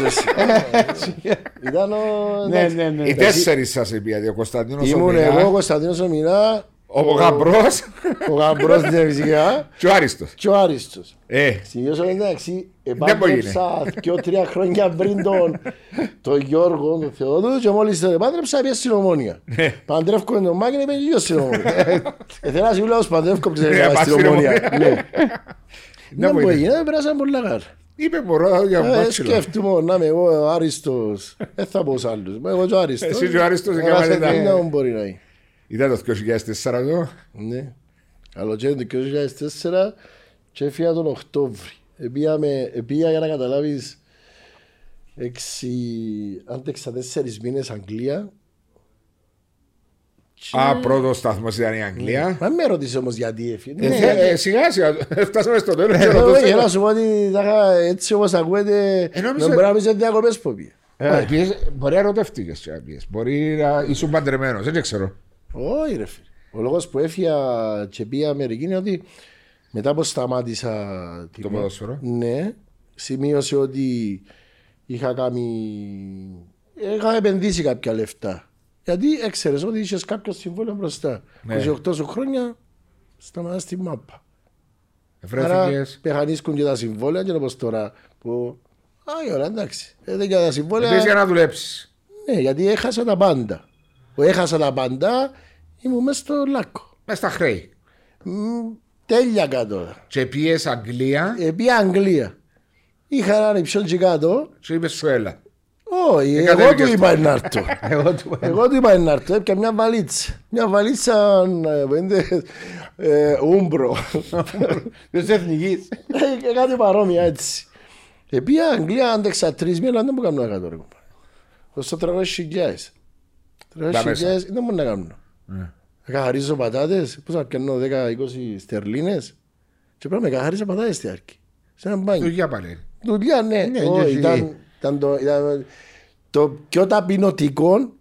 Ήταν ο... Οι τέσσερις σας είπατε, ο Κωνσταντίνος Ομινά. Ήμουν εγώ, ο Κωνσταντίνος Ομινά. Ο Γαμπρός. Ο Γαμπρός την φυσικά. Και ο Άριστος. Και ο Άριστος. Συνήθως εντάξει, επάντρεψα δύο-τρία χρόνια πριν τον Γιώργο, τον Θεόδου, και μόλις τον επάντρεψα πήγε στην Ομόνια. Παντρεύκω με τον Μάκη και πήγε στην Ομόνια. Θέλω να σου λέω, παντρεύκω στην Ομόνια. Δεν μπορεί, δεν περάσαν πολλά καλά. Είπε μωρό για μπάτσιλο. Σκέφτομαι να είμαι εγώ ο Άριστος. Δεν θα πω άλλους. Εγώ και ο Άριστος. Εσύ και ο Άριστος έκαμε τα... μπορεί να είναι. Ήταν το δύο χιλιάδες τέσσερα εδώ. Ναι. Καλοκαίρι το δύο χιλιάδες τέσσερα και έφυγα τον Οκτώβρη. Επήγα για να καταλάβεις έξι, άντεξα τέσσερις μήνες Αγγλία. Α, πρώτος σταθμός ήταν η Αγγλία. Μα με ρωτήσεις όμως γιατί έφυγε. Σιγά σιγά, φτάσαμε στο τέλος. Έλα σου πω ότι έτσι όπως ακούγεται, δεν μπορεί να πεις ότι διακοπές που πήγε. Μπορεί να ρωτεύτηκες, μπορεί να ήσουν παντρεμένος, δεν ξέρω. Όχι ρε φίλε, ο λόγος που έφυγα και πήγα Αμερική είναι ότι μετά που σταμάτησα το ποδόσφαιρο, ναι, σημείωσε ότι είχα κάνει, είχα επενδύσει κάποια λεφτά. Γιατί έξερες ότι είχες κάποιο συμβόλαιο μπροστά. Ναι. είκοσι οκτώ σου χρόνια σταματάς τη μάπα. Άρα πεχανίσκουν και τα συμβόλαια και όπως τώρα που... Α, ώρα, εντάξει. Δεν και τα συμβόλαια... Επίσης για να δουλέψεις. Ναι, γιατί έχασα τα πάντα. Που έχασα τα πάντα, ήμουν μέσα στο λάκκο. Μέσα στα χρέη. Μ, τέλεια κάτω. Και πήγες Αγγλία. Ε, πήγα Αγγλία. Είχα έναν υψιόν και κάτω. Και είπες σου έλα. Όχι, εγώ του είπα να έρθω. Εγώ του είπα να έρθω, έπια μια βαλίτσα. Μια βαλίτσα ούμπρο. Της εθνικής. Κάτι παρόμοια έτσι. Επία Αγγλία άντεξα τρεις μήνες, δεν μου κάνω να κάνω τώρα. Ωστόσο τραβές χιλιάδες. Τραβές χιλιάδες, δεν μου να κάνω. Καθαρίζω πατάτες, πώς θα πιάνω δέκα είκοσι στερλίνες. Και πρέπει να καθαρίζω πατάτες στη άρκη. Σε έναν μπάνιο. Δουλειά πάλι. Δουλειά, ναι. Ήταν το, ήταν το πιο ταπεινωτικό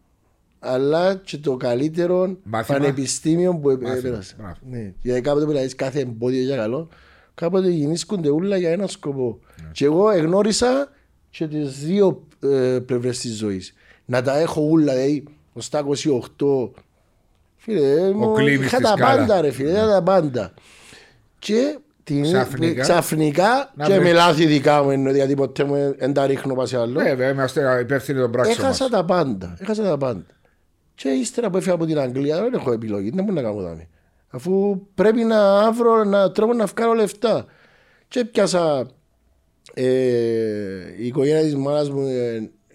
αλλά και το καλύτερο μάθημα. Πανεπιστήμιο που έπαιρασε. Ναι. Γιατί κάποτε που λες κάθε εμπόδιο για καλό, κάποτε γινήσκονται όλα για ένα σκοπό. Ναι. Και εγώ εγνώρισα και τις δύο ε, πλευρές της ζωής. Να τα έχω όλα, δηλαδή, ως τα είκοσι οκτώ. Φίλε, μου, είχα τα σκάλα. Πάντα ρε φίλε, ναι. Τα πάντα. Και... Ξαφνικά, ξαφνικά και βρεις... με λάθη δικά μου εννοώ, γιατί ποτέ μου δεν τα ρίχνω πάση άλλο. Βέβαια, είμαστε υπεύθυνοι των πράξεων μας. Έχασα τα πάντα, έχασα τα πάντα. Και ύστερα που έφυγα από την Αγγλία, δεν έχω επιλογή, δεν μπορώ να κάνω δάμε. Αφού πρέπει να βρω έναν τρόπο να βγάλω λεφτά. Και πιάσα ε, η οικογένεια της μάνας μου,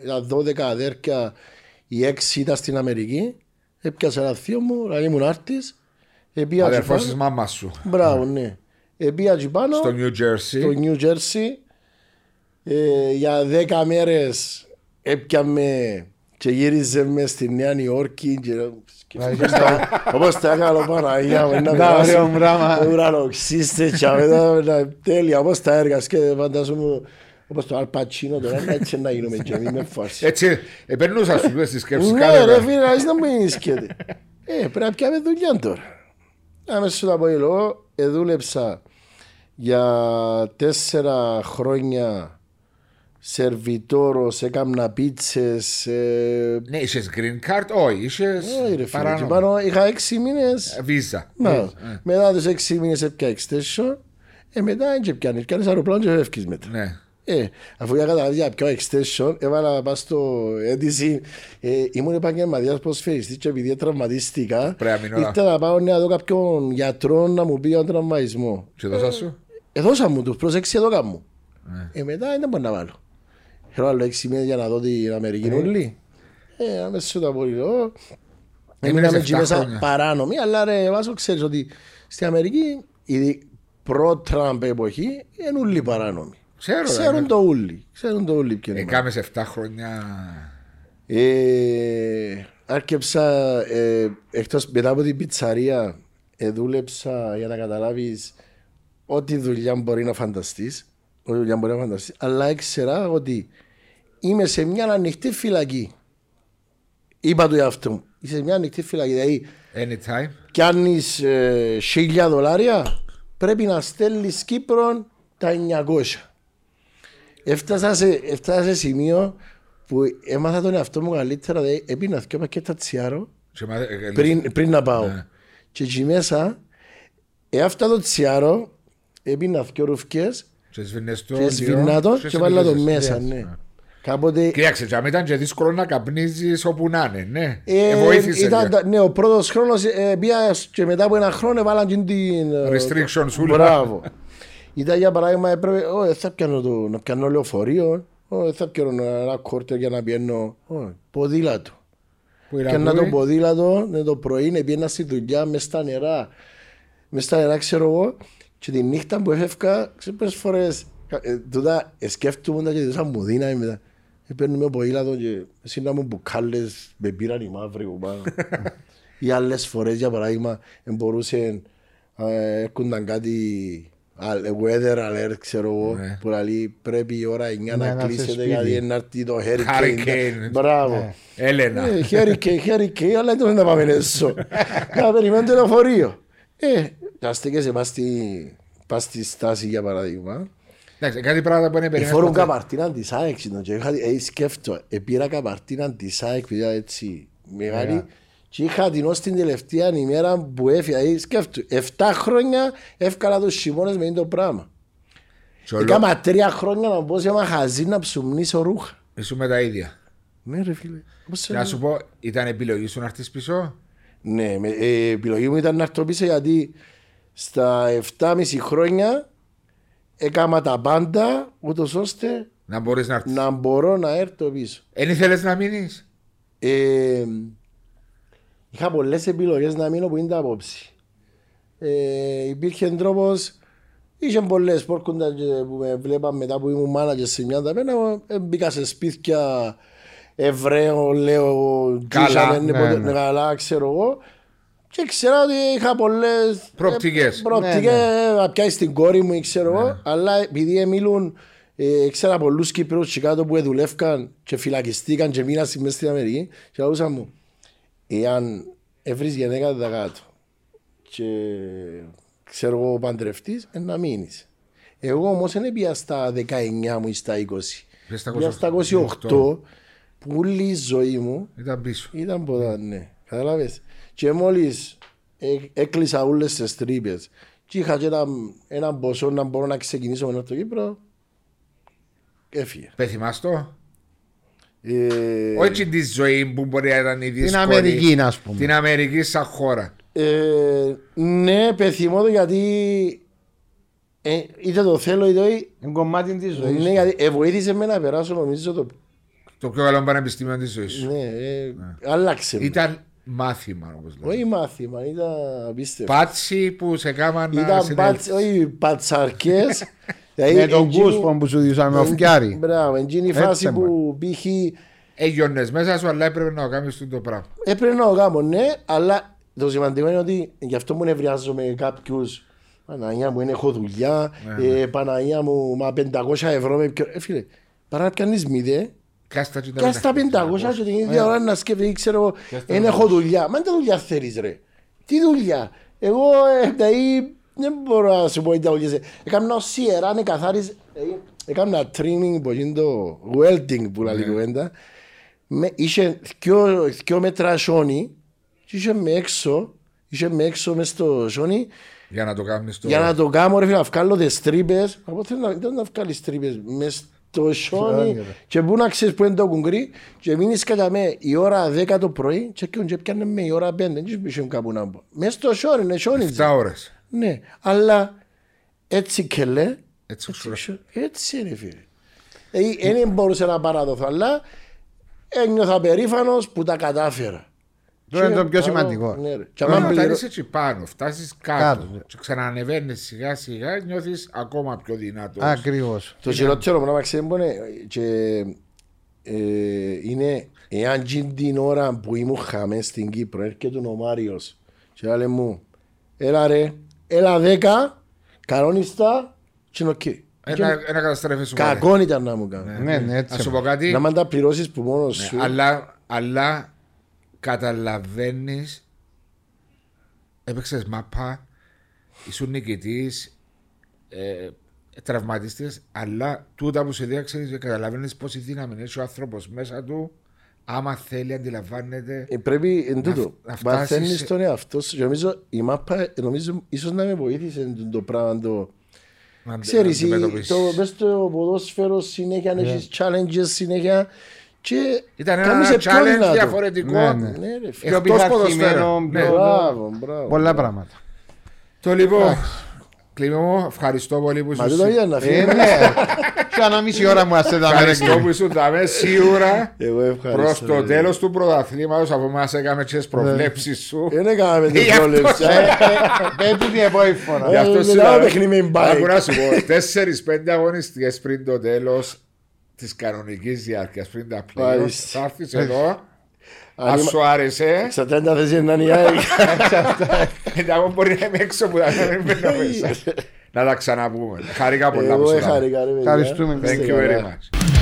τα δώδεκα αδέρφια, οι έξι ήταν στην Αμερική. Έπιασα ένα θείο μου, αλλά ήμουν άρτης. Αδερφός της μάμας σου. Μπράβο, ναι. Επία πάνω, στο New Jersey, στο New Jersey ε, για δέκα μέρες έπιαμε και γύριζε με στη Νέα Νιόρκη και... όπως τα έκανα Παναγία μου, να ουρανοξύστε και τέλεια, όπως τα έργα σκέφτε, φαντάζομαι όπως το Αλπατσίνο, έτσι να γίνουμε και μην με φάση. Έτσι, περνούσα σου πλέον στη σκέψη κάθε. Ναι ρε φίλε, να μην ίσκεται. Ε, πρέπει να πιάμε δουλειά τώρα. Αμέσως το Απόελ. Εδούλεψα για τέσσερα χρόνια σερβιτόρος, έκανα πίτσες. Ε... Ναι, είσαι green card, όχι, είσαι παράνομα. Είχα έξι μήνες. Βίζα. Μετά τους έξι μήνες έπια extension, ε, μετά δεν και πιάνεις, κάνεις αεροπλάνο και φεύγεις μετά. Ναι. Ε, αφού είχα καταλάβει για ποιο extension, έβαλα πάω στο αίτηση. Ε, ήμουν επαγγελματίας προσφαιριστής και επειδή τραυματίστηκα, ήθελα να πάω να δω κάποιον γιατρό να μου πει για τον τραυματισμό. Και δώσα σου? Ε, δώσα μου τους, προσέξει εδώ κάμου. Ε. ε, μετά δεν μπορώ να βάλω. Θέλω άλλο έξι μήνες για να δω την Αμερική όλη. Ε, αμέσως τα πολύ λόγω. Έμειναμε και μέσα παράνομοι, αλλά ρε Βάσο, ξέρεις ότι στην Αμερική, η προ-Τραμπ εποχή, είναι όλοι παράνομοι. Ξέρω, ξέρουν ναι. το ούλι. Ξέρουν το ούλι ποιο είναι. Εκάμες εφτά χρόνια. Ε, άρκεψα, ε, εκτός μετά από την πιτσαρία, ε, δούλεψα για να καταλάβεις ό,τι δουλειά μπορεί να φανταστείς. Ό,τι δουλειά μπορεί να φανταστείς. Αλλά ήξερα ότι είμαι σε μια ανοιχτή φυλακή. Είπα του εαυτού μου. Είσαι σε μια ανοιχτή φυλακή. Δηλαδή, anytime. Κι κάνεις ε, χίλια δολάρια, πρέπει να στέλνεις Κύπρον τα εννιακόσια. Έφτασα σε, έφτασα σε σημείο που έμαθα τον εαυτό μου καλύτερα. Δηλαδή, έπινα δύο πακέτα τσιάρο πριν, πριν να πάω. Yeah. Και εκεί μέσα, έφτασα το τσιάρο, έπινα δύο ρουφκές και σβηνά το και βάλα το μέσα. Ναι. Κάποτε... Κοίταξε, τζαμί ήταν και δύσκολο να καπνίζεις όπου να είναι, ναι. Ε, ε, βοήθησε. Ήταν, ναι, ο πρώτος χρόνος ε, πήγα και μετά από ένα χρόνο έβαλαν την... Restrictions ούλα. Μπράβο. Ήταν για παράδειγμα, έπρεπε, όχι, θα πιάνω, το, να πιάνω λεωφορείο, όχι, θα πιάνω ένα κόρτερ για να πιένω, όχι, ποδήλατο. Πιάνα το ποδήλατο, ναι, το πρωί, πιένα στη δουλειά, μες στα νερά, μες στα νερά ξέρω εγώ, και τη νύχτα που έφευκα, ξέρω πόσες φορές, ε, τούτα, σκέφτομαι και δώσα μου δύναμη μετά. Παίρνουμε ποδήλατο και εσύ να μου μπουκάλες με πήραν οι μαύροι πάνω. Ή άλλες φορές για παράδειγμα μπορούσαν ε, έρχονταν κάτι weather alert ξέρω εγώ yeah. που λέει πρέπει η ώρα εννιά yeah, να κλείσετε γιατί να έρθει το hurricane. Μπράβο. Έλενα. Hurricane, hurricane, αλλά έτω δεν θα πάμε έσω. Να περιμένουμε το λεωφορείο. Ε, καστήκες πας στη στάση για παράδειγμα. Κάτι πράγματα που είναι περιμένω. Εφόρουν καπαρτίναν της ΑΕΚ. Σκέφτω, επήρα καπαρτίναν της ΑΕΚ, παιδιά έτσι μεγάλη. Και είχα την ως την τελευταία ημέρα που έφυγα. Σκέφτω, εφτά χρόνια έφκανα τους χειμώνες με το πράγμα. Έκανα τρία χρόνια να πω σε μαχαζί να ψουμνήσω ρούχα. Ήσουν τα ίδια. Ναι ρε φίλε. Να σου πω, ήταν επιλογή σου να έρθεις πίσω? Ναι, η επιλογή μου ήταν να έρθω πίσω γιατί στα εφτάμισι χρόνια έκανα τα πάντα, ούτως ώστε να, να, να μπορώ να έρθω πίσω. Εν ήθελες να μείνεις? Ε, είχα πολλές επιλογές να μείνω που είναι τα απόψη. Ε, υπήρχε τρόπος, είχε πολλές πόρκοντα που με βλέπαν μετά που ήμουν μάνατζερ σε μια ταπένα. Μπήκα σε σπίτια Εβραίων, λέω, καλά, ναι, ποτέ, ναι. καλά, ξέρω εγώ. Και ξέρω ότι είχα πολλές προοπτικές. Προοπτικές, ναι, ναι. Πιάσει την κόρη μου, ξέρω εγώ. Ναι. Αλλά επειδή μιλούν, ε, ξέρω πολλούς Κύπρους και κάτω που δουλεύκαν και φυλακιστήκαν και μείναν μέσα στην Αμερική. Και λαούσαν μου, εάν έβρεις γενέκα τα κάτω και ξέρω εγώ παντρευτείς, ε, να μείνεις. Εγώ όμως δεν πήγα στα δεκαεννιά μου ή στα είκοσι. Πήγα στα είκοσι οκτώ, που όλη η ζωή μου ήταν πίσω. Ήταν ποτέ, ναι. Καταλάβες. Και μόλις έκλεισα όλες τις τρύπες και είχα και ένα, έναν ποσό να μπορώ να ξεκινήσω με το Κύπρο, έφυγε. Πεθυμάς το? Ε... Όχι τη ζωή που μπορεί να ήταν η δύσκολη. Την Αμερική, ας πούμε. Την Αμερική σαν χώρα. Ε, ναι, πεθυμώ το γιατί ε, είτε το θέλω είτε όχι. Είναι κομμάτι της ζωής. Ναι, γιατί ε, βοήθησε με να περάσω νομίζω το... Το πιο καλό πανεπιστήμιο της ζωής. Ναι, ε, ναι. Άλλαξε. Ήταν... Μάθημα, όπως λέμε. Όχι μάθημα, ήταν απίστευτο. Πάτσι που σε κάμαν να συνέλθεις. Όχι πατσαρκές. Με τον κούσπον που σου διούσαμε ο Φκιάρη. Μπράβο, εκείνη η φάση που πήγε... Έγιονες μέσα σου, αλλά έπρεπε να το κάνεις το πράγμα. Έπρεπε να το κάνω, ναι, αλλά το σημαντικό είναι ότι γι' αυτό μου νευριάζομαι κάποιους. Παναγιά μου, έχω δουλειά, Παναγιά μου, μα πεντακόσια ευρώ με πιο... Φίλε, παρά να πιάνεις μηδέ. Κάστα πεντακόσια και την ίδια ώρα να σκέφτεται, ξέρω, δεν έχω δουλειά. Μα τι δουλειά θέλεις ρε, τι δουλειά. Εγώ δεν μπορώ να σου πω τι δουλειές. Έκανα σιερά, να καθάριζα, έκανα trimming, welding που λέει κουβέντα. Είχε δυο μέτρα σόνι και είχε με έξω, είχε με έξω μες στο σόνι. Για να το κάνεις το... Για να το κάνω ρε φίλε, να βγάλω τις τρύπες. Από θέλω να βγάλεις τρύπες μες το σόνι και πού να ξέρεις που είναι το κουγκρί και μείνεις κατά με η ώρα δέκα το πρωί και πιάνε με η ώρα πέντε, δεν πείσουν κάπου να πω. Μες στο σόνι, είναι σόνι. εφτά ώρες. Ναι, αλλά έτσι και λέ, έτσι είναι φίλε. Δεν μπορούσα να παραδοθώ, αλλά ένιωθα περήφανος που τα κατάφερα. Τώρα είναι το πιο σημαντικό. Και αν πηγαίνεις έτσι πάνω, φτάσεις κάτω, ξανανεβαίνεις σιγά σιγά, νιώθεις ακόμα πιο δυνατός. Ακριβώς. Το χειρότερο πράγμα ξέμπονε είναι εάν την ώρα που ήμουν χαμένοι στην Κύπρο, έρχεται ο Μάριος και λέει μου, έλα ρε, έλα δέκα, κανόνιστα και νοκεί. Ένα καταστρέφεις σου. Κακόν ήταν να μου κάνουν. Ας σου πω κάτι. Να μην τα πληρώσεις που μόνος σου. Αλλά καταλαβαίνεις, έπαιξες μάπα, ήσουν νικητής, ε, τραυματίστες, αλλά τούτα που σε διάξερες, καταλαβαίνεις πόση δύναμη έχει ο άνθρωπος μέσα του, άμα θέλει, αντιλαμβάνεται. Ε, πρέπει, εν τούτο, μαθαίνεις σε... τον εαυτό σου. Νομίζω η μάπα, νομίζω, ίσως να με βοήθησε το πράγμα το... Να, ξέρεις, να το μες το ποδόσφαιρο συνέχεια, yeah. έχεις challenges συνέχεια. Και ήταν ένα challenge διαφορετικό. Ναι, ναι. Ναι, ρε, πιο πειθαρχημένο. Ναι. Μπράβο, μπράβο. Πολλά μπράβο. πράγματα. Το λοιπόν, Κλίμη μου, ευχαριστώ πολύ που ήσουν. Μα δεν το είδα να φύγει. Κάνα μισή ώρα μου ασέτα. Ευχαριστώ που ήσουν τα μέσα σίγουρα προς το τέλος του πρωταθλήματος, από μας έκαμε και τις προβλέψεις σου. Δεν έκαμε τις προβλέψεις. Πέτει την επόμενη φορά. Γι' αυτό σήμερα τέσσερις πέντε αγωνιστικές πριν το τέλος της κανονικής διάρκειας, πριν τα πλέον, θα έρθεις εδώ, αν σου άρεσε. Στα τέντα θέση είναι η ΑΕΚ. Εγώ μπορεί να είμαι έξω που θα έρθω μέσα. Να τα ξαναπούμε. Χαρήκα πολλά που σου. Ευχαριστούμε. Thank you very much.